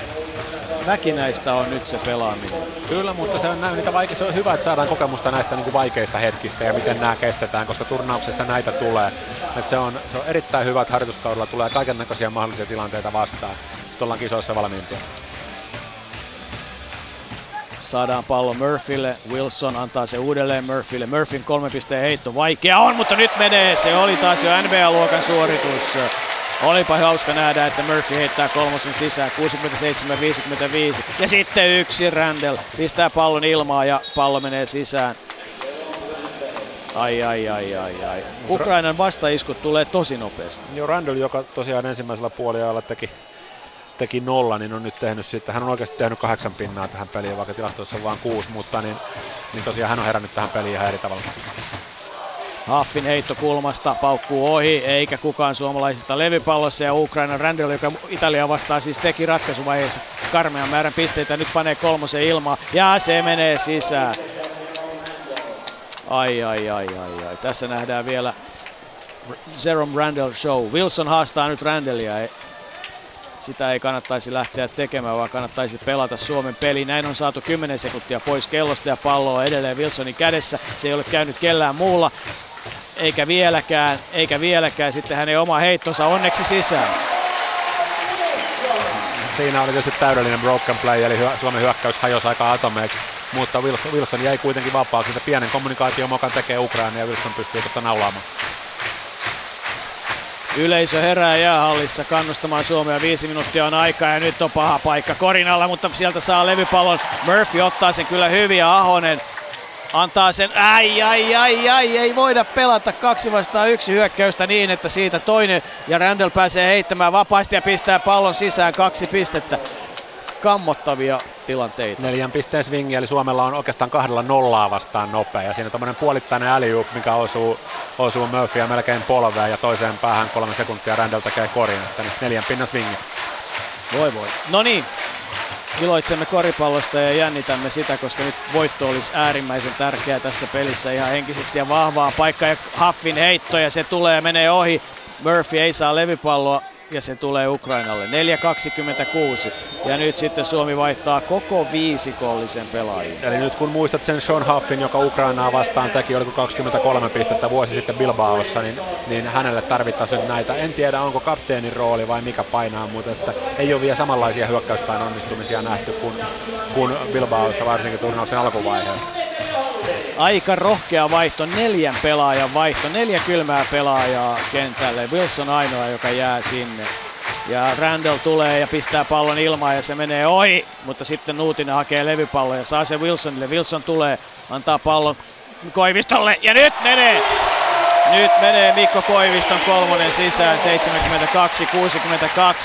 Väkinäistä on nyt se pelaaminen. Kyllä, mutta se on niitä vaikea. Se on hyvä, että saadaan kokemusta näistä niin kuin vaikeista hetkistä ja miten nämä kestetään, koska turnauksessa näitä tulee. Et se on erittäin hyvä, että harjoituskaudella tulee kaiken näköisiä mahdollisia tilanteita vastaan. Sitten ollaan kisoissa valmiimpia. Saadaan pallo Murphylle. Wilson antaa se uudelleen Murphylle. Murphyn 3 pisteen heitto. Vaikea on, mutta nyt menee. Se oli taas jo NBA-luokan suoritus. Olipa hauska nähdä, että Murphy heittää kolmosen sisään, 67-55. Ja sitten yksi Randle pistää pallon ilmaan ja pallo menee sisään. Ai. Ukrainan vastaiskut tulee tosi nopeasti. Joo, Randle, joka tosiaan ensimmäisellä puoliajalla teki 0, niin on nyt tehnyt siitä. Hän on oikeasti tehnyt 8 pinnaa tähän peliin, vaikka tilastoissa on vain 6, mutta niin tosiaan hän on herännyt tähän peliin ihan eri tavalla. Huffin heitto kulmasta paukkuu ohi, eikä kukaan suomalaisista levypallossa ja Ukrainan Randle, joka Italiaa vastaan siis teki ratkaisuvaiheessa karmean määrän pisteitä. Nyt panee kolmosen ilmaan ja se menee sisään. Ai. Tässä nähdään vielä Jerome Randle show. Wilson haastaa nyt Randlea. Sitä ei kannattaisi lähteä tekemään, vaan kannattaisi pelata Suomen peli. Näin on saatu 10 sekuntia pois kellosta ja palloa edelleen Wilsonin kädessä. Se ei ole käynyt kellään muulla. Eikä vieläkään. Sitten hänen oma heittonsa onneksi sisään. Siinä oli tietysti täydellinen broken play, eli Suomen hyökkäys hajosi aika atomeiksi. Mutta Wilson jäi kuitenkin vapaaksi. Pienen kommunikaatiomokan tekee Ukraina ja Wilson pystyy tätä naulaamaan. Yleisö herää jäähallissa kannustamaan Suomea. 5 minuuttia on aikaa ja nyt on paha paikka korinalla, mutta sieltä saa levypallon. Murphy ottaa sen kyllä hyvin ja Ahonen antaa sen. Ei voida pelata 2 vastaan 1 hyökkäystä niin, että siitä toinen ja Randle pääsee heittämään vapaasti ja pistää pallon sisään 2 pistettä. kammottavia tilanteita. 4 pisteen swingi, eli Suomella on oikeastaan 2-0 vastaan nopea. Ja siinä tuommoinen puolittainen alley-oop, mikä osuu Murphyä melkein polveen ja toiseen päähän 3 sekuntia Randle tekee korin. Tänne 4 pinnan swingi. Voi. No niin. Iloitsemme koripallosta ja jännitämme sitä, koska nyt voitto olisi äärimmäisen tärkeää tässä pelissä ihan henkisesti ja vahvaa paikkaa. Ja Huffin heitto ja se tulee menee ohi. Murphy ei saa levypalloa ja se tulee Ukrainalle. 4.26 ja nyt sitten Suomi vaihtaa koko viisikollisen pelaajia. Eli nyt kun muistat sen Sean Huffin, joka Ukrainaa vastaan teki, oliko 23 pistettä vuosi sitten Bilbaossa, niin hänelle tarvittaisiin nyt näitä. En tiedä, onko kapteenin rooli vai mikä painaa, mutta että ei ole vielä samanlaisia hyökkäyspään onnistumisia nähty kuin Bilbaossa, varsinkin turnauksen alkuvaiheessa. Aika rohkea vaihto, 4 pelaajan vaihto, 4 kylmää pelaajaa kentälle. Wilson ainoa, joka jää sinne. Ja Randle tulee ja pistää pallon ilmaan ja se menee ohi, mutta sitten Nuutinen hakee levypallon ja saa se Wilsonille. Wilson tulee, antaa pallon Koivistolle ja nyt menee! Nyt menee Mikko Koiviston 3 sisään,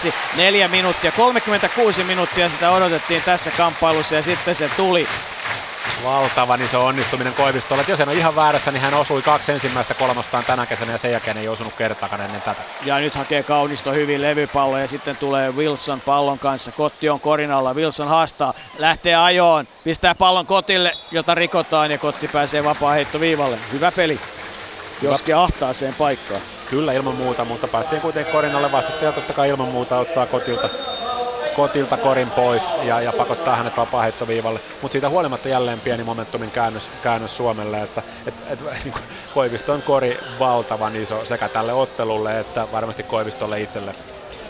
72-62, 4 minuuttia, 36 minuuttia sitä odotettiin tässä kamppailussa ja sitten se tuli. Valtavan iso onnistuminen Koivistolle. Jos hän on ihan väärässä, niin hän osui 2 ensimmäistä kolmostaan tänä kesänä ja sen jälkeen ei osunut kertaakaan ennen tätä. Ja nyt hakee Kaunisto hyvin levypallo ja sitten tulee Wilson pallon kanssa. Kotti on korin alla. Wilson haastaa, lähtee ajoon, pistää pallon Kotille, jota rikotaan ja Kotti pääsee vapaaheittoviivalle. Hyvä peli, joskin ahtaaseen paikkaan. Kyllä ilman muuta, mutta päästiin kuitenkin korin alle vastasta ja totta kai ilman muuta ottaa Kotilta korin pois ja pakottaa hänet vapaaheittoviivalle. Mutta siitä huolimatta jälleen pieni momentumin käännös Suomelle, että niin Koiviston kori valtavan iso sekä tälle ottelulle että varmasti Koivistolle itselle.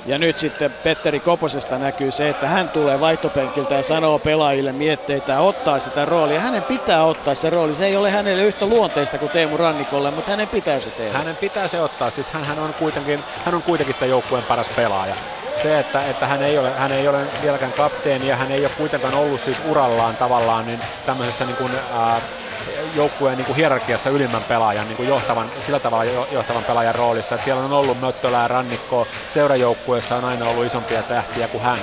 Ja nyt sitten Petteri Koposesta näkyy se, että hän tulee vaihtopenkiltä ja sanoo pelaajille mietteitä ja ottaa sitä roolia. Hänen pitää ottaa se rooli. Se ei ole hänelle yhtä luonteista kuin Teemu Rannikolle, mutta hänen pitää se tehdä. Hänen pitää se ottaa. Siis hän on kuitenkin tämän joukkueen paras pelaaja. Se, että hän ei ole vieläkään kapteeni ja hän ei ole kuitenkaan ollut siis urallaan tavallaan niin tämmöisessä niin kuin, joukkueen niin kuin hierarkiassa ylimmän pelaajan, niin kuin sillä tavalla johtavan pelaajan roolissa. Et siellä on ollut Möttölää, Rannikkoa, seurajoukkueessa on aina ollut isompia tähtiä kuin hän.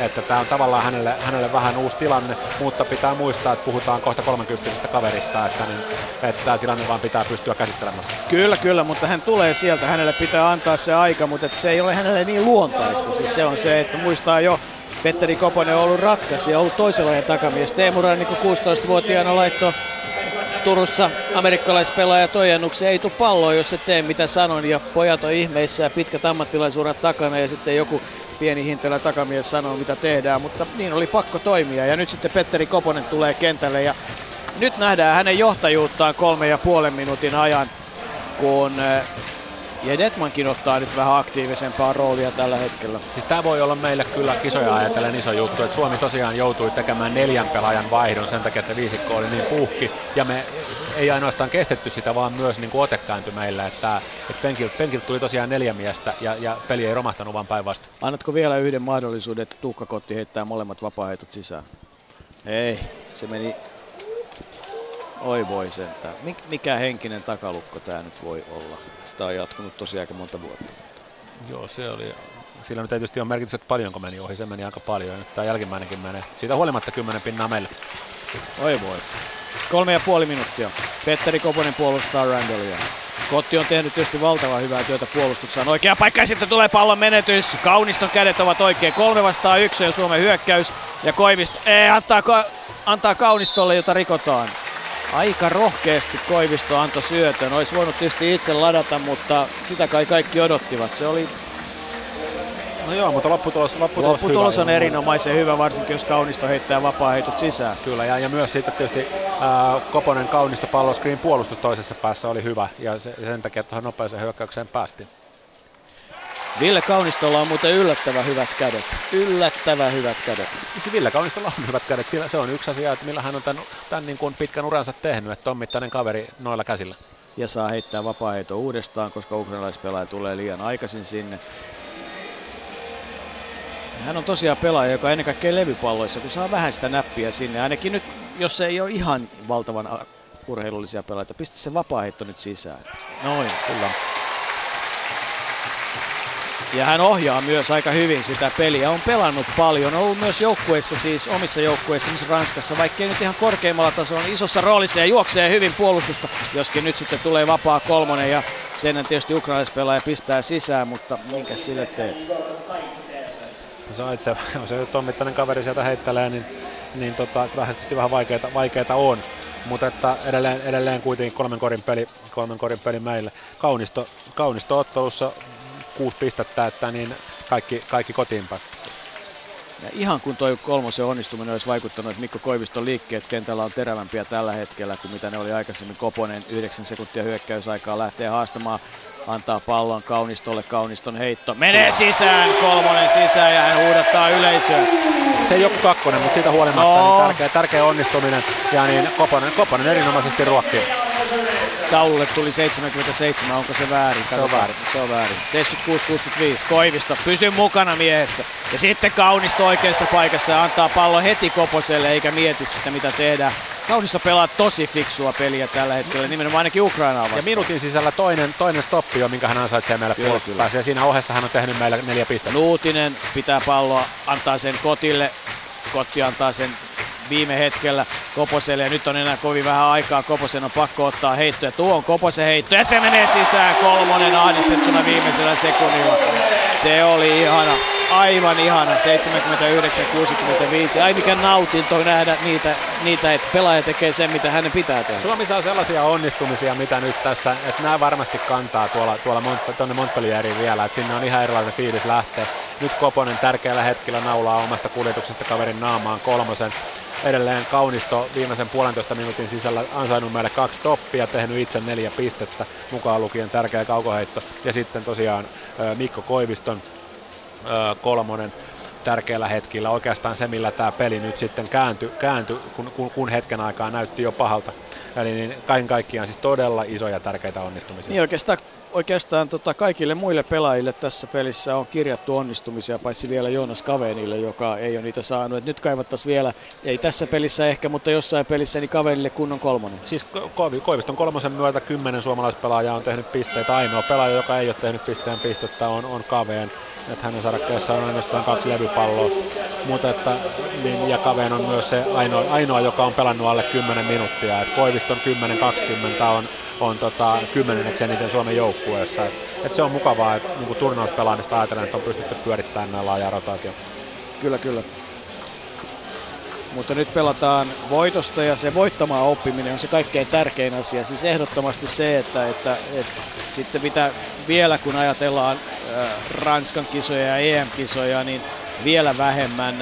Että tämä on tavallaan hänelle vähän uusi tilanne, mutta pitää muistaa, että puhutaan kohta 30 kaverista, että tämä tilanne vaan pitää pystyä käsittelemään. Kyllä, mutta hän tulee sieltä, hänelle pitää antaa se aika, mutta se ei ole hänelle niin luontaista. Siis se on se, että muistaa jo, Petteri Koponen on ollut ratkaisija, ollut toisenlainen takamies. Teemu Rannikko 16-vuotiaana laittoi Turussa amerikkalaispelaaja tojennuksen, ei tule palloa, jos et tee mitä sanon, ja pojat on ihmeissä ja pitkät ammattilaisuurat takana, ja sitten joku pieni hintelä takamies sanoo, mitä tehdään, mutta niin oli pakko toimia. Ja nyt sitten Petteri Koponen tulee kentälle ja nyt nähdään hänen johtajuuttaan 3,5 minuutin ajan, kun ja Dettmannkin ottaa nyt vähän aktiivisempaa roolia tällä hetkellä. Siis tämä voi olla meille kyllä kisoja ajatellen iso juttu, että Suomi tosiaan joutui tekemään 4 pelaajan vaihdon sen takia, että viisikko oli niin puhki. Ja me ei ainoastaan kestetty sitä, vaan myös niin kuin otekääntyi meillä, että penkiltä tuli tosiaan 4 miestä ja peli ei romahtanut vaan päinvastoin. Annatko vielä yhden mahdollisuuden, että Tuukka Kotti heittää molemmat vapaa-heitot sisään? Ei, se meni... Oi voi sentään. Mikä henkinen takalukko tää nyt voi olla? Sitä on jatkunut tosiaan aika monta vuotta. Joo, se oli. Sillä nyt tietysti on merkitys, että paljonko meni ohi. Se meni aika paljon ja nyt tää jälkimmäinenkin menee. Siitä huolimatta 10 pinnaa meillä. Oi voi. 3,5 minuuttia. Petteri Koponen puolustaa Randallia. Kotti on tehnyt tietysti valtavan hyvää työtä puolustuksessa. Oikea paikka ja sitten tulee pallon menetys. Kauniston kädet ovat oikein. 3 vastaan 1 ja Suomen hyökkäys. Ja Koivisto antaa Kaunistolle, jota rikotaan. Aika rohkeasti Koivisto antoi syötön. Olisi voinut tietysti itse ladata, mutta sitä kai kaikki odottivat. Se oli... No joo, mutta lopputulos on erinomaisen hyvä, varsinkin jos Kaunisto heittää vapaa-heitot sisään. Kyllä, ja myös siitä tietysti Koponen Kaunisto palloskriin puolustus toisessa päässä oli hyvä, ja sen takia tuohon nopeaseen hyökkäykseen päästiin. Ville Kaunistolla on muuten yllättävän hyvät kädet. Ville Kaunistolla on hyvät kädet. Se on yksi asia, että millä hän on tämän niin kuin pitkän uransa tehnyt, että on mittainen kaveri noilla käsillä. Ja saa heittää vapaa-heiton uudestaan, koska ukrainalaispelaaja tulee liian aikaisin sinne. Hän on tosiaan pelaaja, joka ennen kaikkea levypalloissa, kun saa vähän sitä näppiä sinne. Ainakin nyt, jos se ei ole ihan valtavan urheilullisia pelaajia, pistä se vapaa-heitto nyt sisään. Noin, kyllä. Ja hän ohjaa myös aika hyvin sitä peliä, on pelannut paljon, on ollut myös joukkueissa, siis omissa joukkueissa, esimerkiksi Ranskassa, vaikkei nyt ihan korkeimmalla tasolla, niin isossa roolissa ja juoksee hyvin puolustusta, joskin nyt sitten tulee vapaa kolmonen ja sen tietysti ukrainalaispelaaja pistää sisään, mutta minkä sille teet? Zaitsev, jos ei ole mittainen kaveri sieltä heittelee, niin lähestytti vähän vaikeita on. Mutta että edelleen kuitenkin kolmen korin peli meille. Kaunisto ottelussa 6 pistettä, että niin kaikki kotiinpäin. Ja ihan kun toi kolmosen onnistuminen olisi vaikuttanut, että Mikko Koiviston liikkeet kentällä on terävämpiä tällä hetkellä kuin mitä ne oli aikaisemmin. Koponen 9 sekuntia hyökkäysaikaa lähtee haastamaan, antaa pallon Kaunistolle, Kauniston heitto menee sisään, kolmonen sisään ja hän huudattaa yleisöön. Se ei ole kakkonen, mutta siitä huolimatta niin tärkeä onnistuminen ja niin Koponen erinomaisesti ruokkii. Taululle tuli 77, onko se väärin? Se on väärin. 76-65, Koivisto pysy mukana miehessä. Ja sitten Kaunisto oikeassa paikassa ja antaa pallon heti Koposelle eikä mieti sitä mitä tehdään. Kaunisto pelaa tosi fiksua peliä tällä hetkellä, nimenomaan ainakin Ukrainaa vastaan. Ja minuutin sisällä toinen stoppi on, minkä hän ansaitsee meillä puolustaiseksi. Ja siinä ohessa hän on tehnyt meillä 4 pistettä. Nuutinen pitää palloa, antaa sen Kotille. Kotti antaa sen viime hetkellä Koposelle ja nyt on enää kovin vähän aikaa. Koposen on pakko ottaa heittoja. Tuo on Koposen heitto ja se menee sisään, kolmonen ahdistettuna viimeisellä sekunnilla. Se oli ihana, aivan ihana. 79-65. Ai mikä nautinto nähdä niitä, että pelaaja tekee sen mitä hänen pitää tehdä. Suomi saa sellaisia onnistumisia mitä nyt tässä, että nämä varmasti kantaa tuolla Montpellieriin vielä, että sinne on ihan erilainen fiilis lähtee. Nyt Koponen tärkeällä hetkellä naulaa omasta kuljetuksesta kaverin naamaan kolmosen. Edelleen Kaunisto viimeisen puolentoista minuutin sisällä ansainnut meille 2 toppia, tehnyt itse 4 pistettä, mukaan lukien tärkeä kaukoheitto. Ja sitten tosiaan Mikko Koiviston kolmonen tärkeällä hetkellä. Oikeastaan se, millä tämä peli nyt sitten kääntyi kun hetken aikaa näytti jo pahalta. Eli niin kaiken kaikkiaan siis todella isoja tärkeitä onnistumisia. Niin oikeastaan kaikille muille pelaajille tässä pelissä on kirjattu onnistumisia, paitsi vielä Jonas Kaveenille, joka ei ole niitä saanut. Et nyt kaivattaisiin vielä, ei tässä pelissä ehkä, mutta jossain pelissä, niin Kaveenille kunnon kolmonen. Siis Koiviston kolmosen myötä 10 suomalaispelaajaa on tehnyt pisteitä. Ainoa pelaaja, joka ei ole tehnyt pistettä, on Kaveen. Että hänen sarakkeessa on ainoastaan 2 levypalloa. Mutta että, ja Kaveen on myös se ainoa, joka on pelannut alle 10 minuuttia. Et Koiviston 10-20 on 10 eniten Suomen joukkueessa. Et se on mukavaa, että niinku turnauspelaamista ajatellen, että on pystytty pyörittämään näin laajaa rotaatio. Kyllä. Mutta nyt pelataan voitosta ja se voittamaan oppiminen on se kaikkein tärkein asia. Siis ehdottomasti se, että sitten mitä vielä kun ajatellaan Ranskan kisoja ja EM-kisoja, niin vielä vähemmän,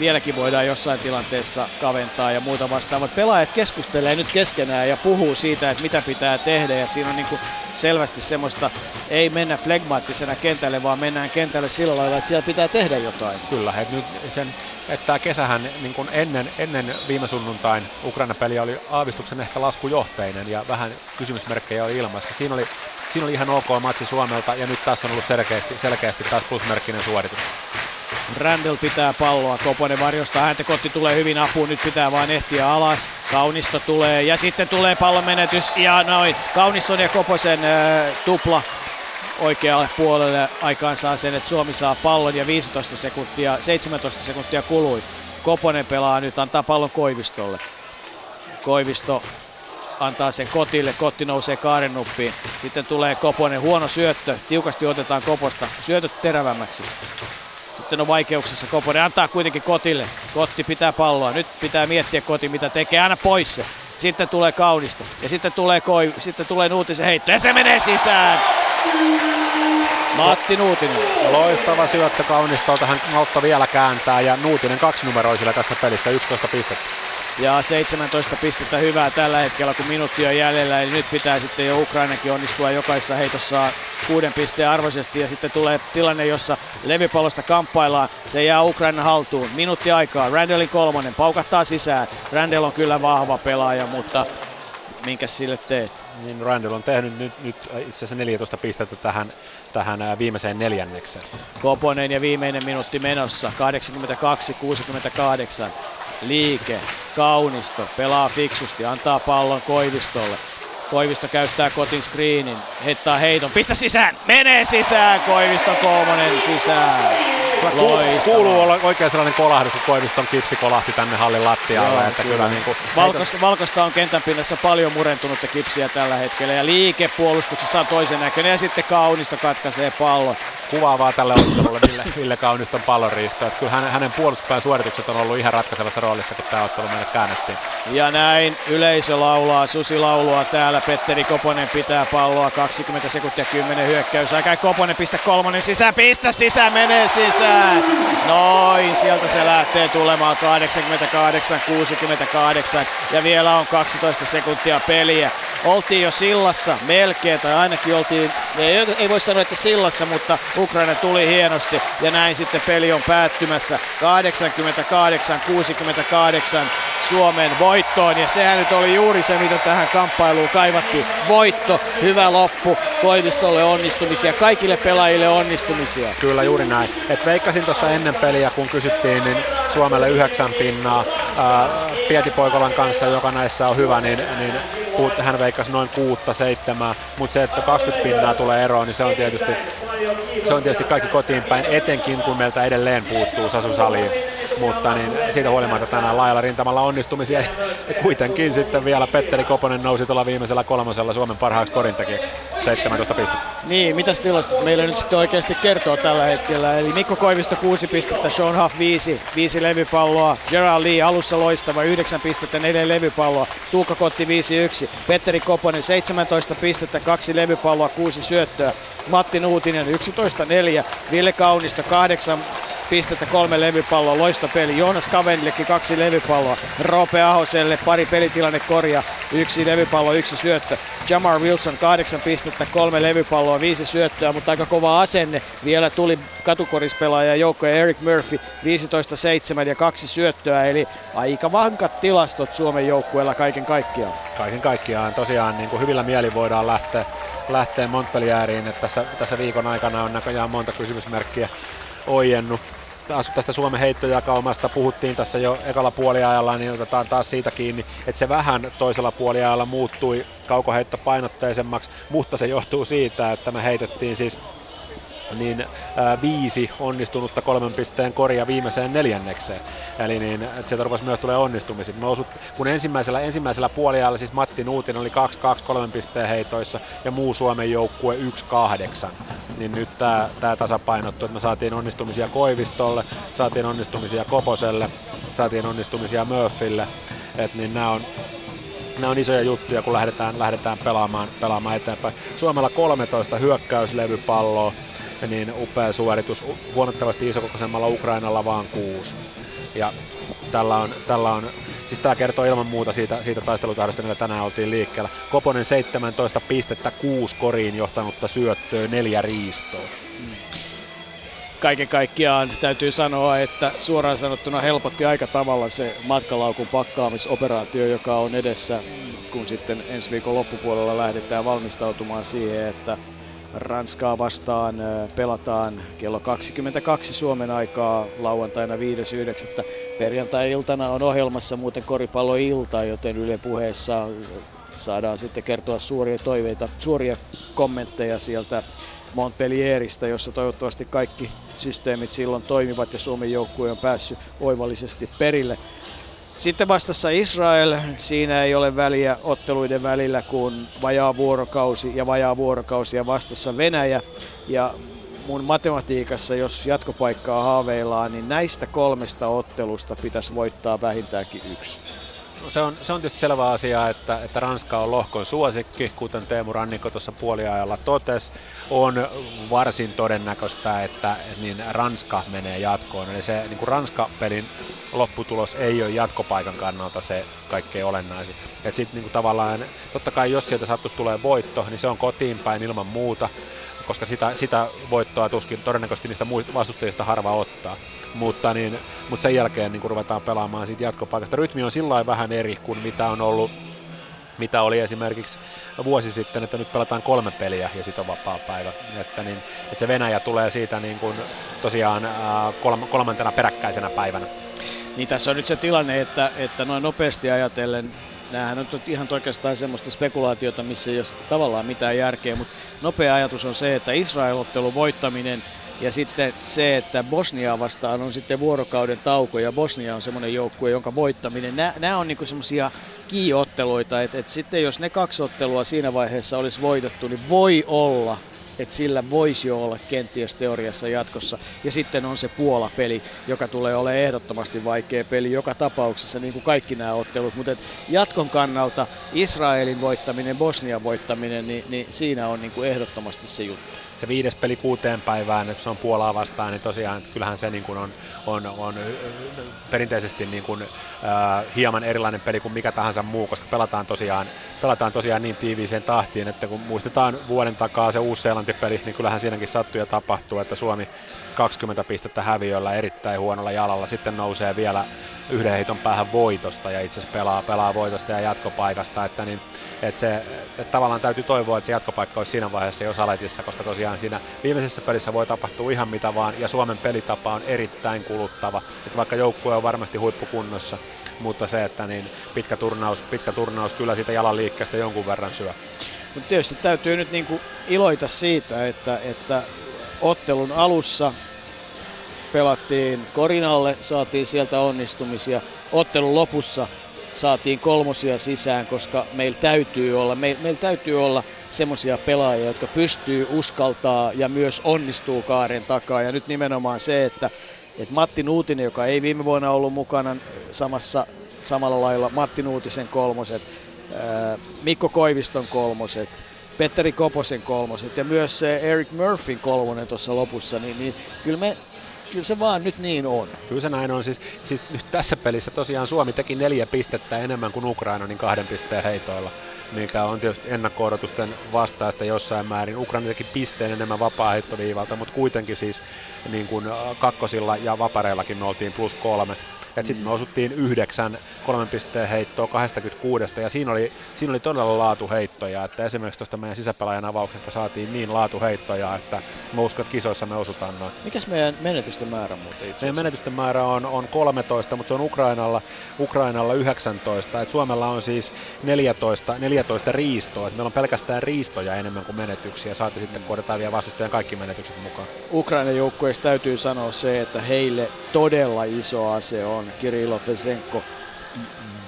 vieläkin voidaan jossain tilanteessa kaventaa ja muuta vastaavaa. Pelaajat keskustelee nyt keskenään ja puhuu siitä, että mitä pitää tehdä ja siinä on niin kuin selvästi semmoista, ei mennä flegmaattisena kentälle, vaan mennään kentälle sillä lailla, että siellä pitää tehdä jotain. Kyllä, että nyt tämä kesähän niin kuin ennen viime sunnuntain Ukraina-peliä oli aavistuksen ehkä laskujohteinen ja vähän kysymysmerkkejä oli ilmassa. Siinä oli ihan ok matsi Suomelta ja nyt tässä on ollut selkeästi taas plusmerkkinen suoritus. Randle pitää palloa, Koponen varjostaa häntä, Kotti tulee hyvin apuun, nyt pitää vaan ehtiä alas, Kaunisto tulee ja sitten tulee pallon menetys ja noin, Kauniston ja Koposen tupla oikealle puolelle aikaan saa sen, että Suomi saa pallon ja 17 sekuntia kului. Koponen pelaa nyt, antaa pallon Koivistolle, Koivisto antaa sen Kotille, Kotti nousee kaaren nuppiin, sitten tulee Koponen, huono syöttö, tiukasti otetaan Koposta, syötöt terävämmäksi. Sitten on vaikeuksessa Koponen, antaa kuitenkin Kotille. Kotti pitää palloa, nyt pitää miettiä Koti mitä tekee, aina pois se. Sitten tulee Kaunisto ja sitten tulee Nuutisen heitto ja se menee sisään! Matti Nuutinen. Loistava syöttö Kaunistolta, hän auttaa vielä kääntää ja Nuutinen 2-numeroisilla tässä pelissä, 11 pistettä. Ja 17 pistettä hyvää tällä hetkellä, kun minuutti on jäljellä, eli nyt pitää sitten jo Ukrainakin onnistua jokaisessa heitossa 6 pisteen arvoisesti. Ja sitten tulee tilanne, jossa levypallosta kamppaillaan, se jää Ukrainan haltuun. Minuutti aikaa, Randallin kolmonen, paukahtaa sisään. Randall on kyllä vahva pelaaja, mutta minkäs sille teet? Niin Randall on tehnyt nyt itse asiassa 14 pistettä tähän viimeiseen neljännekseen. Koponen ja viimeinen minuutti menossa, 82-68. Liike, Kaunisto, pelaa fiksusti, antaa pallon Koivistolle. Koivisto käyttää Kotin screenin, heittää heiton, pistä sisään, menee sisään, Koivisto kolmonen sisään. Kuuluu olla oikein sellainen kolahdus, että Koiviston kipsi kolahti tänne hallin lattialle. Joo, että kyllä niin kuin Valkosta on kentän pinnassa paljon murentunutta kipsiä tällä hetkellä ja liike puolustuksessa on toisen näköinen ja sitten Kaunisto katkaisee pallon. Kuvaavaa tälle ottelulle Ville Kauniston pallonriisto. Kyllä hänen puolustuspään suoritukset on ollut ihan ratkaisevassa roolissa, kun tämä ottelu meille käännettiin. Ja näin yleisö laulaa susilaulua täällä. Petteri Koponen pitää palloa. 20 sekuntia 10 hyökkäysaikaa. Koponen pistä kolmonen sisään. Pistä sisään, menee sisään. Noin, sieltä se lähtee tulemaan. 88-68. Ja vielä on 12 sekuntia peliä. Oltiin jo sillassa melkein, tai ainakin oltiin, ei voi sanoa, että sillassa, mutta Ukraina tuli hienosti ja näin sitten peli on päättymässä 88-68 Suomen voittoon ja sehän nyt oli juuri se, mitä tähän kamppailuun kaivattiin. Voitto, hyvä loppu, Koivistolle onnistumisia, kaikille pelaajille onnistumisia. Kyllä juuri näin. Et veikkasin tuossa ennen peliä, kun kysyttiin, niin Suomelle 9 pinnaa Pieti Poikolan kanssa, joka näissä on hyvä, niin hän veikkasi noin 6-7, mutta se, että 20 pinnaa tulee eroon, niin se on tietysti kaikki kotiin päin, etenkin kun meiltä edelleen puuttuu Sasu Salin. Mutta niin siitä huolimatta tänään laajalla rintamalla onnistumisia. Kuitenkin sitten vielä Petteri Koponen nousi tuolla viimeisellä kolmosella Suomen parhaaksi korintekijäksi. 17 pistettä. Niin, mitäs tilastot meillä nyt sitten oikeasti kertoo tällä hetkellä? Eli Mikko Koivisto 6 pistettä, Sean Huff 5 levypalloa, Gerald Lee alussa loistava 9 pistettä, 4 levypalloa, Tuukka Kotti 5-1, Petteri Koponen 17 pistettä, 2 levypalloa, 6 syöttöä, Matti Nuutinen 11-4, Ville Kaunisto 8 pistettä, 3 levypalloa, loistopeli. Jonas Kavenillekin 2 levypalloa. Roope Ahoselle pari pelitilanne korjaa, 1 levypallo, 1 syöttö. Jamar Wilson 8 pistettä, 3 levypalloa, 5 syöttöä, mutta aika kova asenne. Vielä tuli katukorispelaaja joukkoja Eric Murphy 15-7 ja 2 syöttöä, eli aika vankat tilastot Suomen joukkueella kaiken kaikkiaan. Kaiken kaikkiaan tosiaan niin kuin hyvillä mieli voidaan lähteä Montpellieriin, että tässä viikon aikana on näköjään monta kysymysmerkkiä oijennu. Tästä Suomen heittojakaumasta puhuttiin tässä jo ekalla puoliajalla, niin otetaan taas siitä kiinni, että se vähän toisella puoliajalla muuttui kaukoheitto painotteisemmaksi, mutta se johtuu siitä, että me heitettiin siis niin 5 onnistunutta 3 pisteen koria viimeiseen neljännekseen. Eli niin, se rupesi myös tulee onnistumisiin. Kun ensimmäisellä puoliajalla siis Matti Nuutinen oli 2-2 3 pisteen heitoissa ja muu Suomen joukkue 1-8. Niin nyt tää tasapainottu, että me saatiin onnistumisia Koivistolle, saatiin onnistumisia Koposelle, saatiin onnistumisia Murphylle. Et niin nämä on isoja juttuja, kun lähdetään pelaamaan eteenpäin. Suomella 13 hyökkäyslevypalloa. Niin upea suoritus, huomattavasti isokokoisemmalla Ukrainalla vaan 6. Ja tällä on siis tämä kertoo ilman muuta siitä taistelutahdosta, millä tänään oltiin liikkeellä. Koponen 17 pistettä, 6 koriin johtanutta syöttöä, 4 riistoa. Kaiken kaikkiaan täytyy sanoa, että suoraan sanottuna helpotti aika tavalla se matkalaukun pakkaamisoperaatio, joka on edessä, kun sitten ensi viikon loppupuolella lähdetään valmistautumaan siihen, että Ranskaa vastaan pelataan kello 22 Suomen aikaa lauantaina 5.9. Perjantai-iltana on ohjelmassa muuten koripalloilta, joten Yle Puheessa saadaan sitten kertoa suoria toiveita, suoria kommentteja sieltä Montpellieristä, jossa toivottavasti kaikki systeemit silloin toimivat ja Suomen joukkue on päässyt oivallisesti perille. Sitten vastassa Israel. Siinä ei ole väliä otteluiden välillä, kun vajaa vuorokausi ja vastassa Venäjä. Ja mun matematiikassa, jos jatkopaikkaa haaveillaan, niin näistä 3 ottelusta pitäisi voittaa vähintäänkin 1. Se on tietysti selvä asia, että Ranska on lohkon suosikki, kuten Teemu Rannikko tuossa puoliajalla totesi. On varsin todennäköistä, että niin Ranska menee jatkoon. Eli se niin kuin Ranska-pelin lopputulos ei ole jatkopaikan kannalta se kaikkein olennaisin. Et sit, niin kuin tavallaan, totta kai jos sieltä sattuisi tulee voitto, niin se on kotiin päin ilman muuta, koska sitä voittoa tuskin todennäköisesti niistä vastustajista harva ottaa. Mutta sen jälkeen niin kun ruvetaan pelaamaan siitä jatkopaikasta. Rytmi on sillain vähän eri kuin mitä oli esimerkiksi vuosi sitten, että nyt pelataan 3 peliä ja sitten on vapaapäivä. Että se Venäjä tulee siitä niin kun tosiaan kolmantena peräkkäisenä päivänä. Niin tässä on nyt se tilanne, että noin nopeasti ajatellen Nämähän on ihan oikeastaan semmoista spekulaatiota, missä ei ole tavallaan mitään järkeä, mutta nopea ajatus on se, että Israel-ottelun voittaminen ja sitten se, että Bosnia vastaan on sitten vuorokauden tauko ja Bosnia on semmoinen joukkue, jonka voittaminen, nämä on niinku semmoisia kiiotteluita, että sitten jos ne kaksi ottelua siinä vaiheessa olisi voitettu, niin voi olla, että sillä voisi jo olla kenties teoriassa jatkossa. Ja sitten on se Puola-peli, joka tulee olemaan ehdottomasti vaikea peli joka tapauksessa, niin kuin kaikki nämä ottelut. Mutta jatkon kannalta Israelin voittaminen, Bosnian voittaminen, niin siinä on niin kuin ehdottomasti se juttu. Se 5. peli 6 päivään, nyt se on Puolaa vastaan, niin tosiaan kyllähän se niin kuin on perinteisesti niin kuin, hieman erilainen peli kuin mikä tahansa muu, koska pelataan tosiaan niin tiiviiseen tahtiin, että kun muistetaan vuoden takaa se Uusi-Seelanti-peli, niin kyllähän siinäkin sattuu ja tapahtuu, että Suomi 20 pistettä häviöllä erittäin huonolla jalalla, sitten nousee vielä yhden heiton päähän voitosta ja itse asiassa pelaa voitosta ja jatkopaikasta, että, niin, että tavallaan täytyy toivoa, että se jatkopaikka olisi siinä vaiheessa jo saletissa, koska tosiaan siinä viimeisessä pelissä voi tapahtua ihan mitä vaan ja Suomen pelitapa on erittäin kuluttava, että vaikka joukkue on varmasti huippukunnossa, mutta se, että niin pitkä turnaus kyllä siitä jalan liikkeestä jonkun verran syö. Mutta tietysti täytyy nyt niinku iloita siitä, että ottelun alussa pelattiin korinalle, saatiin sieltä onnistumisia. Ottelun lopussa saatiin 3 sisään, koska meillä täytyy olla semmoisia pelaajia, jotka pystyy, uskaltaa ja myös onnistuu kaaren takaa. Ja nyt nimenomaan se, että Matti Nuutinen, joka ei viime vuonna ollut mukana samalla lailla, Matti Nuutisen 3, Mikko Koiviston 3, Petteri Koposen 3 ja myös se Eric Murphyn 3 tuossa lopussa, niin kyllä se vaan nyt niin on. Kyllä se näin on. Siis nyt tässä pelissä tosiaan Suomi teki 4 pistettä enemmän kuin Ukraina, niin 2 pisteen heitoilla, mikä on tietysti ennakko-odotusten vastaista jossain määrin. Ukraina teki pisteen enemmän vapaa-heittoviivalta, mutta kuitenkin siis niin kuin kakkosilla ja vapareillakin me oltiin +3. Sitten me osuttiin 9 3 pisteen heittoa 26, ja siinä oli todella laatuheittoja, että esimerkiksi tuosta meidän sisäpelaajan avauksesta saatiin niin laatuheittoja, että mä uskon, että kisoissa me osutaan noin. Mikäs meidän menetysten määrä muuten itse asiassa? Meidän menetysten määrä on 13, mutta se on Ukrainalla 19, että Suomella on siis 14 riistoa, että meillä on pelkästään riistoja enemmän kuin menetyksiä, saati sitten kohdataan vielä vastustajan kaikki menetykset mukaan. Ukrainan joukkueessa täytyy sanoa se, että heille todella iso ase on Kyrylo Fesenko,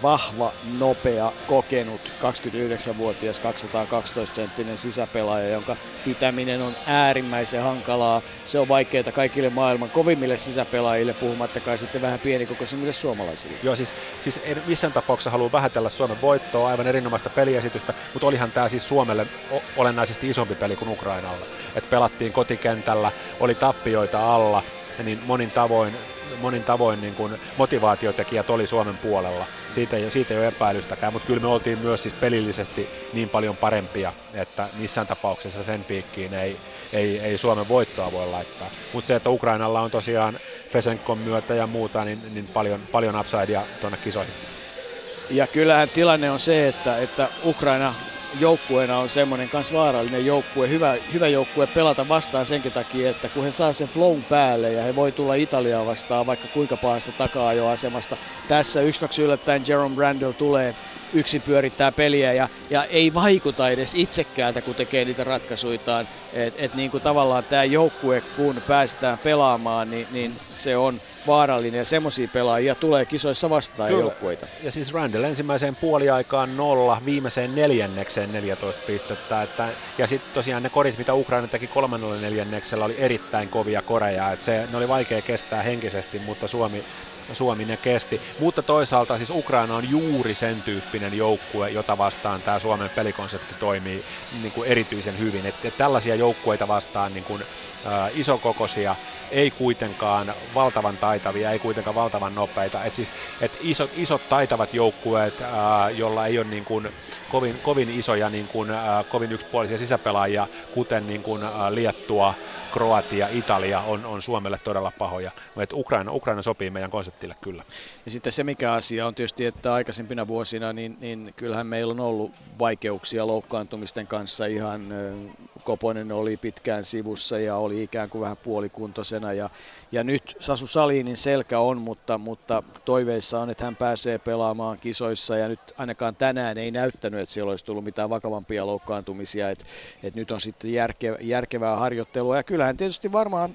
vahva, nopea, kokenut 29-vuotias 212-senttinen sisäpelaaja, jonka pitäminen on äärimmäisen hankalaa. Se on vaikeaa kaikille maailman kovimmille sisäpelaajille, puhumattakaan sitten vähän pienikokoisemmille suomalaisille. Joo, siis en missään tapauksessa halua vähätellä Suomen voittoa, aivan erinomaista peliesitystä, mutta olihan tämä siis Suomelle olennaisesti isompi peli kuin Ukrainalla. Et pelattiin kotikentällä, oli tappioita alla, niin monin tavoin niin kuin motivaatiotekijät oli Suomen puolella. Siitä ei ole epäilystäkään, mutta kyllä me oltiin myös siis pelillisesti niin paljon parempia, että missään tapauksessa sen piikkiin ei Suomen voittoa voi laittaa. Mutta se, että Ukrainalla on tosiaan Fesenkon myötä ja muuta, niin paljon upsidea tuonne kisoihin. Ja kyllähän tilanne on se, että Ukraina joukkueena on semmoinen kans vaarallinen joukkue, hyvä joukkue pelata vastaan senkin takia, että kun he saa sen flown päälle ja he voi tulla Italiaa vastaan vaikka kuinka pahasta taka-ajoasemasta. Tässä 1-2 yllättäen Jerome Randle tulee, yksin pyörittää peliä ja ei vaikuta edes itsekäältä, kun tekee niitä ratkaisuitaan. Et niin kuin tavallaan tämä joukkue, kun päästään pelaamaan, niin se on vaarallinen ja semmoisia pelaajia tulee kisoissa vastaan joukkueita. Ja siis Randle ensimmäiseen puoliaikaan 0, viimeiseen neljännekseen 14 pistettä. Ja sitten tosiaan ne korit, mitä Ukraina teki 3-0 neljänneksellä, oli erittäin kovia koreja. Ne oli vaikea kestää henkisesti, mutta Suomi ne kesti. Mutta toisaalta siis Ukraina on juuri sen tyyppinen joukkue, jota vastaan tämä Suomen pelikonsepti toimii niin kuin erityisen hyvin. Et tällaisia joukkueita vastaan niin kuin, isokokoisia, ei kuitenkaan valtavan taitavia, ei kuitenkaan valtavan nopeita. Isot taitavat joukkueet, jolla ei ole niin kuin kovin isoja, niin kuin, kovin yksipuolisia sisäpelaajia, kuten niin kuin, Liettua, Kroatia, Italia on Suomelle todella pahoja. Ukraina sopii meidän konseptille kyllä. Ja sitten se mikä asia on tietysti, että aikaisempina vuosina niin kyllähän meillä on ollut vaikeuksia loukkaantumisten kanssa. Ihan Koponen oli pitkään sivussa ja oli ikään kuin vähän puolikuntoisena. Ja nyt Sasu Salinin selkä on, mutta toiveissa on, että hän pääsee pelaamaan kisoissa. Ja nyt ainakaan tänään ei näyttänyt, että siellä olisi tullut mitään vakavampia loukkaantumisia. Et nyt on sitten järkevää harjoittelua. Ja kyllähän tietysti varmaan...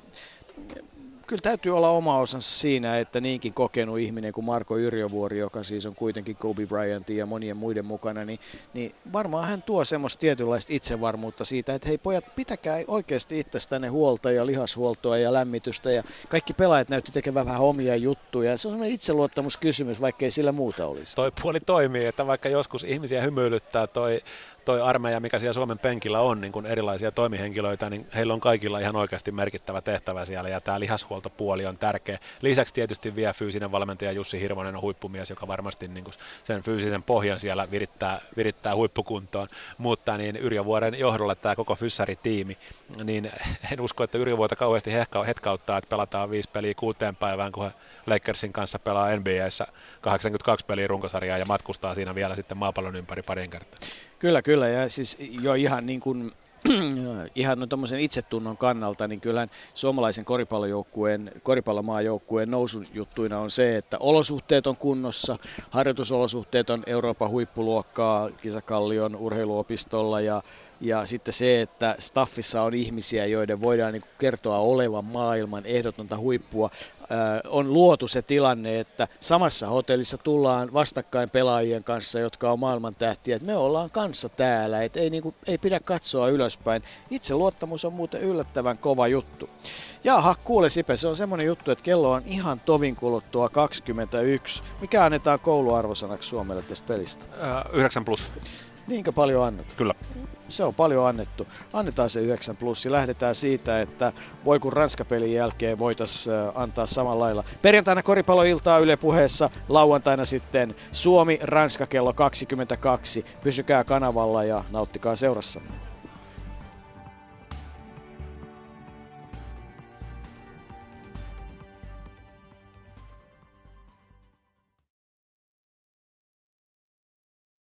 Kyllä täytyy olla oma osansa siinä, että niinkin kokenut ihminen kuin Marko Yrjövuori, joka siis on kuitenkin Kobe Bryantin ja monien muiden mukana, niin varmaan hän tuo semmoista tietynlaista itsevarmuutta siitä, että hei pojat, pitäkää oikeasti itsestänne huolta ja lihashuoltoa ja lämmitystä ja kaikki pelaajat näytti tekevän vähän omia juttuja. Se on semmoinen itseluottamuskysymys, vaikkei sillä muuta olisi. Toi puoli toimii, että vaikka joskus ihmisiä hymyilyttää toi armeija, mikä siellä Suomen penkillä on, niin kun erilaisia toimihenkilöitä, niin heillä on kaikilla ihan oikeasti merkittävä tehtävä siellä, ja tämä lihashuoltopuoli on tärkeä. Lisäksi tietysti vielä fyysinen valmentaja Jussi Hirvonen on huippumies, joka varmasti niin kun sen fyysisen pohjan siellä virittää huippukuntoon, mutta niin Yrjövuoren johdolla tämä koko fyssaritiimi, niin en usko, että Yrjövuorta kauheasti hetkauttaa, että pelataan 5 peliä 6 päivään, kun Lakersin kanssa pelaa NBA:ssä 82 peliä runkosarjaa ja matkustaa siinä vielä sitten maapallon ympäri parin kertaa. Kyllä, ja siis jo ihan niin kuin ihan no tommosen itsetunnon kannalta, niin kyllähän suomalaisen koripallomaajoukkueen nousun juttuina on se, että olosuhteet on kunnossa, harjoitusolosuhteet on Euroopan huippuluokkaa Kisakallion urheiluopistolla ja sitten se, että staffissa on ihmisiä, joiden voidaan niin kuin kertoa olevan maailman ehdotonta huippua. On luotu se tilanne, että samassa hotellissa tullaan vastakkain pelaajien kanssa, jotka on maailmantähtiä, että me ollaan kanssa täällä, että ei pidä katsoa ylöspäin. Itse luottamus on muuten yllättävän kova juttu. Jaha, kuule Sipe, se on semmoinen juttu, että kello on ihan tovin kuluttua 21. Mikä annetaan kouluarvosanaksi Suomelle tästä pelistä? 9+. Niinkö paljon annat? Kyllä. Se on paljon annettu. Annetaan se 9+. Lähdetään siitä, että voi kun Ranska-pelin jälkeen voitaisiin antaa samalla lailla. Perjantaina koripalloiltaa Yle Puheessa. Lauantaina sitten Suomi-Ranska kello 22. Pysykää kanavalla ja nauttikaa seurassamme.